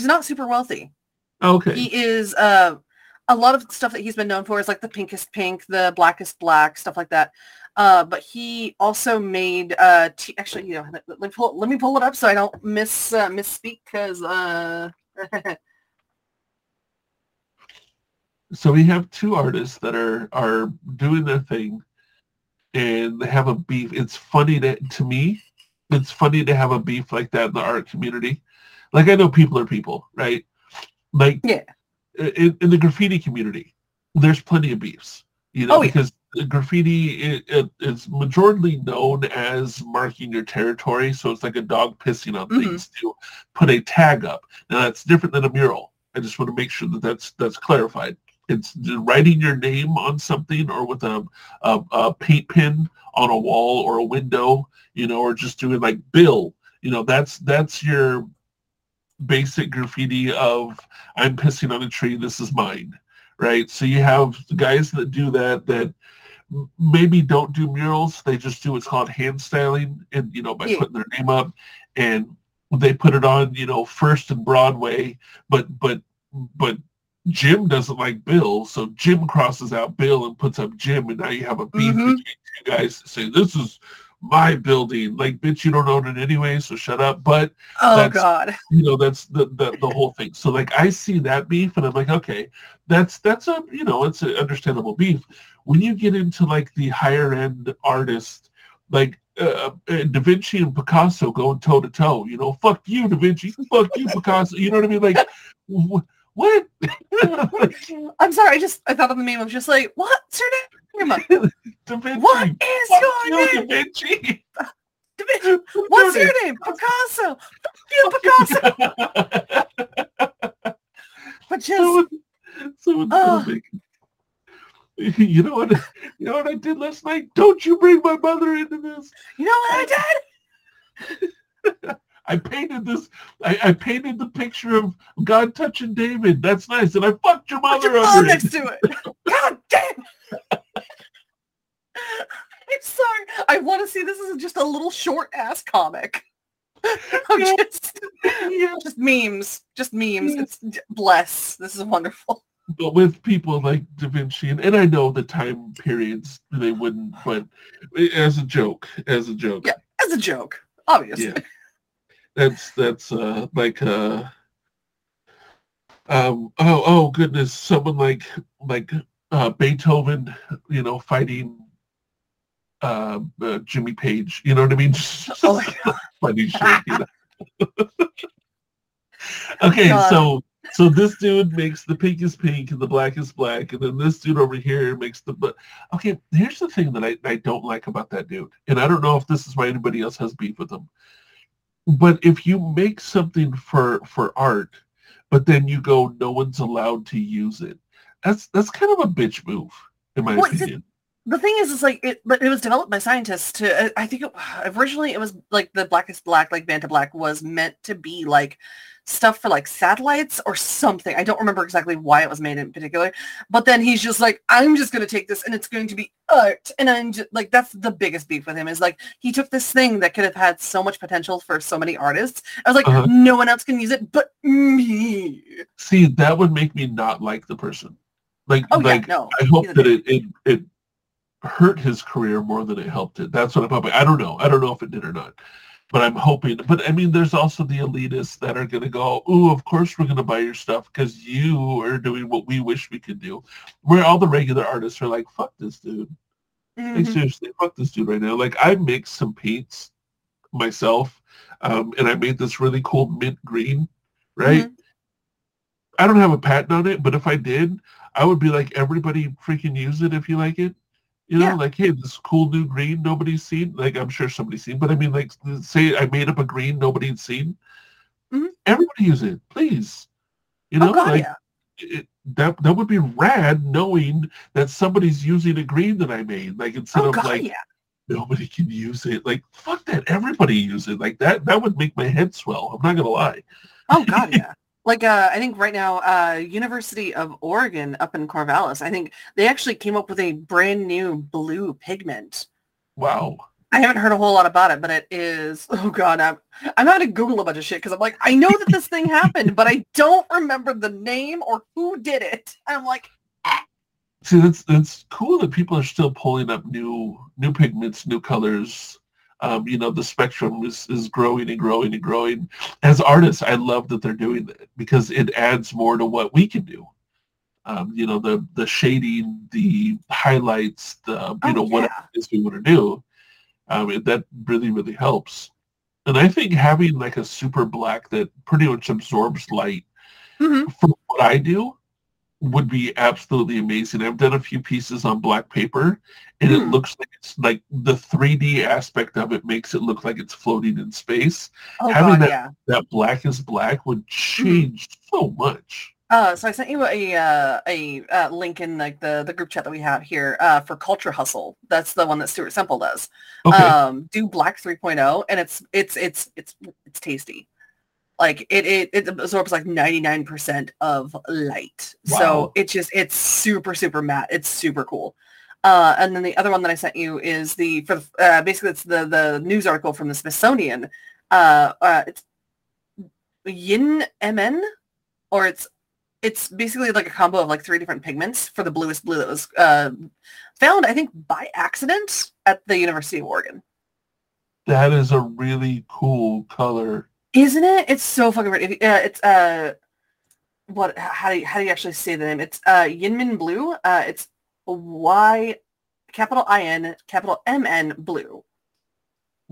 not super wealthy. Okay. He is a lot of stuff that he's been known for is like the Pinkest Pink, the Blackest Black, stuff like that. But he also made actually, you know, let me pull it up so I don't misspeak because So we have two artists that are doing their thing and they have a beef. It's funny to me. It's funny to have a beef like that in the art community. Like, I know people are people, right? Like, yeah. In the graffiti community, there's plenty of beefs, you know, because graffiti is majorly known as marking your territory. So it's like a dog pissing on things to put a tag up. Now, that's different than a mural. I just want to make sure that's clarified. It's writing your name on something or with a paint pen on a wall or a window, you know, or just doing like Bill, you know, that's your basic graffiti of I'm pissing on a tree, this is mine, right? So you have guys that do that maybe don't do murals. They just do what's called hand styling and, you know, by putting their name up, and they put it on, you know, First and Broadway, but Jim doesn't like Bill, so Jim crosses out Bill and puts up Jim, and now you have a beef between two guys that say, this is my building. Like, bitch, you don't own it anyway, so shut up. But you know, that's the whole thing. So like, I see that beef and I'm like, okay, that's a, you know, it's an understandable beef. When you get into like the higher end artists, like Da Vinci and Picasso going toe to toe, you know, fuck you, Da Vinci, fuck you, Picasso, you know what I mean? Like, what? I'm sorry, I thought of the meme of just like, what's your name? Da Vinci. What is your name? Da Vinci. Da Vinci. What's your name? Picasso. Picasso. But just someone's coming. You know what I did last night? Don't you bring my mother into this. You know what I did? I painted this. I painted the picture of God touching David. That's nice. And I fucked your mother over next to it. God damn. I'm sorry. I want to see this as just a little short ass comic. Just memes. Just memes. Yeah. It's bless. This is wonderful. But with people like Da Vinci, and I know the time periods they wouldn't, but as a joke. Yeah, as a joke. Obviously. Yeah. That's like oh goodness, someone like Beethoven, you know, fighting Jimmy Page, you know what I mean? Oh my God. Funny shit, you know. Okay, so this dude makes the pink is pink and the black is black, and then this dude over here makes the black. Okay, here's the thing that I don't like about that dude, and I don't know if this is why anybody else has beef with him. But if you make something for art, but then you go, no one's allowed to use it. That's kind of a bitch move, in my opinion. The thing is, it's like it was developed by scientists to. I think originally it was like the Black is Black, like Vantablack was meant to be like stuff for like satellites or something. I don't remember exactly why it was made in particular. But then he's just like, I'm just going to take this and it's going to be art. And I'm just, like, that's the biggest beef with him is like, he took this thing that could have had so much potential for so many artists. I was like, no one else can use it but me. See, that would make me not like the person. Like, I hope that it hurt his career more than it helped it. That's what I'm hoping. I don't know if it did or not. But I'm hoping. But I mean, there's also the elitists that are going to go, ooh, of course we're going to buy your stuff because you are doing what we wish we could do. Where all the regular artists are like, fuck this dude. Mm-hmm. Like, seriously, fuck this dude right now. Like, I make some paints myself, and I made this really cool mint green, right? Mm-hmm. I don't have a patent on it, but if I did, I would be like, everybody freaking use it if you like it. You know, like, hey, this cool new green nobody's seen. Like, I'm sure somebody's seen, but I mean, like, say I made up a green nobody's seen. Mm-hmm. Everybody use it, please. You know, that would be rad knowing that somebody's using a green that I made. Like, instead of nobody can use it. Like, fuck that, everybody use it. Like, that would make my head swell. I'm not gonna lie. Oh God, yeah. Like, I think right now, University of Oregon up in Corvallis, I think they actually came up with a brand new blue pigment. Wow. I haven't heard a whole lot about it, but it is, oh God, I'm having to Google a bunch of shit because I'm like, I know that this thing happened, but I don't remember the name or who did it. And I'm like, ah. See, that's cool that people are still pulling up new pigments, new colors. You know, the spectrum is growing and growing and growing. As artists, I love that they're doing that because it adds more to what we can do. You know, the shading, the highlights, whatever it is we want to do. That really, really helps. And I think having like a super black that pretty much absorbs light from what I do would be absolutely amazing. I've done a few pieces on black paper, and it looks like it's like the 3D aspect of it makes it look like it's floating in space. Oh, having God, that black is black would change so much. So I sent you a link in like the group chat that we have here for Culture Hustle. That's the one that Stuart Semple does. Okay. Do Black 3.0, and it's tasty. Like it absorbs like 99% of light. Wow. So it's super, super matte. It's super cool. And then the other one that I sent you is basically it's the news article from the Smithsonian. It's Yin MN, or it's basically like a combo of like three different pigments for the bluest blue that was found, I think, by accident at the University of Oregon. That is a really cool color, isn't it? It's so fucking pretty. It's what? How do you actually say the name? It's Yinmin blue. It's Y capital I N capital M N blue,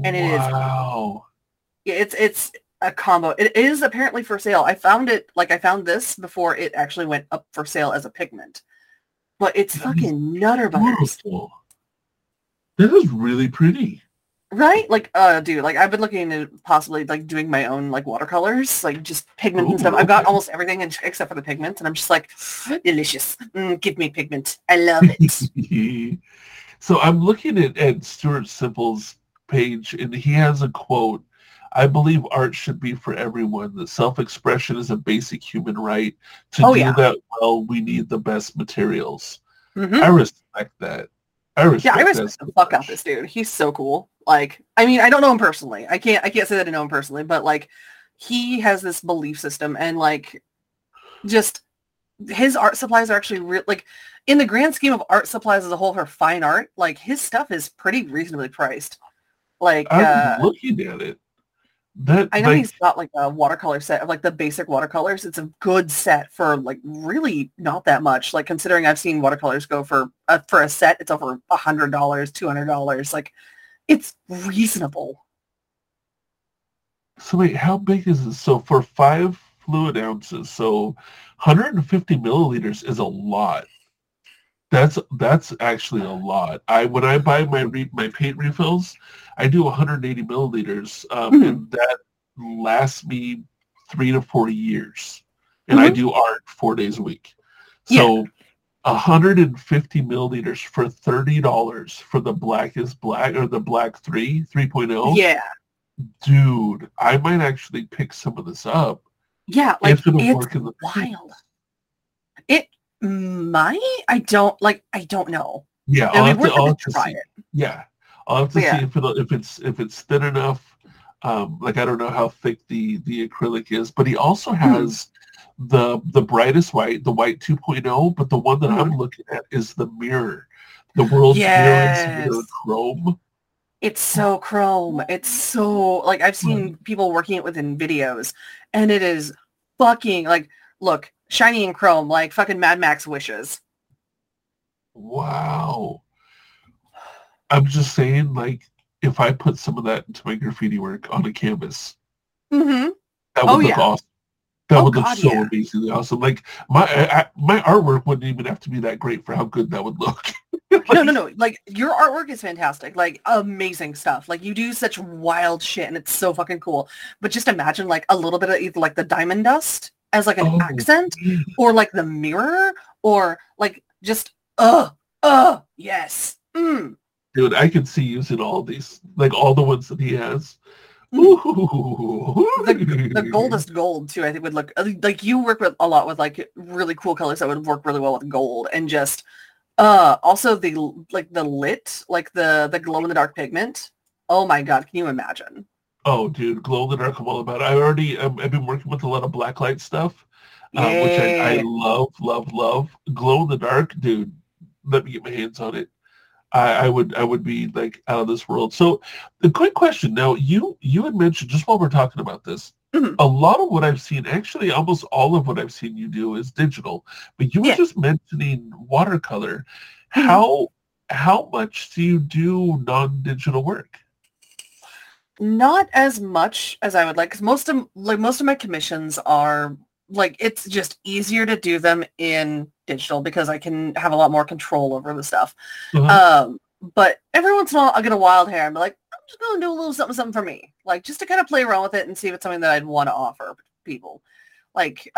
and it is wow. Yeah, it's a combo. It is apparently for sale. I found this before it actually went up for sale as a pigment. But it's fucking nutter butters. This is really pretty. Right? Like, dude, like I've been looking at possibly like doing my own like watercolors, like just pigment and stuff. I've got almost everything except for the pigments, and I'm just like, delicious. Give me pigment. I love it. So I'm looking at Stuart Semple's page, and he has a quote. I believe art should be for everyone. That self-expression is a basic human right. To do that well, we need the best materials. Mm-hmm. I respect that. I respect the fuck out this dude. He's so cool. Like, I mean, I don't know him personally. I can't say that I know him personally, but like, he has this belief system, and like, just his art supplies are actually like, in the grand scheme of art supplies as a whole for fine art, like his stuff is pretty reasonably priced. Like, I'm looking at it. I know, like, he's got like a watercolor set of like the basic watercolors. It's a good set for like really not that much. Like, considering I've seen watercolors go for a set, it's over $100, $200. Like, it's reasonable. So wait, how big is it? So for 5 fluid ounces, so 150 milliliters is a lot. That's actually a lot. When I buy my paint refills, I do 180 milliliters, and that lasts me 3 to 4 years. And I do art 4 days a week. So 150 milliliters for $30 for the blackest black, or the Black 3.0. Yeah. Dude, I might actually pick some of this up. Yeah, like, it's wild. I don't know. Yeah, I'll have to see. Yeah, I'll have to see if it's thin enough. Like, I don't know how thick the acrylic is, but he also has the brightest white, the white 2.0. But the one that I'm looking at is the mirror, the world's mirror chrome. It's so chrome. It's so, like, I've seen people working it within videos, and it is fucking like, look. Shiny and chrome, like fucking Mad Max wishes. Wow. I'm just saying, like, if I put some of that into my graffiti work on a canvas, that would look awesome. That would look so amazingly awesome. Like, my artwork wouldn't even have to be that great for how good that would look. Like, no. Like, your artwork is fantastic. Like, amazing stuff. Like, you do such wild shit, and it's so fucking cool. But just imagine, like, a little bit of either, like, the diamond dust as like an accent, or like the mirror, or like just Dude, I could see using all these, like all the ones that he has. The goldest gold too, I think, would look like, you work with a lot with like really cool colors that would work really well with gold, and just also the, like, the lit, like the glow in the dark pigment. Oh my god, can you imagine? Oh, dude, glow in the dark, I'm all about it. I've been working with a lot of black light stuff, which I love. Glow in the dark, dude. Let me get my hands on it. I would be like out of this world. So, the quick question. Now, you had mentioned, just while we're talking about this, a lot of what I've seen, actually almost all of what I've seen you do is digital. But you were just mentioning watercolor. How much do you do non-digital work? Not as much as I would like, because most of my commissions are, like, it's just easier to do them in digital because I can have a lot more control over the stuff. But every once in a while, I'll get a wild hair and be like, I'm just going to do a little something for me, like, just to kind of play around with it and see if it's something that I'd want to offer people. like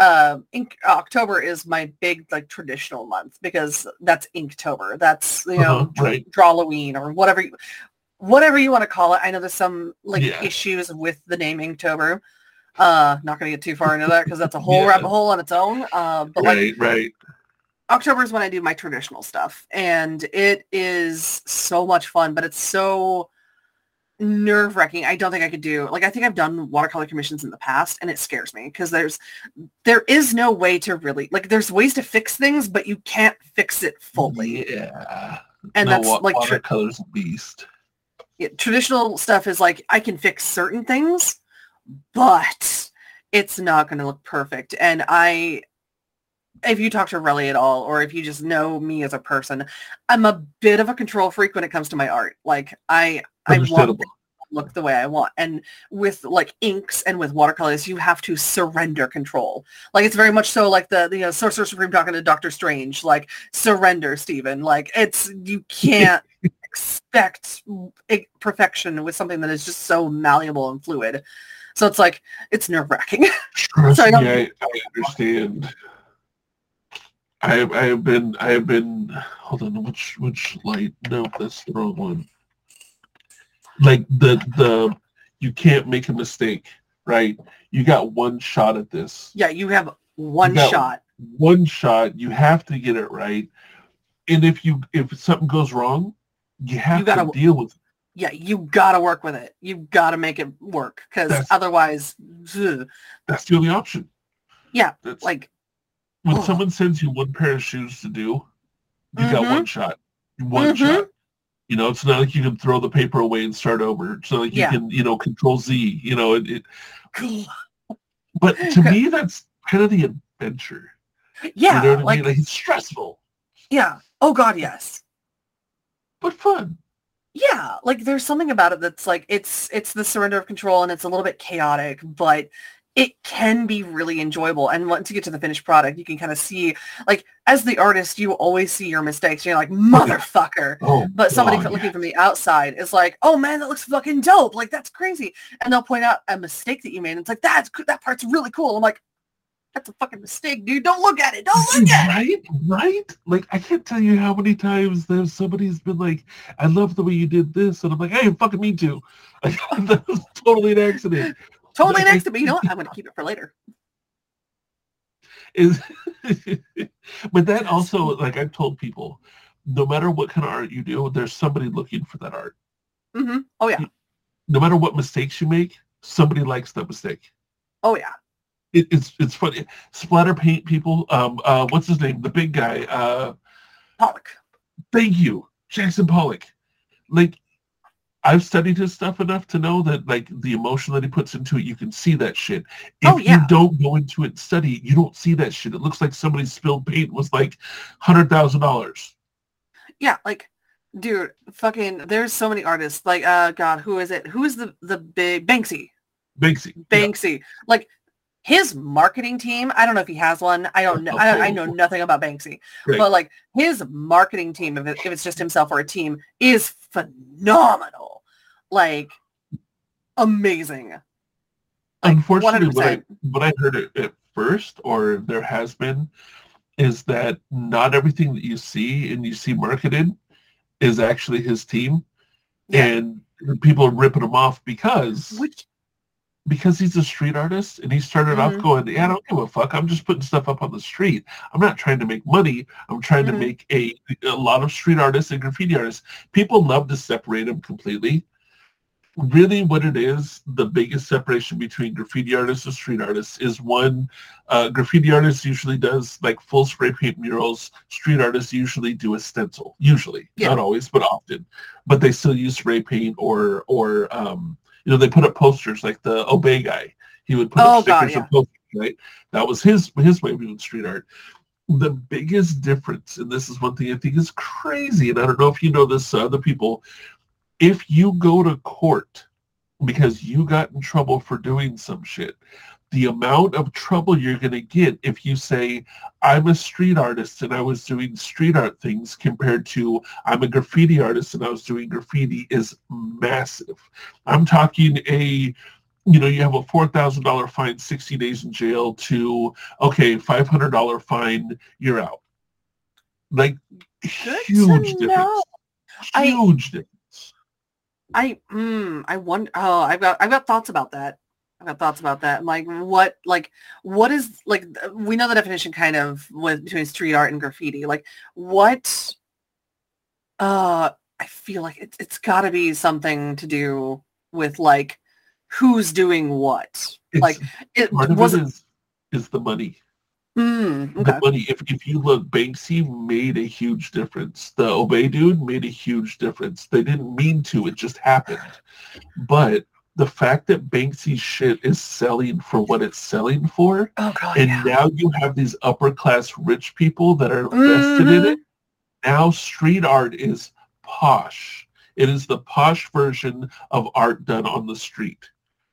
October is my big like traditional month because that's Inktober. That's Drawloween or whatever you want to call it. I know there's some issues with the name Inktober. Not going to get too far into that because that's a whole rabbit hole on its own. But October is when I do my traditional stuff, and it is so much fun, but it's so nerve-wracking. I don't think I could do, I think I've done watercolor commissions in the past, and it scares me because there is no way to really, there's ways to fix things, but you can't fix it fully. Yeah. And no, that's watercolor's a beast. Yeah, traditional stuff is I can fix certain things, but it's not going to look perfect. And if you talk to Raleigh at all, or if you just know me as a person, I'm a bit of a control freak when it comes to my art. I want to look the way I want. And with inks and with watercolors, you have to surrender control. It's very much so the Sorcerer Supreme talking to Doctor Strange, surrender, Stephen. You can't expect perfection with something that is just so malleable and fluid. So it's nerve-wracking. So I understand. I have been. Hold on. Which light? No, that's the wrong one. The you can't make a mistake, right? You got one shot at this. Yeah, you have one shot. One shot. You have to get it right. And if something goes wrong, you gotta deal with it. Yeah, you gotta work with it. You gotta make it work because otherwise, that's the only option. Yeah, When someone sends you one pair of shoes to do, you got one shot. One shot. You know, it's not like you can throw the paper away and start over. It's not like you can, Control Z, But to me, that's kind of the adventure. Yeah. You know what I mean? It's stressful. Yeah. Oh, God, yes. But fun. Yeah. There's something about it that's it's the surrender of control, and it's a little bit chaotic, but it can be really enjoyable. And once you get to the finished product, you can kind of see, as the artist, you always see your mistakes. You're like, motherfucker. Oh, but somebody looking from the outside is like, oh, man, that looks fucking dope. That's crazy. And they'll point out a mistake that you made. And it's like, that part's really cool. I'm like, that's a fucking mistake, dude. Don't look at it. Right? Right? I can't tell you how many times there's somebody's been like, I love the way you did this. And I'm like, hey, fucking me too. That was totally an accident. Totally next to me. You know what? I'm going to keep it for later. But that also, I've told people, no matter what kind of art you do, there's somebody looking for that art. Mm-hmm. Oh, yeah. No matter what mistakes you make, somebody likes that mistake. Oh, yeah. It's funny. Splatter paint people. What's his name? The big guy. Pollock. Thank you. Jackson Pollock. I've studied his stuff enough to know that, the emotion that he puts into it, you can see that shit. If you don't go into it and study it, you don't see that shit. It looks like somebody spilled paint was, $100,000. Yeah, dude, fucking, there's so many artists. God, who is it? Who is the big... Banksy. Yeah. His marketing team, I don't know if he has one. I don't know. I know nothing about Banksy. Right. But, his marketing team, if it's just himself or a team, is phenomenal. Amazing. Unfortunately, what I heard at first, or there has been, is that not everything that you see and you see marketed is actually his team. Yeah. And people are ripping him off because he's a street artist, and he started off going, yeah, I don't give a fuck. I'm just putting stuff up on the street. I'm not trying to make money. I'm trying to make a lot of street artists and graffiti artists. People love to separate them completely. Really what it is, the biggest separation between graffiti artists and street artists is one, graffiti artist usually does full spray paint murals. Street artists usually do a stencil, not always, but often. But they still use spray paint or they put up posters like the Obey guy. He would put up stickers and posters, right? That was his way of doing street art. The biggest difference, and this is one thing I think is crazy, and I don't know if you know this, other people, if you go to court because you got in trouble for doing some shit, the amount of trouble you're going to get if you say, I'm a street artist and I was doing street art things compared to I'm a graffiti artist and I was doing graffiti is massive. I'm talking a you know, you have a $4,000 fine, 60 days in jail, to, okay, $500 fine, you're out. Like, huge difference. Huge difference. I wonder, I've got thoughts about that. I've got thoughts about that. What is, like, we know the definition kind of between street art and graffiti. Like, what, I feel like it's gotta be something to do with, like, who's doing what. Part of it is the money. Okay. The money. If you look, Banksy made a huge difference. The Obey dude made a huge difference. They didn't mean to. It just happened. But the fact that Banksy's shit is selling for what it's selling for, now you have these upper-class rich people that are invested in it. Now street art is posh. It is the posh version of art done on the street.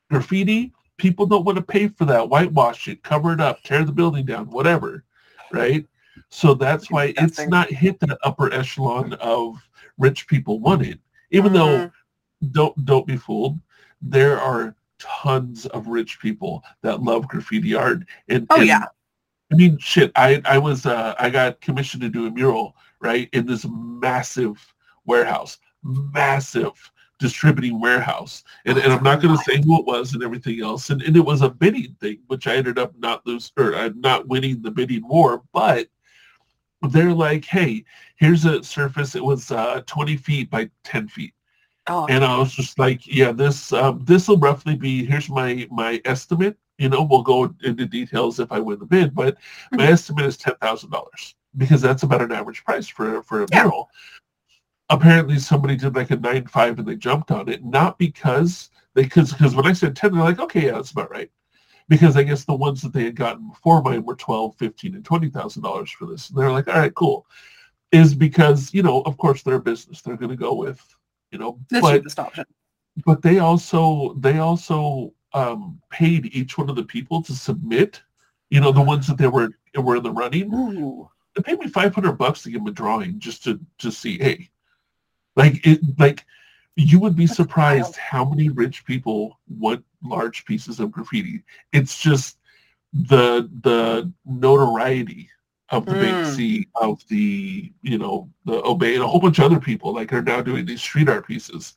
Graffiti, people don't want to pay for that. Whitewash it, cover it up, tear the building down, whatever, right? So that's why it's not hit that upper echelon of rich people want it. Even though, don't be fooled, there are tons of rich people that love graffiti art. I mean, shit, I was, I got commissioned to do a mural, right, in this massive distributing warehouse. And I'm not going to say who it was and everything else. And it was a bidding thing, which I ended up not winning the bidding war, but they're like, hey, here's a surface. It was 20 feet by 10 feet. And I was just like, yeah, this will roughly be, here's my estimate. You know, we'll go into details if I win the bid, but my estimate is $10,000 because that's about an average price for a mural. Apparently somebody did like a 9.5 and they jumped on it, not because when I said 10, they're like, okay, yeah, that's about right. Because I guess the ones that they had gotten before mine were $12,000, $15,000, and $20,000 for this. And they're like, all right, cool. Is because, you know, of course they're a business. They're going to go with, you know, this cheapest option. But they also paid each one of the people to submit, you know, the ones that were in the running. They paid me $500 to give them a drawing just to see, hey, you would be surprised how many rich people want large pieces of graffiti. It's just the notoriety of the Banksy, of the, you know, the Obey, and a whole bunch of other people, like, are now doing these street art pieces.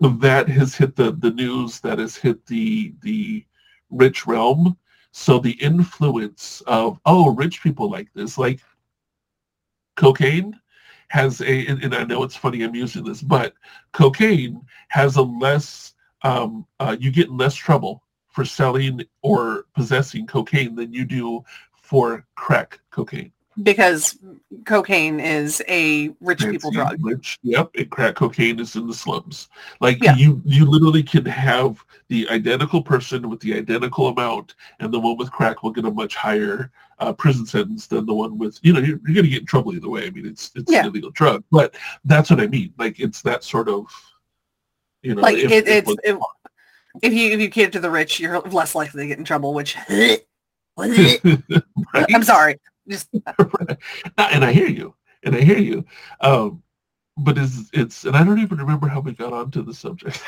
That has hit the news, that has hit the rich realm. So the influence of, rich people like this, like cocaine has and I know it's funny I'm using this, but cocaine has a less, you get less trouble for selling or possessing cocaine than you do for crack cocaine. Because cocaine is a rich people drug. Rich, yep, and crack cocaine is in the slums. You literally can have the identical person with the identical amount, and the one with crack will get a much higher prison sentence than the one with, you know, you're going to get in trouble either way. I mean, it's an illegal drug, but that's what I mean. Like, it's that sort of, you know. Like, if you cater to the rich, you're less likely to get in trouble, which, right? I'm sorry. And I hear you. But it's and I don't even remember how we got onto the subject.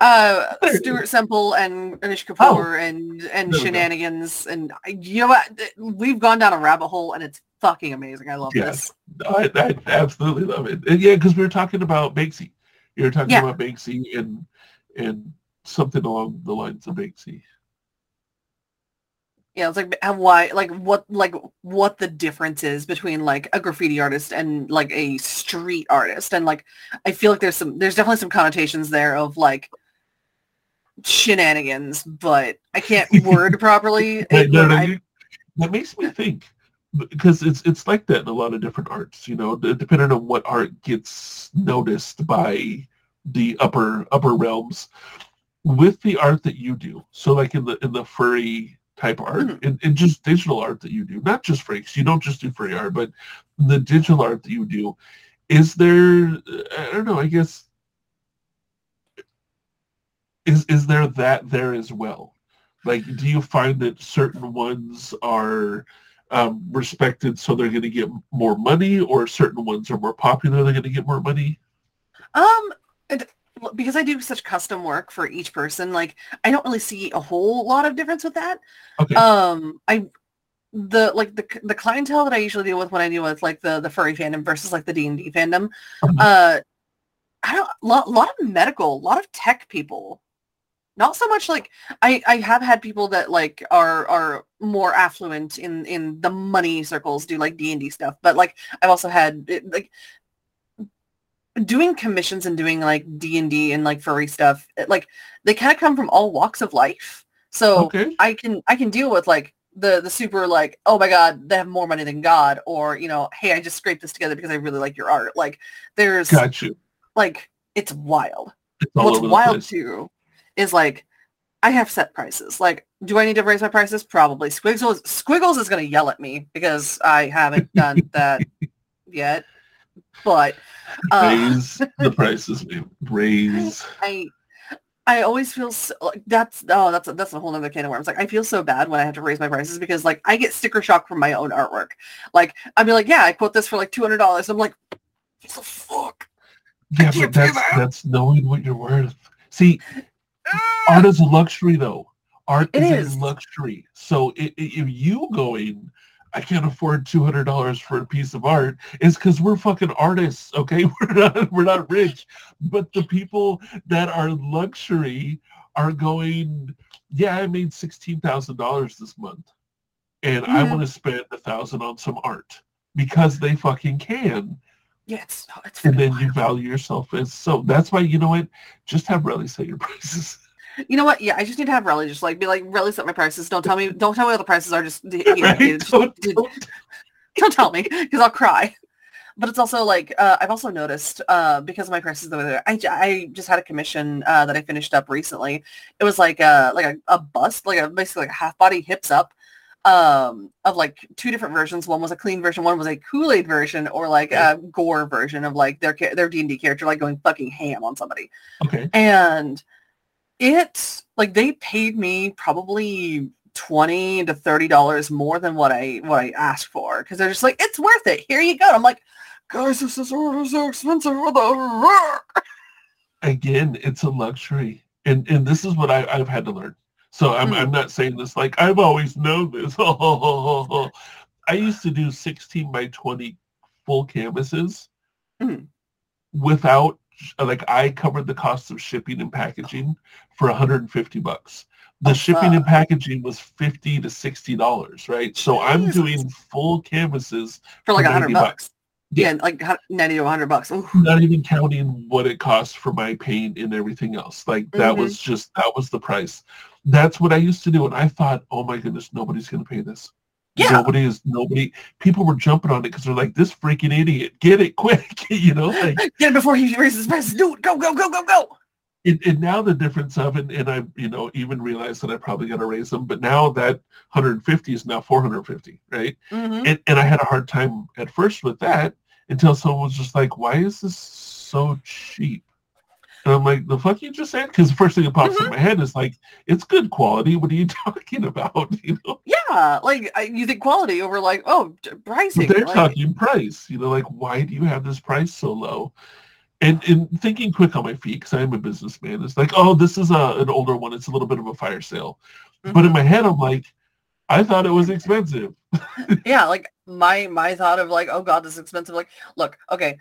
Stuart Semple and Anish Kapoor and shenanigans, and you know what? We've gone down a rabbit hole and it's fucking amazing. I love this. I absolutely love it. And yeah, because we were talking about Banksy. You were talking about Banksy and something along the lines of Banksy. Yeah, it's like why, what the difference is between like a graffiti artist and like a street artist, and like I feel like there's definitely some connotations there of like shenanigans, but I can't word properly. That makes me think, because it's like that in a lot of different arts, you know, depending on what art gets noticed by the upper realms with the art that you do. So like in the furry type art and just digital art that you do, not just furry, because you don't just do furry art, but the digital art that you do, is there, I don't know, I guess, is there that there as well? Like, do you find that certain ones are respected so they're going to get more money, or certain ones are more popular, they're going to get more money? because I do such custom work for each person, like I don't really see a whole lot of difference with that. Okay. The clientele that I usually deal with when I deal with like the furry fandom versus like the D&D fandom, mm-hmm. A lot of medical, a lot of tech people. Not so much like I have had people that like are more affluent in the money circles do like D&D stuff, but like I've also had like doing commissions and doing like D&D and like furry stuff. Like they kind of come from all walks of life, so okay. I can deal with like the super like, oh my god, they have more money than God, or you know, hey, I just scraped this together because I really like your art. Like there's gotcha. Like it's wild. It's all what's over the wild place. Too is like I have set prices. Like, do I need to raise my prices? Probably. Squiggles is going to yell at me because I haven't done that yet. But raise the prices, man. Raise. I always feel so, like that's a whole other can of worms. Like I feel so bad when I have to raise my prices because like I get sticker shock from my own artwork. Like I'd be like, yeah, I quote this for like $200. I'm like, what the fuck? Yeah, but that's knowing what you're worth. See, art is a luxury though. Art is a luxury. So if you going, I can't afford $200 for a piece of art, it's because we're fucking artists, okay? We're not rich. But the people that are luxury are going, yeah, I made $16,000 this month. And yeah. I want to spend $1,000 on some art because they fucking can. Yes. Yeah, it's and then wild. You value yourself. And so that's why, you know what? Just have Raleigh set your prices. You know what? Yeah, I just need to have Raleigh just like be like, Raleigh set my prices. Don't tell me what the prices are. Just, you know, right? Don't tell me because I'll cry. But it's also like I've also noticed because of my prices, I just had a commission that I finished up recently. It was like a bust, basically a half body hips up of like two different versions. One was a clean version, one was a Kool-Aid version, or like a gore version of like their D&D character like going fucking ham on somebody. Okay, and. It's like they paid me probably $20 to $30 more than what I asked for because they're just like, it's worth it. Here you go. I'm like, guys, this is so expensive. Again, it's a luxury, and this is what I've had to learn. So I'm not saying this like I've always known this. I used to do 16 by 20 full canvases without. Like I covered the cost of shipping and packaging for $150. The shipping and packaging was $50 to $60, right? So I'm doing full canvases for like $100. Yeah, like $90 to $100. Ooh. Not even counting what it cost for my paint and everything else. Like that was just that was the price. That's what I used to do, and I thought, oh my goodness, nobody's going to pay this. Yeah. Nobody. People were jumping on it because they're like, "This freaking idiot, get it quick!" You know, like, get it before he raises prices. Do it, go. And now the difference of it, and I, you know, even realized that I probably got to raise them. But now that 150 is now 450, right? Mm-hmm. And I had a hard time at first with that until someone was just like, "Why is this so cheap?" And I'm like, the fuck you just said? Because the first thing that pops in my head is like, it's good quality. What are you talking about? You know? Yeah, like you think quality over like, oh, pricing. But they're like, talking price. You know, like, why do you have this price so low? And thinking quick on my feet, because I am a businessman, it's like, oh, this is an older one. It's a little bit of a fire sale. Mm-hmm. But in my head, I'm like, I thought it was expensive. Yeah, like my thought of like, oh god, this is expensive. Like, look, okay,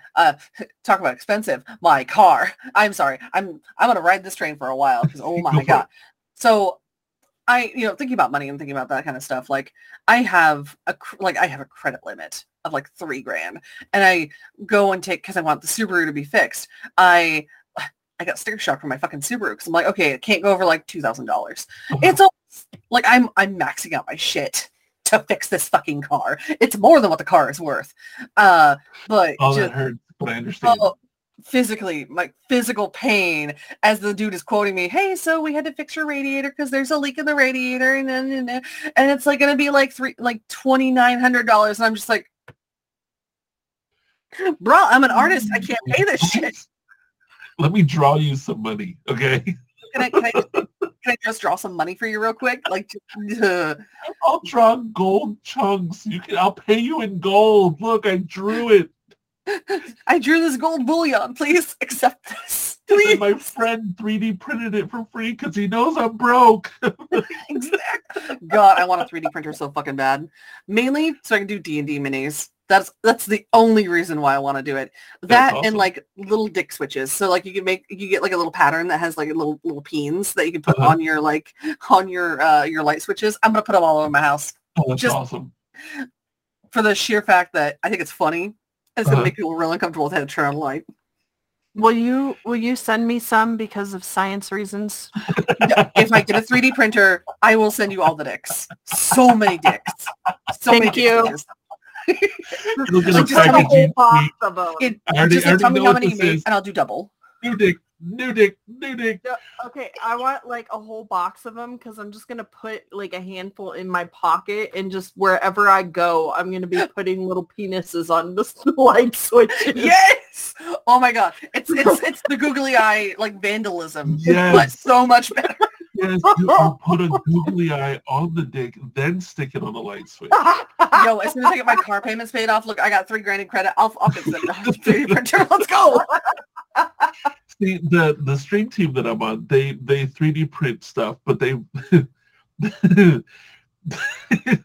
talk about expensive. My car. I'm sorry. I'm gonna ride this train for a while because oh my god. So I, you know, thinking about money and thinking about that kind of stuff. Like, I have a credit limit of like $3,000, and I go and take because I want the Subaru to be fixed. I got sticker shock from my fucking Subaru because I'm like, okay, it can't go over like $2,000. It's all. Like, I'm maxing out my shit to fix this fucking car. It's more than what the car is worth. But all that hurt, but I understand. Physically, like, physical pain as the dude is quoting me, hey, so we had to fix your radiator because there's a leak in the radiator, and it's, like, going to be, like, $2,900, and I'm just like, bro, I'm an artist. I can't pay this shit. Let me draw you some money, okay? Can I just draw some money for you real quick? Like, I'll draw gold chunks. I'll pay you in gold. Look, I drew it. I drew this gold bullion. Please accept this. Please. And my friend 3D printed it for free because he knows I'm broke. Exactly. God, I want a 3D printer so fucking bad. Mainly so I can do D&D minis. That's the only reason why I want to do it. That awesome. And like little dick switches. So like you get like a little pattern that has like little peens that you can put on your like on your light switches. I'm gonna put them all over my house. Oh, that's just awesome. For the sheer fact that I think it's funny. It's gonna make people real uncomfortable with how to turn on light. Will you send me some because of science reasons? If I get a 3D printer, I will send you all the dicks. So many dicks. So thank many you. Dicks. It'll just have a whole box of them. Just tell me how many you made, and I'll do double. New dick. Okay, I want like a whole box of them because I'm just gonna put like a handful in my pocket and just wherever I go, I'm gonna be putting little penises on this light switch. Yes! Oh my god, it's the googly eye like vandalism. Yes, but so much better. Yes, you can put a googly eye on the dick, then stick it on the light switch. Yo, as soon as I get my car payments paid off, look, I got $3,000 in credit. I'll get them. Let's go. See, the stream team that I'm on, they 3D print stuff, but they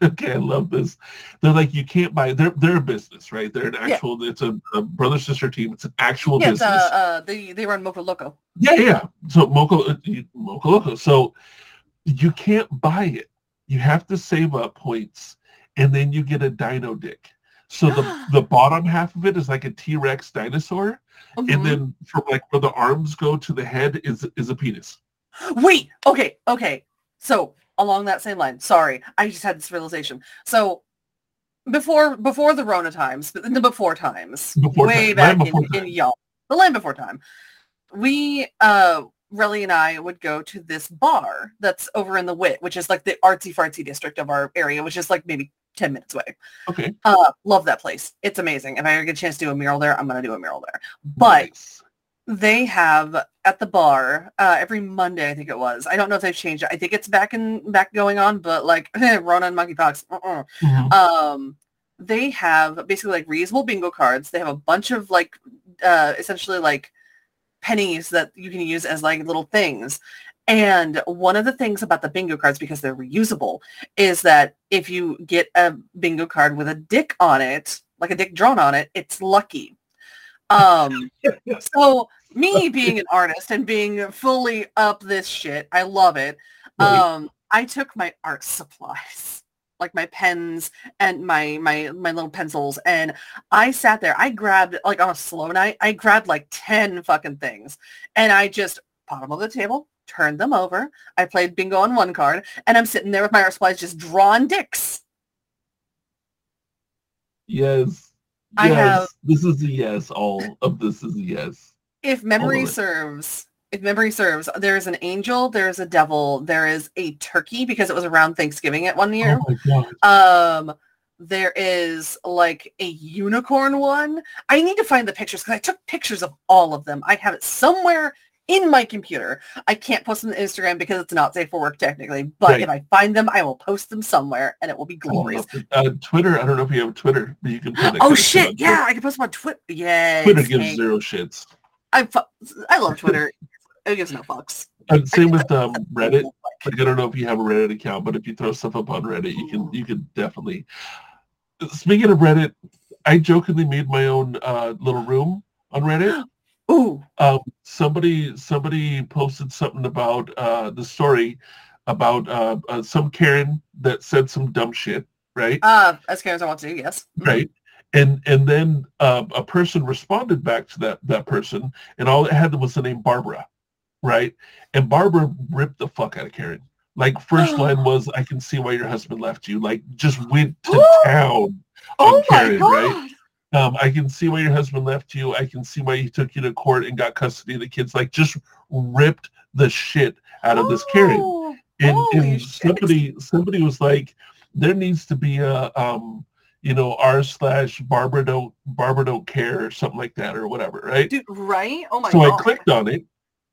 okay, I love this. They're like, you can't buy. They're a business, right? They're an actual. Yeah. It's a brother sister team. It's an actual business. Yeah, they run Moco Loco. Yeah. So Moco Loco. So you can't buy it. You have to save up points, and then you get a dino dick. So the bottom half of it is like a T-Rex dinosaur, and then from like where the arms go to the head is a penis. Wait. Okay. So. Along that same line. Sorry, I just had this realization. So, before the Rona times, the before times, the land before time, we, Raleigh and I would go to this bar that's over in the Wit, which is like the artsy-fartsy district of our area, which is like maybe 10 minutes away. Okay. Love that place. It's amazing. If I ever get a chance to do a mural there, I'm going to do a mural there. But... Nice. They have at the bar every Monday, I think it was. I don't know if they've changed it. I think it's back going on, but like Rona and monkeypox. Mm-hmm. They have basically like reusable bingo cards. They have a bunch of like essentially like pennies that you can use as like little things. And one of the things about the bingo cards, because they're reusable, is that if you get a bingo card with a dick on it, like a dick drawn on it, it's lucky. So me being an artist and being fully up this shit, I love it. I took my art supplies, like my pens and my little pencils, and I sat there. I grabbed, like on a slow night, I grabbed like 10 fucking things, and I just bottom of the table, turned them over. I played bingo on one card, and I'm sitting there with my art supplies just drawing dicks. Yes. I have. This is a yes. All of this is a yes. If memory serves, there is an angel, there is a devil, there is a turkey because it was around Thanksgiving at one year. Oh my God. There is like a unicorn one. I need to find the pictures because I took pictures of all of them. I have it somewhere in my computer. I can't post them on Instagram because it's not safe for work technically, but right. If I find them, I will post them somewhere and it will be glorious. Twitter, I don't know if you have Twitter, but you can put it. Oh shit, yeah, I can post them on Twitter. Yeah. Twitter gives zero shits. I love Twitter. It gives no fucks. And same with Reddit. Like, I don't know if you have a Reddit account, but if you throw stuff up on Reddit, you can definitely. Speaking of Reddit, I jokingly made my own little room on Reddit. Ooh. Somebody posted something about the story about some Karen that said some dumb shit, right? As Karen as I want to, yes. Right. And then a person responded back to that person, and all it had was the name Barbara, right? And Barbara ripped the fuck out of Karen. Like, first line was, I can see why your husband left you. Like, just went to town on Karen, my God. Right? I can see why your husband left you. I can see why he took you to court and got custody of the kids. Like, just ripped the shit out of this Karen. And somebody was like, there needs to be a, r/Barbara don't care or something like that or whatever, right? Dude, right? Oh, my God. So I clicked on it,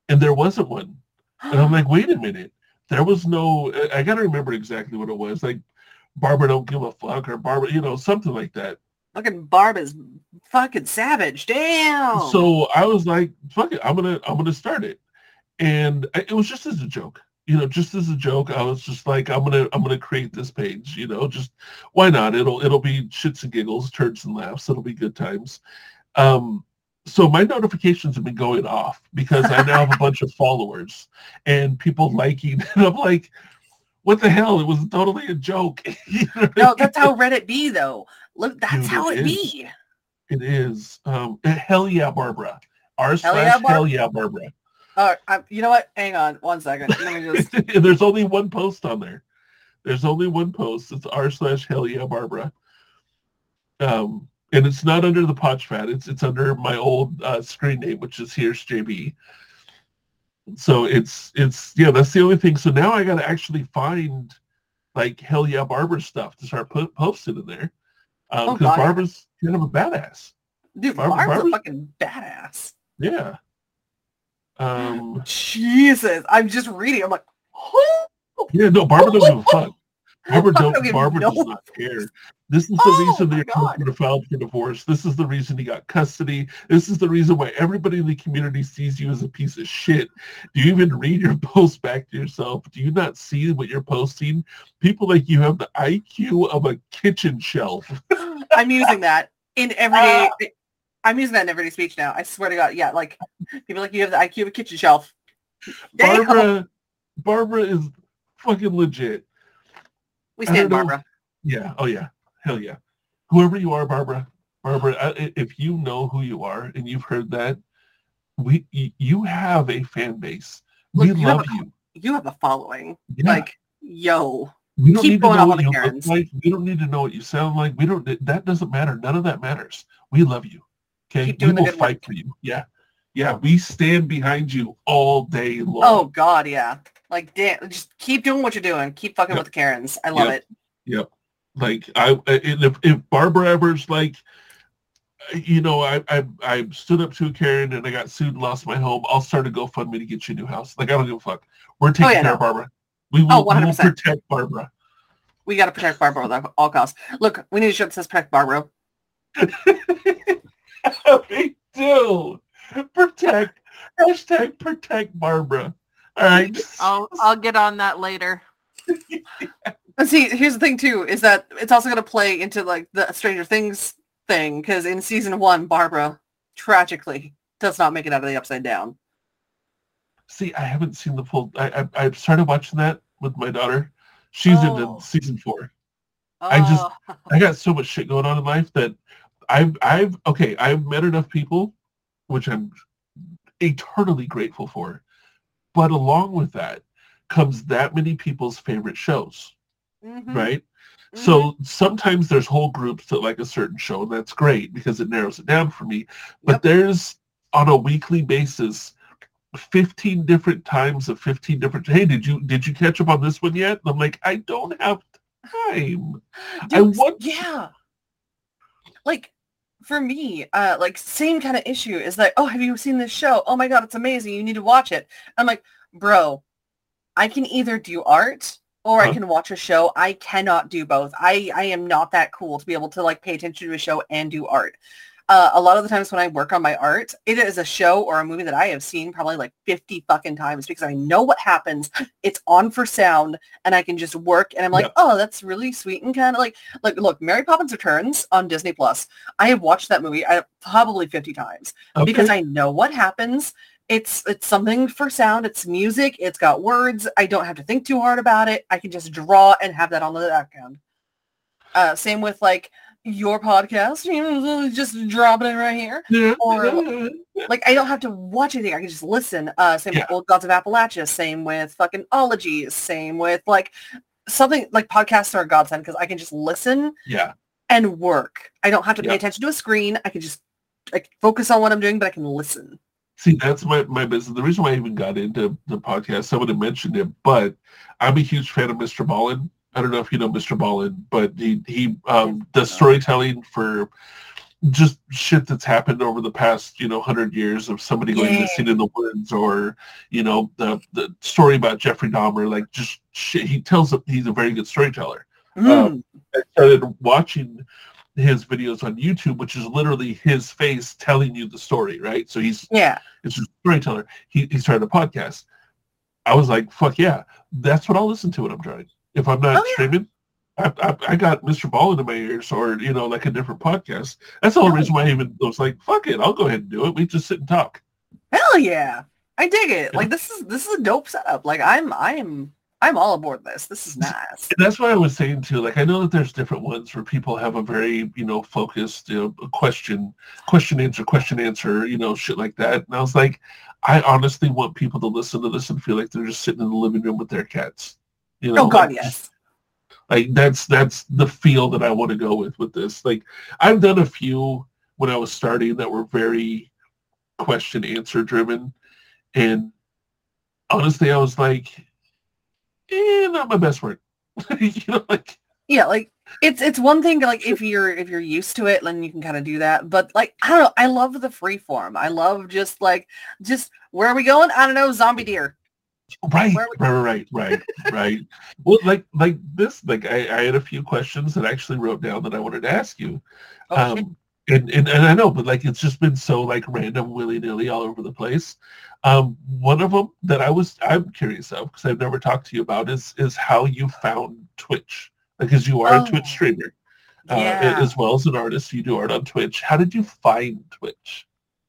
and there wasn't one. And I'm like, wait a minute. There was no, I got to remember exactly what it was. Like, Barbara don't give a fuck or Barbara, something like that. Fucking Barb is fucking savage. Damn. So I was like, fuck it, I'm gonna start it. And it was just as a joke. You know, just as a joke, I was just like, I'm gonna create this page, you know, just why not? It'll be shits and giggles, turds and laughs, it'll be good times. So my notifications have been going off because I now have a bunch of followers and people liking, and I'm like, what the hell? It was totally a joke. You know, no, that's how Reddit be though. Look, that's dude, how it be. It is. Hell yeah, Barbara. r/hell yeah Barbara. All right, you know what? Hang on one second. Let me just... There's only one post on there. There's only one post. It's r/hell yeah Barbara. And it's not under the Pochfad. It's under my old screen name, which is Here's JB. So it's yeah, that's the only thing. So now I got to actually find like Hell Yeah Barbara stuff to start posting in there because Barbara's kind of a badass. Dude, Barbara's a fucking badass. Yeah. Jesus, I'm just reading. I'm like, oh. Yeah, no, Barbara doesn't give a fuck. Barbara does not care. This is the reason that your husband filed for divorce. This is the reason he got custody. This is the reason why everybody in the community sees you as a piece of shit. Do you even read your posts back to yourself? Do you not see what you're posting? People like you have the IQ of a kitchen shelf. I'm using that in everyday. I'm using that in everyday speech now. I swear to God, yeah. Like people like you have the IQ of a kitchen shelf. Damn. Barbara is fucking legit. We stand Barbara. Yeah. Oh, yeah. Hell yeah. Whoever you are, Barbara. Barbara, if you know who you are and you've heard that, you have a fan base. Look, we love you. You have a following. Yeah. Like, yo. We don't keep going on with Karen's. Like. We don't need to know what you sound like. We don't. That doesn't matter. None of that matters. We love you. Okay. Keep doing we will fight work. For you. Yeah. Yeah. We stand behind you all day long. Oh, God. Yeah. Like, damn, just keep doing what you're doing. Keep fucking with the Karens. I love it. Yep. Like, if Barbara ever's like, you know, I stood up to a Karen and I got sued and lost my home, I'll start a GoFundMe to get you a new house. Like, I don't give a fuck. We're taking care of Barbara. We will protect Barbara. We got to protect Barbara at all costs. Look, we need a shirt that says protect Barbara. We do. Protect. Hashtag protect Barbara. All right. I'll get on that later. See, here's the thing too, is that it's also going to play into like the Stranger Things thing, because in season 1, Barbara tragically does not make it out of the Upside Down. See, I haven't seen the full. I started watching that with my daughter. She's in season 4. Oh. I got so much shit going on in life that I've met enough people, which I'm eternally grateful for. But along with that comes that many people's favorite shows, right? Mm-hmm. So sometimes there's whole groups that like a certain show, and that's great because it narrows it down for me. But there's, on a weekly basis, 15 different times of 15 different, hey, did you catch up on this one yet? And I'm like, I don't have time. Dude, I want Like, for me, like, same kind of issue is like, oh, have you seen this show? Oh, my God, it's amazing. You need to watch it. I'm like, bro, I can either do art or I can watch a show. I cannot do both. I am not that cool to be able to, like, pay attention to a show and do art. A lot of the times when I work on my art, it is a show or a movie that I have seen probably, like, 50 fucking times because I know what happens. It's on for sound, and I can just work, and I'm like, oh, that's really sweet and kind of like, look, Mary Poppins Returns on Disney+. I have watched that movie probably 50 times because I know what happens. It's something for sound. It's music. It's got words. I don't have to think too hard about it. I can just draw and have that on the background. Same with, like, your podcast, you know, just dropping it right here, or like I don't have to watch anything. I can just listen. Same with Old Gods of Appalachia. Same with fucking ologies. Same with like something like podcasts are a godsend because I can just listen. Yeah. And work. I don't have to pay attention to a screen. I can just like focus on what I'm doing, but I can listen. See, that's my business. The reason why I even got into the podcast, someone had mentioned it, but I'm a huge fan of Mr. Ballin. I don't know if you know Mr. Ballin, but he does storytelling for just shit that's happened over the past, you know, 100 years of somebody going missing in the woods, or, you know, the story about Jeffrey Dahmer, like just shit. He's a very good storyteller. I started watching his videos on YouTube, which is literally his face telling you the story, right? So he's it's a storyteller. He started a podcast. I was like, fuck yeah, that's what I'll listen to when I'm driving. If I'm not streaming, I got Mr. Ball into my ears, or you know, like a different podcast. That's the only reason why I even was like, fuck it, I'll go ahead and do it. We just sit and talk. Hell yeah, I dig it. Yeah. Like this is a dope setup. Like I'm all aboard this. This is nice. And that's what I was saying too. Like I know that there's different ones where people have a very, you know, focused, you know, question answer, you know, shit like that. And I was like, I honestly want people to listen to this and feel like they're just sitting in the living room with their cats. You know, oh God, like, yes. Like that's the feel that I want to go with this. Like I've done a few when I was starting that were very question answer driven, and honestly, I was like, not my best work. You know, like yeah, like it's one thing to, like if you're used to it, then you can kind of do that. But like I don't know, I love the free form. I love just where are we going? I don't know, zombie deer. Right. Well, like this, like I had a few questions that I actually wrote down that I wanted to ask you. And I know, but like it's just been so like random, willy-nilly all over the place. One of them that I'm curious of, because I've never talked to you about, is how you found Twitch, because you are a Twitch streamer as well as an artist. You do art on Twitch. How did you find Twitch?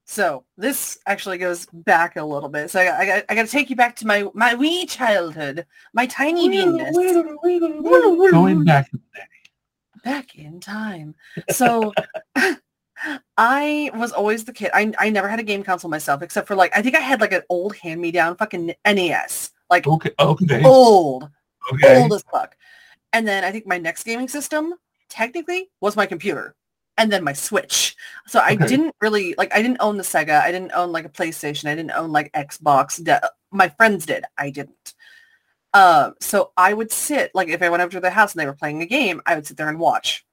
So this actually goes back a little bit. So I got to take you back to my wee childhood, my tiny weeness. Going back in the day. Back in time. So I was always the kid. I never had a game console myself, except for like I think I had like an old hand-me-down fucking NES. Like old as fuck. And then I think my next gaming system technically was my computer. And then my Switch. So I didn't really, like, I didn't own the Sega. I didn't own, like, a PlayStation. I didn't own, like, Xbox. My friends did. I didn't. So I would sit, like, if I went over to their house and they were playing a game, I would sit there and watch.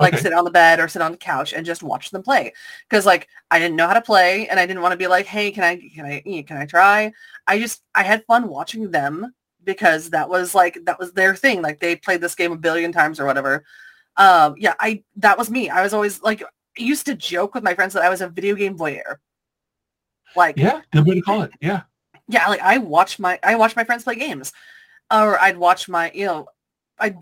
Like, sit on the bed or sit on the couch and just watch them play. Because, like, I didn't know how to play, and I didn't want to be like, hey, can I try? I had fun watching them because that was their thing. Like, they played this game a billion times or whatever. That was me. I was always like, used to joke with my friends that I was a video game voyeur. Like, yeah, good way to call it. Yeah. Yeah. Like I watched my friends play games, or I'd watch my, you know, I'd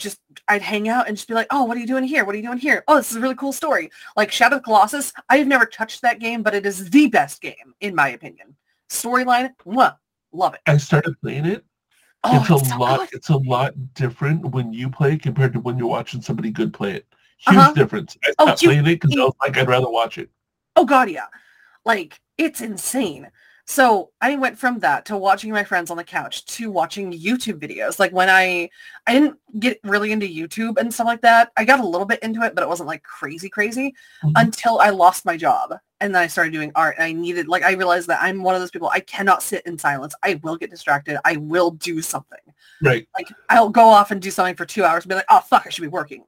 hang out and just be like, oh, what are you doing here? What are you doing here? Oh, this is a really cool story. Like Shadow of the Colossus. I have never touched that game, but it is the best game in my opinion. Storyline. Love it. I started playing it. It's a lot different when you play compared to when you're watching somebody good play it. Huge difference. I stopped playing it because I was like, I'd rather watch it. Oh, God, yeah. Like, it's insane. So I went from that to watching my friends on the couch to watching YouTube videos. Like, when I didn't get really into YouTube and stuff like that. I got a little bit into it, but it wasn't, like, crazy until I lost my job. And then I started doing art, and I realized that I'm one of those people, I cannot sit in silence. I will get distracted. I will do something. Right. Like, I'll go off and do something for 2 hours and be like, oh, fuck, I should be working.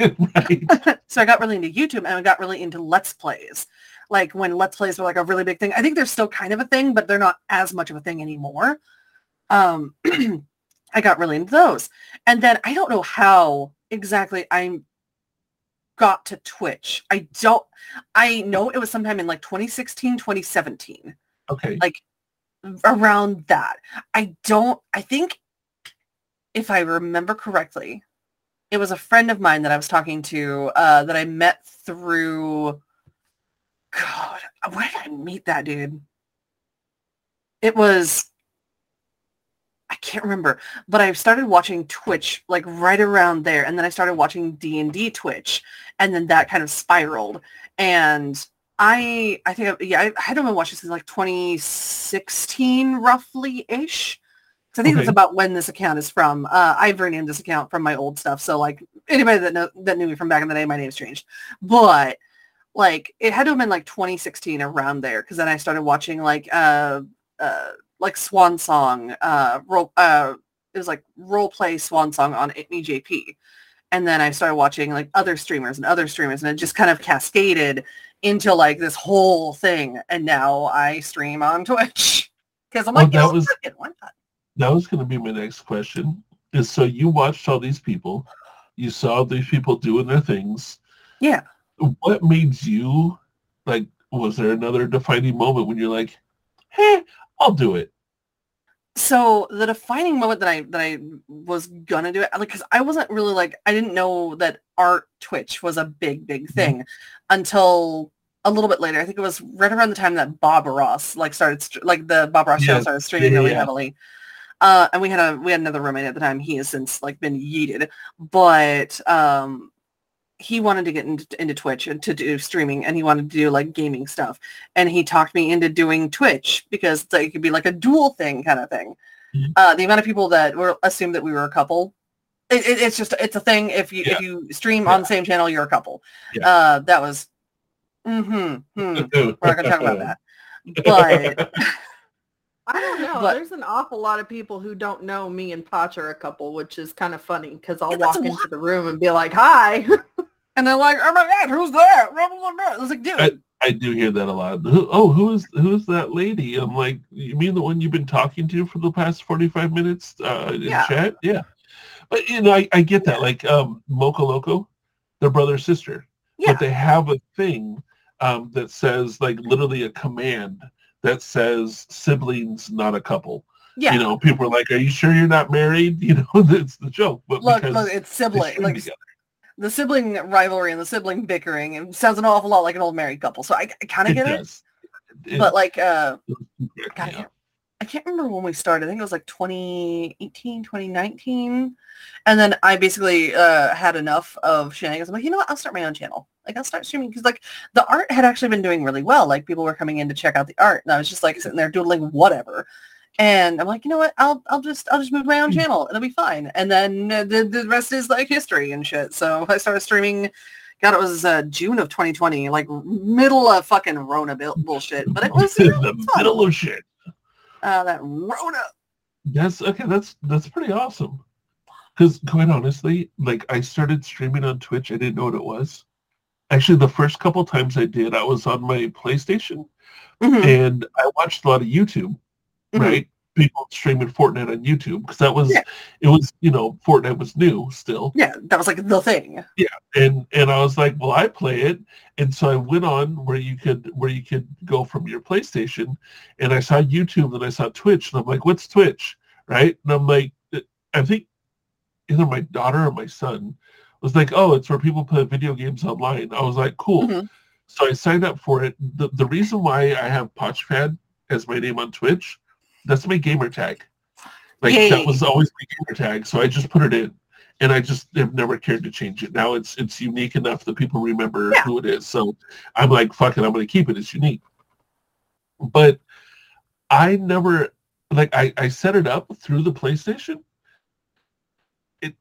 Right. So I got really into YouTube, and I got really into Let's Plays. Like, when Let's Plays were, like, a really big thing. I think they're still kind of a thing, but they're not as much of a thing anymore. I got really into those. And then I don't know how exactly I got to Twitch. I know it was sometime in, like, 2016, 2017. Okay. Like, around that. I think, if I remember correctly, it was a friend of mine that I was talking to that I met through... God, where did I meet that dude? It was, I can't remember, but I started watching Twitch like right around there, and then I started watching D&D Twitch, and then that kind of spiraled. And I hadn't been watching since like 2016 roughly-ish. So I think that's about when this account is from. I've renamed this account from my old stuff, so like anybody that knew me from back in the day, my name's changed. But like, it had to have been, like, 2016 around there, because then I started watching, like Swan Song, it was, like, role-play Swan Song on EJP. And then I started watching, like, other streamers, and it just kind of cascaded into, like, this whole thing, and now I stream on Twitch. Because I'm like, why not? That was going to be my next question, is so you watched all these people, you saw these people doing their things, Yeah. What made you, like, was there another defining moment when you're like, hey, I'll do it? So the defining moment that I was gonna do it, like, because I wasn't really like, I didn't know that art Twitch was a big thing until a little bit later. I think it was right around the time that Bob Ross show started streaming really heavily. And we had another roommate at the time. He has since like been yeeted, but he wanted to get into Twitch and to do streaming, and he wanted to do like gaming stuff. And he talked me into doing Twitch because it could be like a dual thing kind of thing. Mm-hmm. The amount of people that were assumed that we were a couple, it's a thing. If you stream on the same channel, you're a couple. Yeah. That was, we're not going to talk about that. But I don't know. But there's an awful lot of people who don't know me and Potch are a couple, which is kind of funny because I'll walk into the room and be like, hi. And they're like, oh my God, who's that? I was like, dude. I do hear that a lot. Who's that lady? I'm like, you mean the one you've been talking to for the past 45 minutes in chat? Yeah. But, you know, I get that. Like Moco Loco, they're brother and sister. Yeah. But they have a thing that says, like, literally a command that says siblings, not a couple. Yeah. You know, people are like, are you sure you're not married? You know, that's the joke. But look, it's sibling. Like, the sibling rivalry and the sibling bickering, it sounds an awful lot like an old married couple. So I kind of get it. But like, I can't remember when we started. I think it was like 2018, 2019. And then I basically had enough of shenanigans. I'm like, you know what? I'll start my own channel. Like, I'll start streaming. Because, like, the art had actually been doing really well. Like, people were coming in to check out the art. And I was just, like, sitting there doodling whatever. And I'm like, you know what? I'll just move my own channel. It'll be fine. And then the rest is, like, history and shit. So I started streaming. God, it was June of 2020. Like, middle of fucking Rona bullshit. But it was, you know, the middle of shit. That Rona. That's pretty awesome. Because quite honestly, like, I started streaming on Twitch. I didn't know what it was. Actually, the first couple times I did, I was on my PlayStation, and I watched a lot of YouTube. Right, people streaming Fortnite on YouTube because that was it was, you know, Fortnite was new still. Yeah, that was like the thing. Yeah, and I was like, well, I play it, and so I went on where you could go from your PlayStation, and I saw YouTube, and I saw Twitch, and I'm like, what's Twitch, right? And I'm like, I think either my daughter or my son was like, oh, it's where people play video games online. I was like, cool. So I signed up for it. The reason why I have Pochfad as my name on Twitch, that's my gamer tag. Like, that was always my gamer tag, so I just put it in. And I just have never cared to change it. Now it's unique enough that people remember who it is. So I'm like, fuck it, I'm going to keep it. It's unique. But I never, like, I set it up through the PlayStation.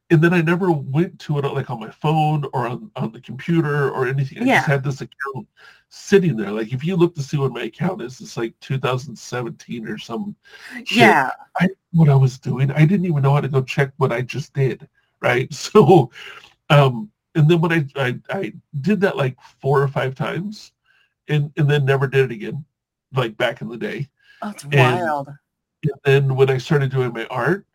And then I never went to it, like, on my phone or on the computer or anything. I just had this account sitting there. Like, if you look to see what my account is, it's like 2017 or some shit. Yeah. I didn't know what I was doing. I didn't even know how to go check what I just did, right? So, and then when I did that, like, 4 or 5 times and then never did it again, like, back in the day. Oh, it's wild. And then when I started doing my art,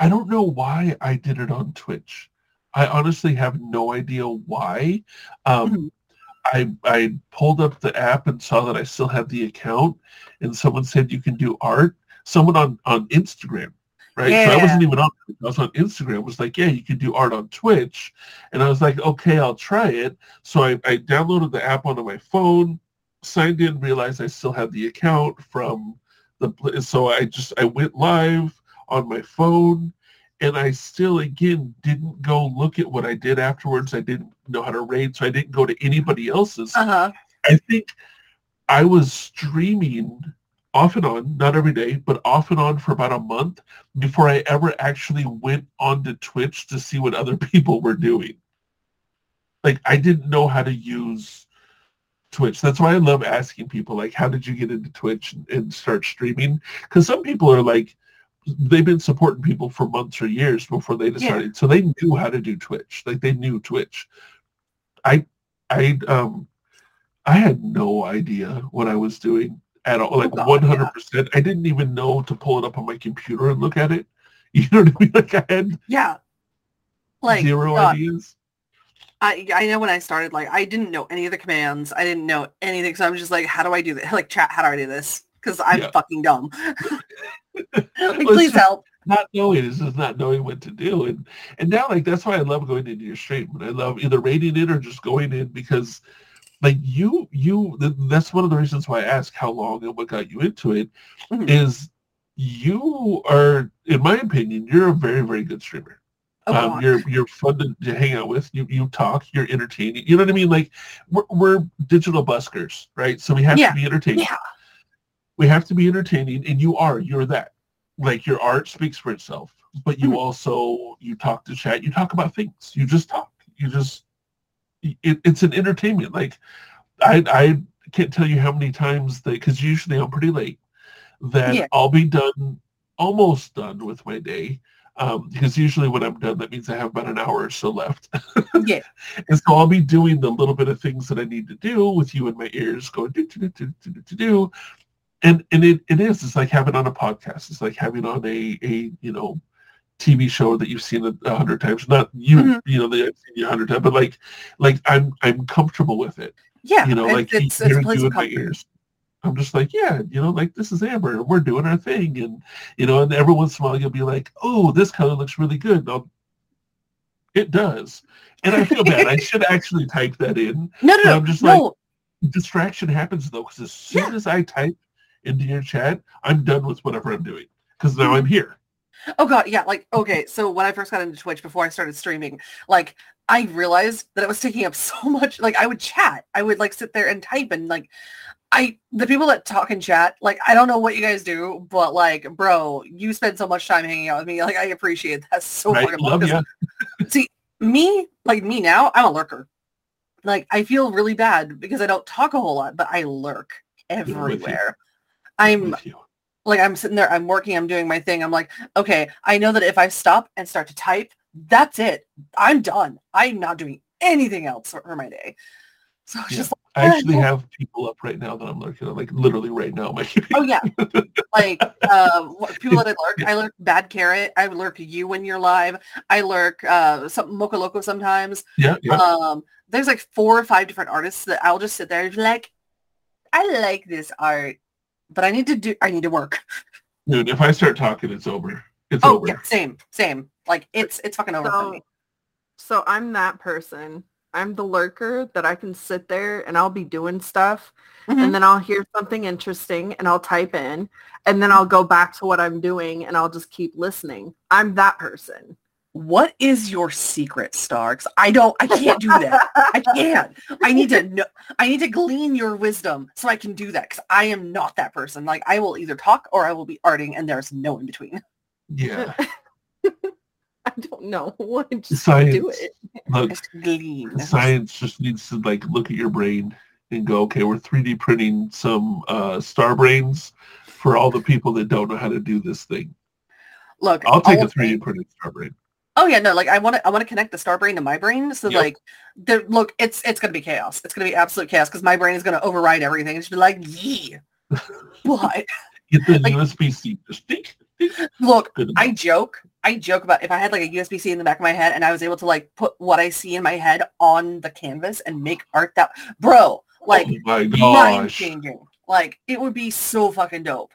I don't know why I did it on Twitch. I honestly have no idea why. I pulled up the app and saw that I still had the account, and someone said you can do art. Someone on Instagram, right? Yeah. So I wasn't even on it. I was on Instagram. It was like, yeah, you can do art on Twitch. And I was like, okay, I'll try it. So I downloaded the app onto my phone, signed in, realized I still had the account from the... So I went live on my phone, and I still, again, didn't go look at what I did afterwards. I didn't know how to raid, so I didn't go to anybody else's. I think I was streaming off and on, not every day, but off and on for about a month before I ever actually went onto Twitch to see what other people were doing. Like, I didn't know how to use Twitch. That's why I love asking people, like, how did you get into Twitch and start streaming? Because some people are like, they've been supporting people for months or years before they decided. Yeah. So they knew how to do Twitch. Like, they knew Twitch. I had no idea what I was doing at all. Like, 100%. I didn't even know to pull it up on my computer and look at it. You know what I mean? Like, I had zero ideas. I know when I started, like, I didn't know any of the commands. I didn't know anything. So I'm just like, how do I do this? Like, chat, how do I do this? Because I'm fucking dumb. Like, well, please help. Not knowing. It's just not knowing what to do. And now, like, that's why I love going into your stream. I love either rating it or just going in because, like, that's one of the reasons why I ask how long and what got you into it is you are, in my opinion, you're a very, very good streamer. You're fun to hang out with. You talk. You're entertaining. You know what I mean? Like, we're digital buskers, right? So we have to be entertaining. Yeah. We have to be entertaining, and you are. You're that. Like, your art speaks for itself, but you also, you talk to chat. You talk about things. You just talk. You just, it's an entertainment. Like, I can't tell you how many times because usually I'm pretty late, that I'll be done, almost done with my day. Because usually when I'm done, that means I have about an hour or so left. Yeah. And so I'll be doing the little bit of things that I need to do with you in my ears going do. And it is. It's like having on a podcast. It's like having on a you know, TV show that you've seen 100 times. Not you, you know, that I've seen you 100 times, but like I'm comfortable with it. Yeah. You know, like hearing you in my ears. I'm just like, yeah, you know, like, this is Amber. We're doing our thing. And, you know, and every once in a while you'll be like, oh, this color looks really good. And it does. And I feel bad. I should actually type that in. No. I'm just like, distraction happens, though, because as soon as I type into your chat, I'm done with whatever I'm doing because now I'm here. Oh, God, yeah. Like, okay, so when I first got into Twitch before I started streaming, like, I realized that it was taking up so much. Like, I would chat. I would, like, sit there and type and, like, the people that talk and chat, like, I don't know what you guys do, but, like, bro, you spend so much time hanging out with me. Like, I appreciate that so fucking much. See, me now, I'm a lurker. Like, I feel really bad because I don't talk a whole lot, but I lurk everywhere. I'm sitting there, I'm working, I'm doing my thing. I'm like, okay, I know that if I stop and start to type, that's it. I'm done. I'm not doing anything else for my day. So it's just like, I actually have people up right now that I'm lurking on, like, literally right now. Oh, yeah. Like, people that I lurk. I lurk Bad Carrot. I lurk you when you're live. I lurk Moco Loco sometimes. Yeah. There's, like, 4 or 5 different artists that I'll just sit there and be like, I like this art, but I need to work. Dude, if I start talking, it's over. It's over. Yeah, same. Like, it's fucking over for me. So I'm that person. I'm the lurker that I can sit there and I'll be doing stuff and then I'll hear something interesting and I'll type in and then I'll go back to what I'm doing and I'll just keep listening. I'm that person. What is your secret, Star? 'Cause I can't do that. I can't. I need to glean your wisdom so I can do that because I am not that person. Like, I will either talk or I will be arting and there's no in between. Yeah. I don't know. Just science, do it. Look, science just needs to, like, look at your brain and go, okay, we're 3D printing some star brains for all the people that don't know how to do this thing. Look, I'll take a 3D printed star brain. Oh yeah, no, like, I want to connect the star brain to my brain. So like, look, it's gonna be chaos. It's gonna be absolute chaos because my brain is gonna override everything. It's gonna be like, what? Get the USB-C. Look, I joke about if I had, like, a USB-C in the back of my head and I was able to, like, put what I see in my head on the canvas and make art that, bro, like, mind-changing. Like, it would be so fucking dope.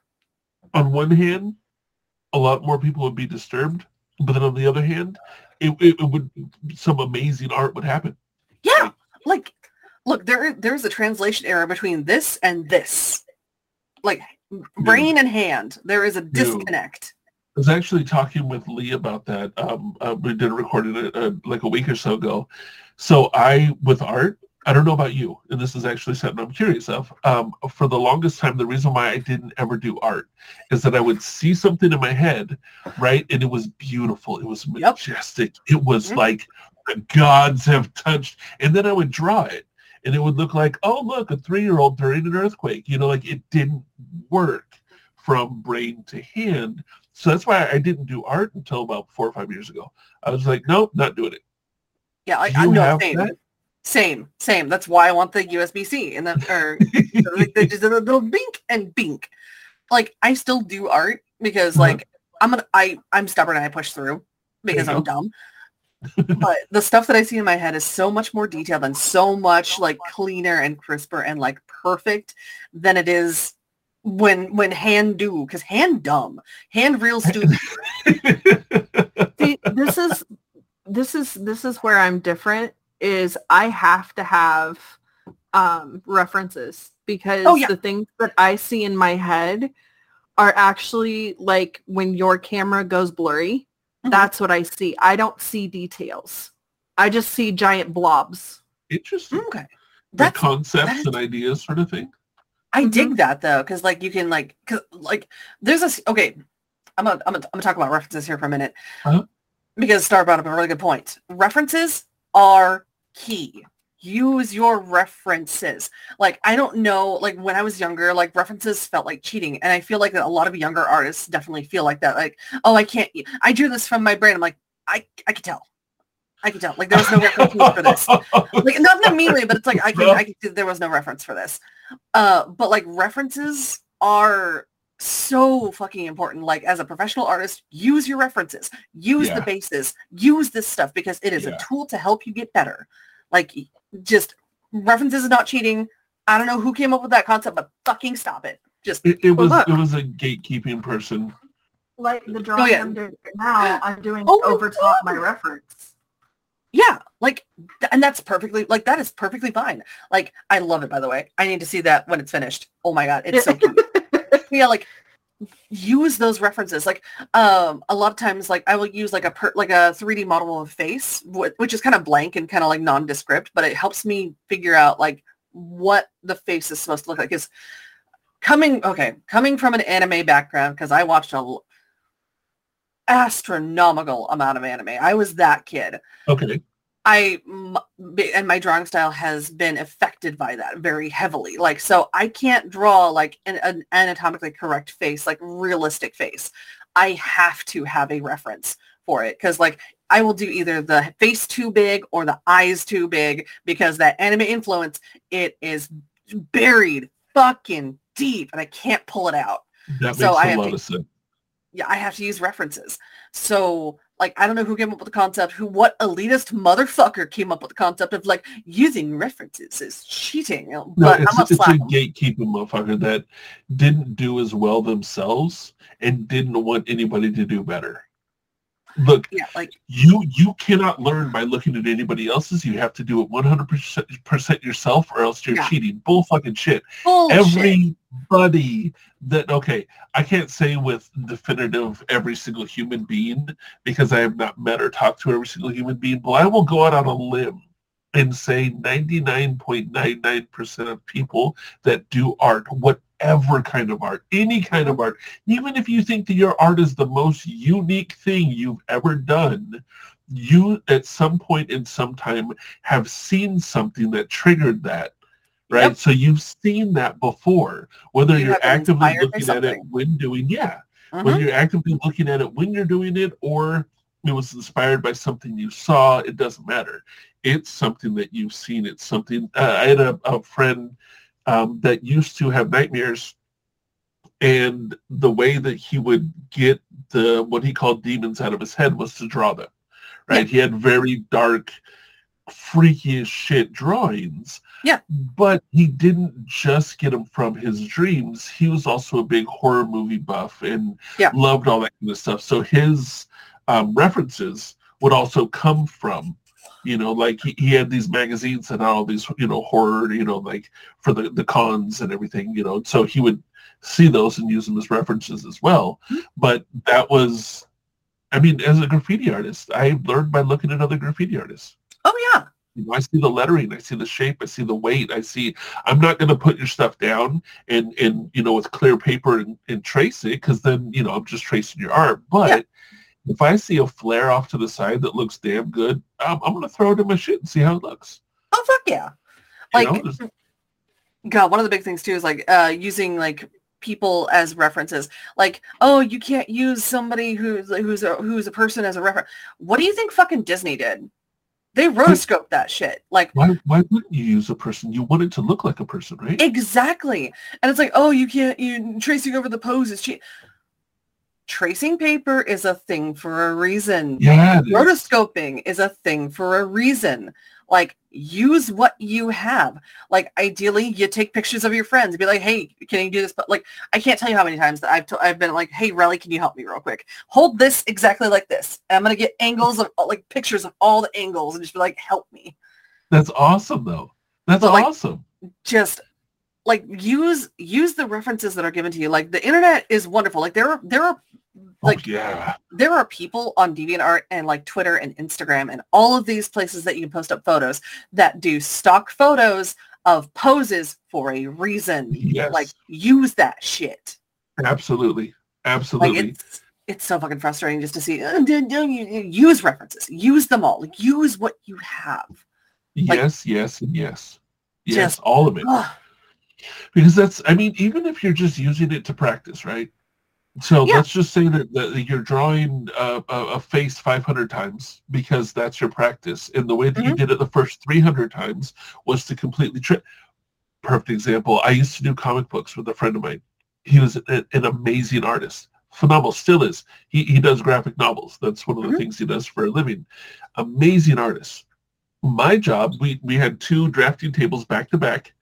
On one hand, a lot more people would be disturbed, but then on the other hand, it would, some amazing art would happen. Yeah, like, look, there's a translation error between this and this. Like, brain and hand, there is a disconnect. I was actually talking with Lee about that. We did a recording like a week or so ago. So with art, I don't know about you, and this is actually something I'm curious of. For the longest time, the reason why I didn't ever do art is that I would see something in my head, right? And it was beautiful. It was majestic. It was like the gods have touched. And then I would draw it, and it would look like, oh, look, a 3-year-old during an earthquake. You know, like, it didn't work from brain to hand. So that's why I didn't do art until about 4 or 5 years ago. I was like, nope, not doing it. Yeah, like, I'm not same. That's why I want the USB-C and that, or just a little bink. Like, I still do art because, like, I'm stubborn and I push through because I'm dumb. But the stuff that I see in my head is so much more detailed and so much like cleaner and crisper and like perfect than it is when hand do, because hand dumb, hand real stupid. See, this is where I'm different, is I have to have references, because the things that I see in my head are actually like when your camera goes blurry. Mm-hmm. That's what I see. I don't see details. I just see giant blobs. Interesting. Okay. That's concepts and ideas sort of thing. I dig that though, because like you can like, cause, like there's a okay. I'm gonna talk about references here for a minute, because Star brought up a really good point. References are key. Use your references. Like, I don't know, like when I was younger, like references felt like cheating. And I feel like that a lot of younger artists definitely feel like that. Like, oh, I drew this from my brain. I'm like, I could tell. Like there was no reference for this. Like not meanly, but it's like there was no reference for this. But like references are so fucking important. Like as a professional artist, use your references, use the bases, use this stuff, because it is a tool to help you get better. Like just references is not cheating. I don't know who came up with that concept, but fucking stop it. Just it was a gatekeeping person. Like the drawing I'm doing now, I'm doing overtop my reference. Yeah, like, and that's perfectly, like, that is perfectly fine. Like, I love it, by the way. I need to see that when it's finished. Oh, my God. It's so cute. Yeah, like, use those references. Like, a lot of times, like, I will use, like, a 3D model of a face, which is kind of blank and kind of, like, nondescript, but it helps me figure out, like, what the face is supposed to look like. Because coming from an anime background, because I watched a astronomical amount of anime. I was that kid. Okay. And my drawing style has been affected by that very heavily. Like, so I can't draw like an anatomically correct face, like realistic face. I have to have a reference for it. Cause like I will do either the face too big or the eyes too big, because that anime influence, it is buried fucking deep and I can't pull it out. That so makes a lot of sense. Yeah, I have to use references. So, like, I don't know who came up with the concept, what elitist motherfucker came up with the concept of, like, using references is cheating. No, but it's a gatekeeper motherfucker that didn't do as well themselves and didn't want anybody to do better. Look, you cannot learn by looking at anybody else's. You have to do it 100% yourself, or else you're cheating. Bull fucking shit. Bullshit. Everybody that, I can't say with definitive every single human being, because I have not met or talked to every single human being, but I will go out on a limb and say 99.99% of people that do art, whatever kind of art, any kind of art, even if you think that your art is the most unique thing you've ever done, you at some point in some time have seen something that triggered that, right? Yep. So you've seen that before, whether you're actively looking at it when doing, whether you're actively looking at it when you're doing it, or it was inspired by something you saw, it doesn't matter. It's something that you've seen. It's something. I had a friend that used to have nightmares, and the way that he would get what he called demons out of his head was to draw them, right? Yeah. He had very dark, freaky as shit drawings. Yeah. But he didn't just get them from his dreams. He was also a big horror movie buff and loved all that kind of stuff. So his references would also come from, like he had these magazines and all these, horror, like for the cons and everything, so he would see those and use them as references as well. But that was, as a graffiti artist, I learned by looking at other graffiti artists. Oh, yeah. I see the lettering, I see the shape, I see the weight, I'm not going to put your stuff down and with clear paper and trace it, because then, I'm just tracing your art. But if I see a flare off to the side that looks damn good, I'm going to throw it in my shit and see how it looks. Oh, fuck yeah. God, one of the big things, too, is, using, people as references. Like, oh, you can't use somebody who's a person as a reference. What do you think fucking Disney did? They rotoscoped that shit. Like, why wouldn't you use a person? You want it to look like a person, right? Exactly. And it's like, oh, you can't, tracing over the pose is cheap. Tracing paper is a thing for a reason. Yeah, rotoscoping is a thing for a reason. Like, use what you have. Like, ideally, you take pictures of your friends and be like, hey, can you do this? But, like, I can't tell you how many times that I've been like, hey, Raleigh, can you help me real quick? Hold this exactly like this. And I'm going to get angles of, like, pictures of all the angles and just be like, help me. That's awesome, though. That's awesome. Just... like use the references that are given to you. Like, the internet is wonderful. Like, there are like, there are people on DeviantArt and like Twitter and Instagram and all of these places that you can post up photos that do stock photos of poses for a reason. Yes. Like, use that shit. Absolutely. Absolutely. Like, it's so fucking frustrating just to see, use references, use them all. Like, use what you have. Like, yes. Yes, all of it. Because that's, I mean, even if you're just using it to practice, right? So let's just say that you're drawing a face 500 times because that's your practice. And the way that you did it the first 300 times was to completely perfect example. I used to do comic books with a friend of mine. He was an amazing artist. Phenomenal. Still is. He does graphic novels. That's one of the things he does for a living. Amazing artist. My job, we had two drafting tables back to back.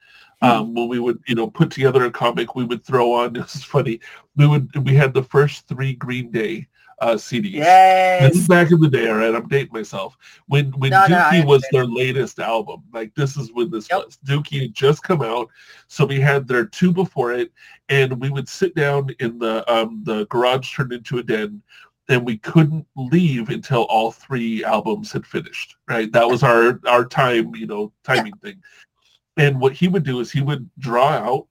When we would, put together a comic, we would throw on, this is funny, we had the first three Green Day CDs. Yes. This is back in the day, all right? I'm dating myself. When Dookie was their latest album, like, this is when this was. Dookie had just come out, so we had their two before it, and we would sit down in the garage turned into a den, and we couldn't leave until all three albums had finished, right? That was our time, timing thing. And what he would do is he would draw out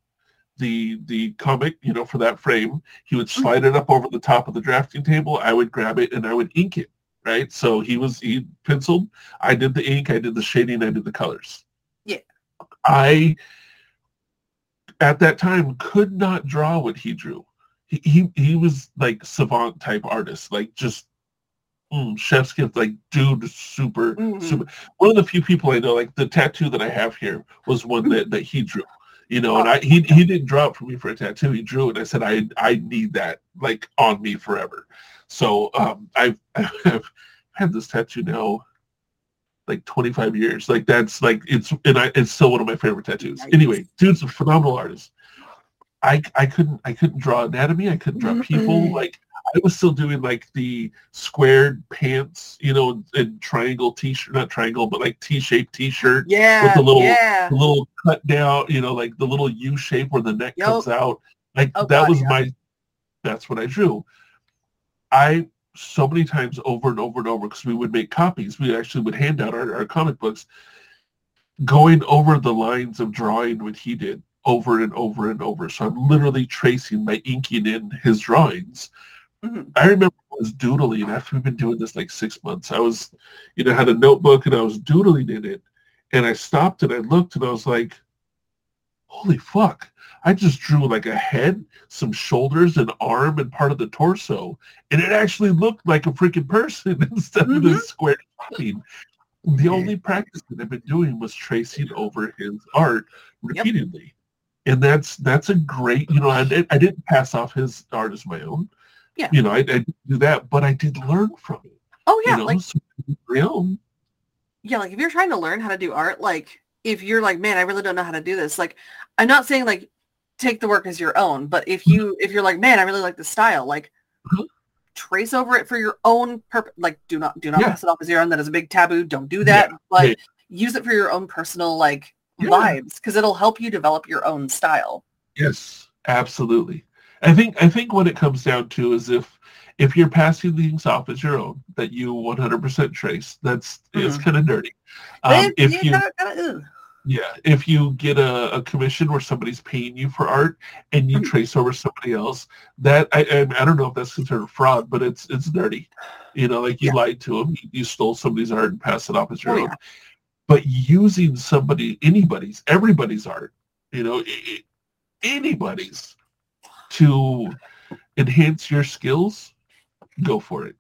the comic, for that frame. He would slide it up over the top of the drafting table. I would grab it and I would ink it, right? So he penciled. I did the ink. I did the shading. I did the colors. Yeah. I, at that time, could not draw what he drew. He was like savant type artist, like just chef's gift, like, dude, super. One of the few people I know, like, the tattoo that I have here was one that he drew, and he didn't draw it for me for a tattoo. He drew it. I said, I need that, like, on me forever. So I've had this tattoo now, like, 25 years. Like, that's, like, it's still one of my favorite tattoos. Nice. Anyway, dude's a phenomenal artist. I couldn't draw anatomy. I couldn't draw people. Like, I was still doing, like, the squared pants, and triangle T-shirt, not triangle, but, like, T-shaped T-shirt. Yeah, with the little cut down, like the little U shape where the neck comes out. Like, that's what I drew. So many times over and over and over, because we would make copies. We actually would hand out our comic books, going over the lines of drawing what he did over and over and over. So I'm literally tracing by inking in his drawings. I remember I was doodling after we've been doing this like 6 months. I was, had a notebook and I was doodling in it, and I stopped and I looked and I was like, holy fuck. I just drew like a head, some shoulders, an arm, and part of the torso. And it actually looked like a freaking person instead of this square thing. The only practice that I've been doing was tracing over his art repeatedly. Yep. And that's a great, I didn't pass off his art as my own. Yeah. I didn't do that, but I did learn from it. Oh, yeah. Yeah, like, if you're trying to learn how to do art, like, if you're like, man, I really don't know how to do this, like, I'm not saying, like, take the work as your own, but if you're like, man, I really like the style, like, trace over it for your own purpose. Like, do not pass it off as your own. That is a big taboo. Don't do that. Like, use it for your own personal, like, vibes, because it'll help you develop your own style. Yes, absolutely. I think what it comes down to is if you're passing things off as your own that you 100% trace, that's it's kind of dirty. If you get a commission where somebody's paying you for art and you trace over somebody else, that I don't know if that's considered fraud, but it's dirty. Like, you lied to them, you stole somebody's art and passed it off as your own. Yeah. But using everybody's art, anybody's, to enhance your skills, go for it.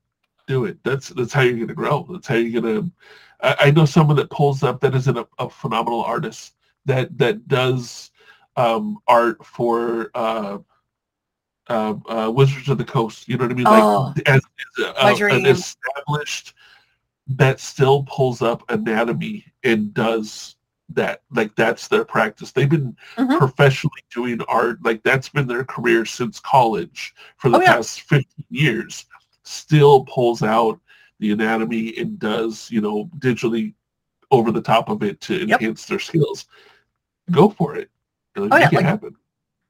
Do it. That's how you're going to grow. That's how you're going to... I know someone that pulls up that is a phenomenal artist that does art for Wizards of the Coast. You know what I mean? Oh, like as an established that still pulls up anatomy and does that. Like, that's their practice. They've been professionally doing art. Like, that's been their career since college for the past 15 years. Still pulls out the anatomy and does, you know, digitally over the top of it to enhance their skills. Go for it. Like, make it happen.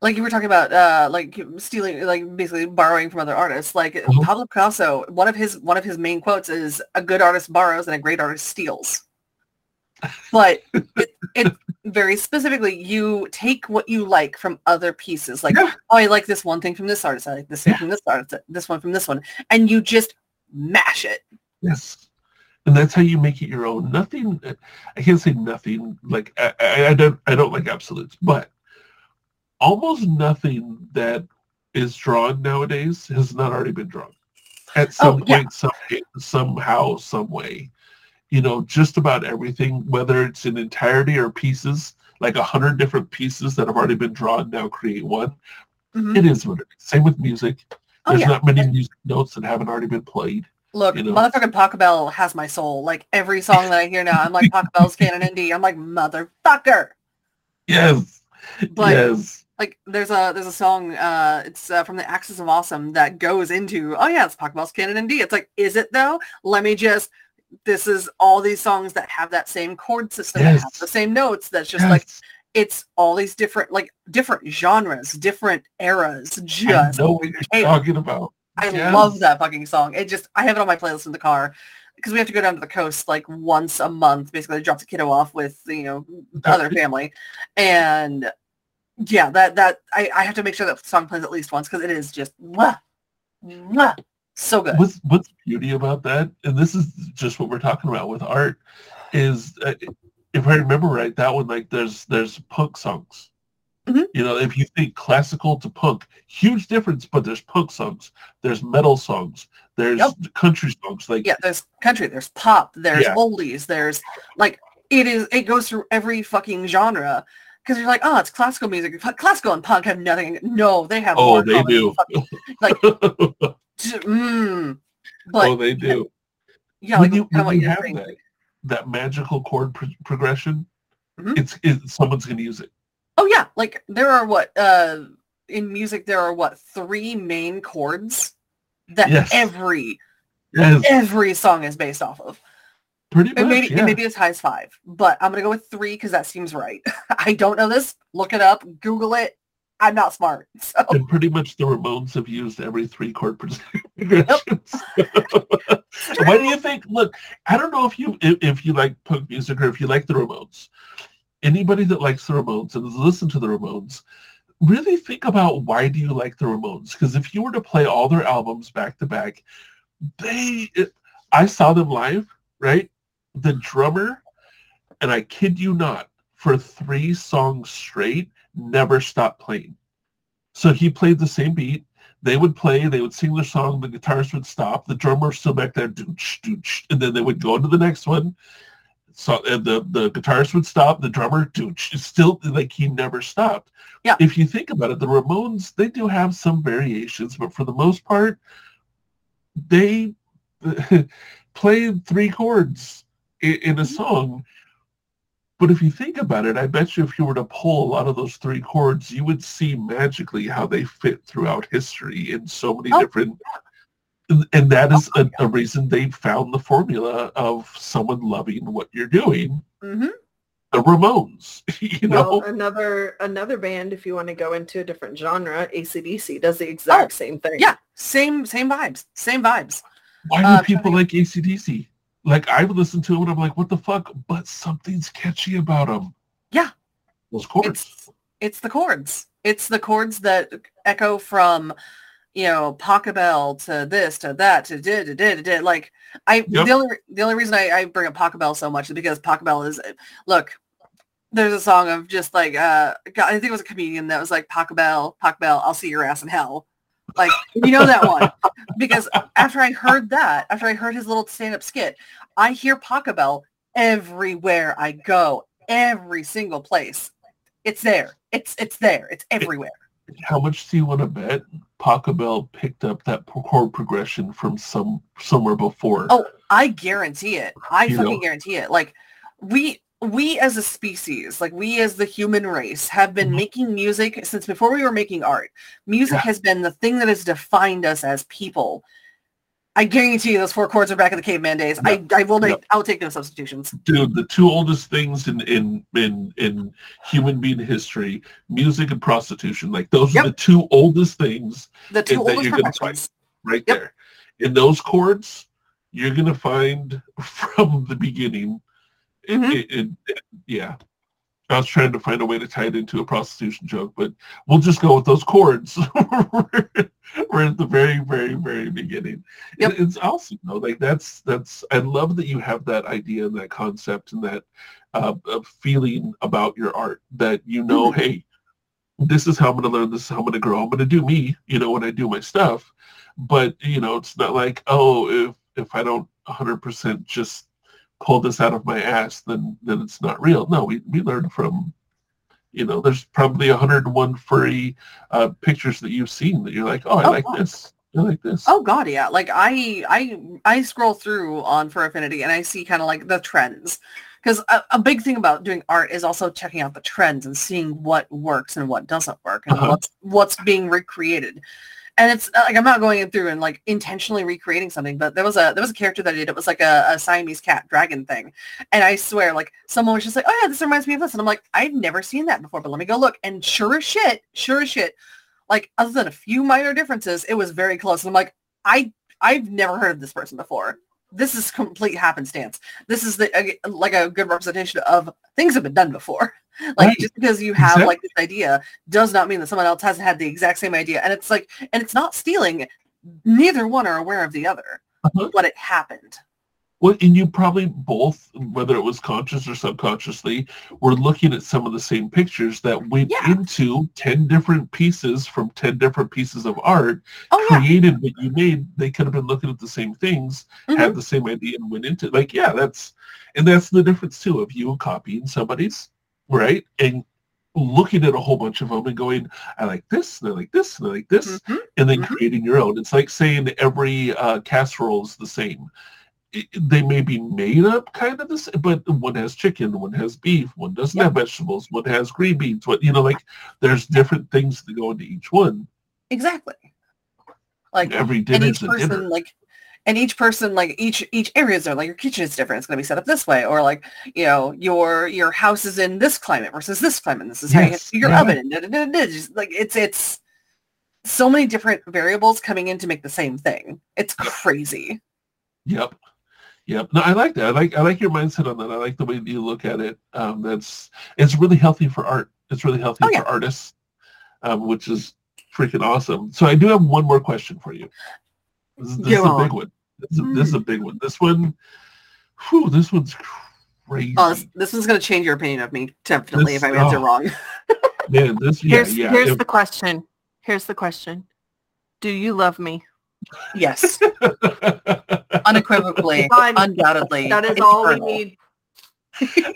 Like you were talking about, like stealing, like basically borrowing from other artists. Like Pablo Picasso, one of his main quotes is, "A good artist borrows and a great artist steals." But it very specifically, you take what you like from other pieces. Like, oh, I like this one thing from this artist. I like this thing from this artist. This one from this one, and you just mash it. Yes. And that's how you make it your own. Nothing, I can't say nothing. Like I don't like absolutes, but almost nothing that is drawn nowadays has not already been drawn at some point, somehow, some way. You know, just about everything, whether it's in entirety or pieces, like 100 different pieces that have already been drawn, now create one. Mm-hmm. It is what it is. Same with music. There's not many music notes that haven't already been played. Look, you know, motherfucking Pachelbel has my soul. Like, every song that I hear now, I'm like, Pachelbel's canon indie. I'm like, motherfucker. Yes. But, yes. Like, there's a song, it's from the Axis of Awesome that goes into, oh yeah, it's Pachelbel's canon indie. It's like, is it though? Let me just, this is all these songs that have that same chord system, that have the same notes. That's just like, it's all these different, like, different genres, different eras. Just, I know what you're talking about. I love that fucking song. It just, I have it on my playlist in the car because we have to go down to the coast like once a month. Basically, I drop the kiddo off with, you know, other family. And yeah, that I have to make sure that song plays at least once because it is just so good. What's the beauty about that? And this is just what we're talking about with art is, if I remember right, that one, like there's punk songs. Mm-hmm. You know, if you think classical to punk, huge difference, but there's punk songs, there's metal songs, there's country songs. Like, yeah, there's country, there's pop, there's oldies, there's, like, it goes through every fucking genre, because you're like, oh, it's classical music. Classical and punk have nothing. No, they have more. They do. Fucking, like, but, oh, they do. Yeah, like, you kind of like have that magical chord progression, it's someone's going to use it. Oh yeah, like there are in music there are three main chords that every song is based off of. Pretty much, maybe as high as five, but I'm gonna go with three because that seems right. I don't know this. Look it up, Google it. I'm not smart. So. And pretty much the Ramones have used every three chord progression. Why do you think? Look, I don't know if you like punk music or if you like the Ramones. Anybody that likes the Ramones and has listened to the Ramones, really think about why do you like the Ramones? Because if you were to play all their albums back to back, I saw them live, right? The drummer, and I kid you not, for 3 songs straight, never stopped playing. So he played the same beat. They would play, they would sing their song, the guitarist would stop, the drummer was still back there, dooch, dooch, and then they would go into the next one. So the guitarist would stop, the drummer, still, like, he never stopped. Yeah. If you think about it, the Ramones, they do have some variations, but for the most part, they play 3 chords in a song. But if you think about it, I bet you if you were to pull a lot of those 3 chords, you would see magically how they fit throughout history in so many different... And that is a reason they found the formula of someone loving what you're doing. Mm-hmm. The Ramones, you know. Another band, if you want to go into a different genre, AC/DC does the exact same thing. Yeah, same vibes, same vibes. Why do people like AC/DC? Like, I've listened to it and I'm like, what the fuck? But something's catchy about them. Yeah. Those chords. It's the chords. It's the chords that echo from... you know, Pachelbel to this, to that, to did. Like, the only reason I bring up Pachelbel so much is because Pachelbel is, look, there's a song of just like, I think it was a comedian that was like, Pachelbel, I'll see your ass in hell. Like, you know that one. Because after I heard his little stand-up skit, I hear Pachelbel everywhere I go, every single place. It's there. It's everywhere. How much do you want to bet Pachelbel picked up that chord progression from somewhere before? Oh, I guarantee it. Guarantee it. Like, we as a species, like we as the human race, have been making music since before we were making art. Music has been the thing that has defined us as people. I guarantee you those four chords are back in the caveman days. Yep. I'll take no substitutions. Dude, the two oldest things in human being history, music and prostitution, like those are the two oldest things that you're going to find right there. In those chords, you're going to find from the beginning. I was trying to find a way to tie it into a prostitution joke, but we'll just go with those chords. We're at the very, very, very beginning. Yep. It's awesome, though. Like that's. I love that you have that idea and that concept and that feeling about your art. That hey, this is how I'm going to learn. This is how I'm going to grow. I'm going to do me. When I do my stuff, but it's not like if I don't 100% just pull this out of my ass, then it's not real. No, we learned from, there's probably 101 furry pictures that you've seen that you're like, I like this. Oh, God, yeah. Like, I scroll through on Fur Affinity, and I see kind of, like, the trends. Because a big thing about doing art is also checking out the trends and seeing what works and what doesn't work and what's being recreated. And it's like, I'm not going in through and like intentionally recreating something, but there was a character that I did. It was like a Siamese cat dragon thing. And I swear, like, someone was just like, oh yeah, this reminds me of this. And I'm like, I've never seen that before, but let me go look. And sure as shit, like other than a few minor differences, it was very close. And I'm like, I've never heard of this person before. This is complete happenstance. This is a good representation of things have been done before. Like, just because you have like this idea does not mean that someone else hasn't had the exact same idea. And it's like, and it's not stealing. Neither one are aware of the other, but it happened. Well, and you probably both, whether it was conscious or subconsciously, were looking at some of the same pictures that went into 10 different pieces from 10 different pieces of art created that you made. They could have been looking at the same things, had the same idea, and went into that's the difference too of you copying somebody's, right? And looking at a whole bunch of them and going, I like this, and I like this, and I like this, and then creating your own. It's like saying every casserole is the same. They may be made up kind of this, but one has chicken, one has beef, one doesn't have vegetables, one has green beans, what like there's different things that go into each one. Exactly. Like every dinner is a dinner. And each person, like, each area is different. Like, your kitchen is different. It's going to be set up this way. Or, like, your house is in this climate versus this climate. And this is how you have your oven. And just, like, it's so many different variables coming in to make the same thing. It's crazy. Yep. No, I like that. I like your mindset on that. I like the way that you look at it. It's really healthy for art. It's really healthy for artists, which is freaking awesome. So I do have one more question for you. This is a big one. This is a big one. This one, this one's crazy. Oh, this one's going to change your opinion of me, definitely, if I answer wrong. Man, Here's the question. Do you love me? Yes. Unequivocally. Undoubtedly. That is all we need.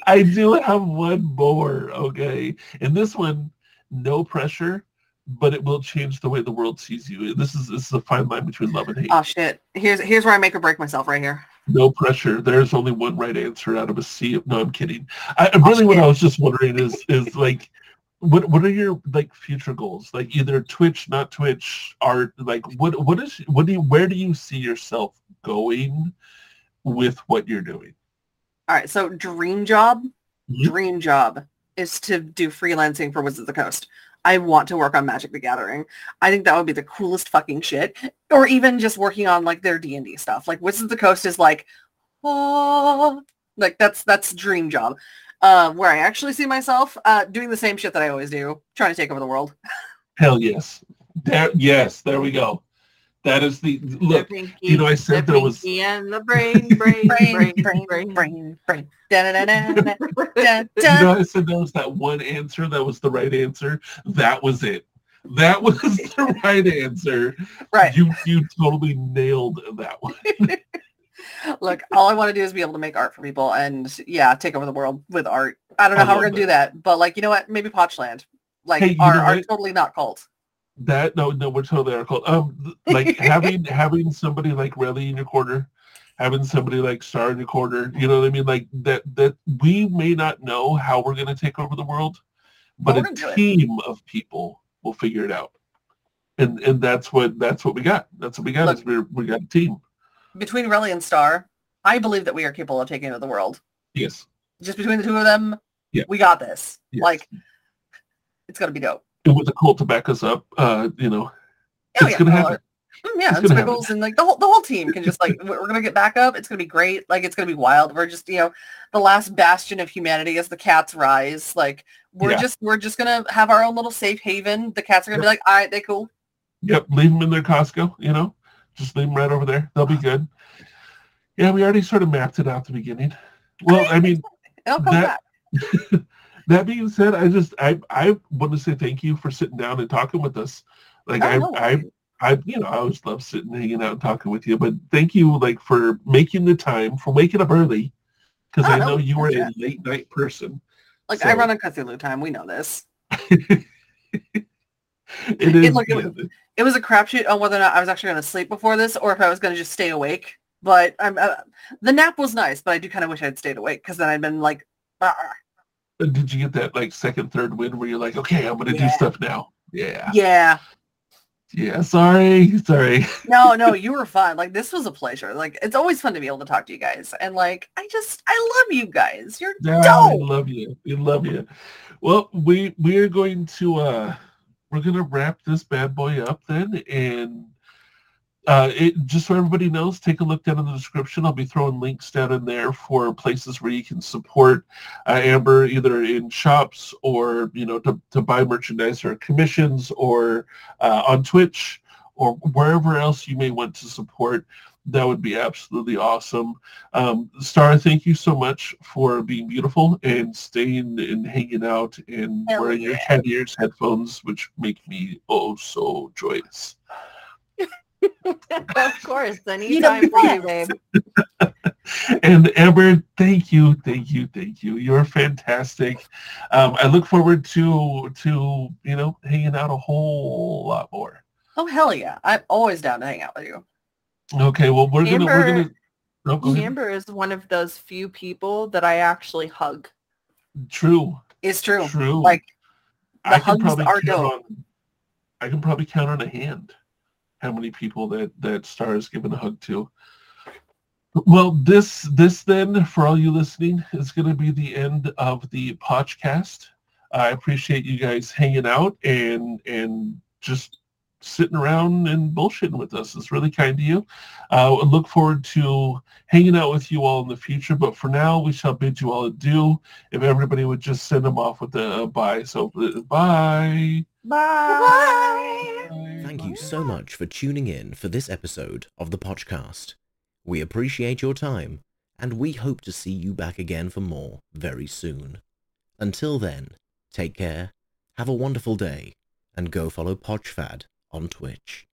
I do have one more, okay? And this one, no pressure, but it will change the way the world sees you. This is a fine line between love and hate. Oh, shit. Here's where I make or break myself right here. No pressure. There's only one right answer out of a sea of... No, I'm kidding. What I was just wondering is like... What are your like future goals? Like either Twitch, not Twitch, art. Like where do you see yourself going with what you're doing? All right, so dream job is to do freelancing for Wizards of the Coast. I want to work on Magic the Gathering. I think that would be the coolest fucking shit. Or even just working on like their D&D stuff. Like Wizards of the Coast is like, that's dream job. Where I actually see myself doing the same shit that I always do, trying to take over the world. Hell yes. There we go. That is the look. Pinky, I said there was... And the brain. I said there was that one answer that was the right answer. That was it. That was the right answer. Right. You totally nailed that one. Look, all I want to do is be able to make art for people and, take over the world with art. I don't know how we're going to do that, but, like, you know what? Maybe Potchland. Like, art totally not cult. That no, we're totally our cult. Like having somebody like Raleigh in your corner, having somebody like Star in your corner. You know what I mean? Like that we may not know how we're going to take over the world, but a team of people will figure it out. And that's what we got. That's what we got. Look, is we got a team. Between Raleigh and Star, I believe that we are capable of taking over the world. Yes. Just between the two of them, we got this. Yes. Like, it's going to be dope. And with the cult to back us up, it's going to happen. Yeah, and Squiggles and like the whole team can just like, we're going to get back up. It's going to be great. Like, it's going to be wild. We're just, the last bastion of humanity as the cats rise. Like, we're just going to have our own little safe haven. The cats are going to be like, all right, they cool. Yep, leave them in their Costco, just leave them right over there. They'll be good. Yeah, we already sort of mapped it out at the beginning. Well, I mean, it'll come back. That being said, I want to say thank you for sitting down and talking with us. Like I always love sitting, hanging out, and talking with you. But thank you, like, for making the time, for waking up early, because I know you were a late night person. Like, so. I run a Cthulhu time. We know this. It was a crapshoot on whether or not I was actually going to sleep before this or if I was going to just stay awake. But the nap was nice, but I do kind of wish I'd stayed awake because then I'd been like, Did you get that like second, third win where you're like, okay, I'm going to do stuff now? Yeah. Yeah. Yeah. Sorry. No, you were fun. Like, this was a pleasure. Like, it's always fun to be able to talk to you guys. And like, I love you guys. You're dope. I love you. We love you. Well, we are going to, we're going to wrap this bad boy up then. And just so everybody knows, take a look down in the description. I'll be throwing links down in there for places where you can support Amber, either in shops or, to buy merchandise or commissions or on Twitch or wherever else you may want to support. That would be absolutely awesome. Star, thank you so much for being beautiful and staying and hanging out and wearing your cat ears headphones, which make me so joyous. Of course, anytime for you, babe. And Amber, thank you. You're fantastic. I look forward to hanging out a whole lot more. Oh hell yeah! I'm always down to hang out with you. Okay, well, we're gonna. Amber is one of those few people that I actually hug. True. It's true. Like, the hugs are dope. I can probably count on a hand how many people that Star has given a hug to. Well, this then, for all you listening, is going to be the end of the podcast. I appreciate you guys hanging out and just sitting around and bullshitting with us. It's really kind of you. I look forward to hanging out with you all in the future, but for now, we shall bid you all adieu. If everybody would just send them off with a bye. So, bye. Bye. Bye. Thank you so much for tuning in for this episode of the Pochcast. We appreciate your time, and we hope to see you back again for more very soon. Until then, take care, have a wonderful day, and go follow Pochfad on Twitch.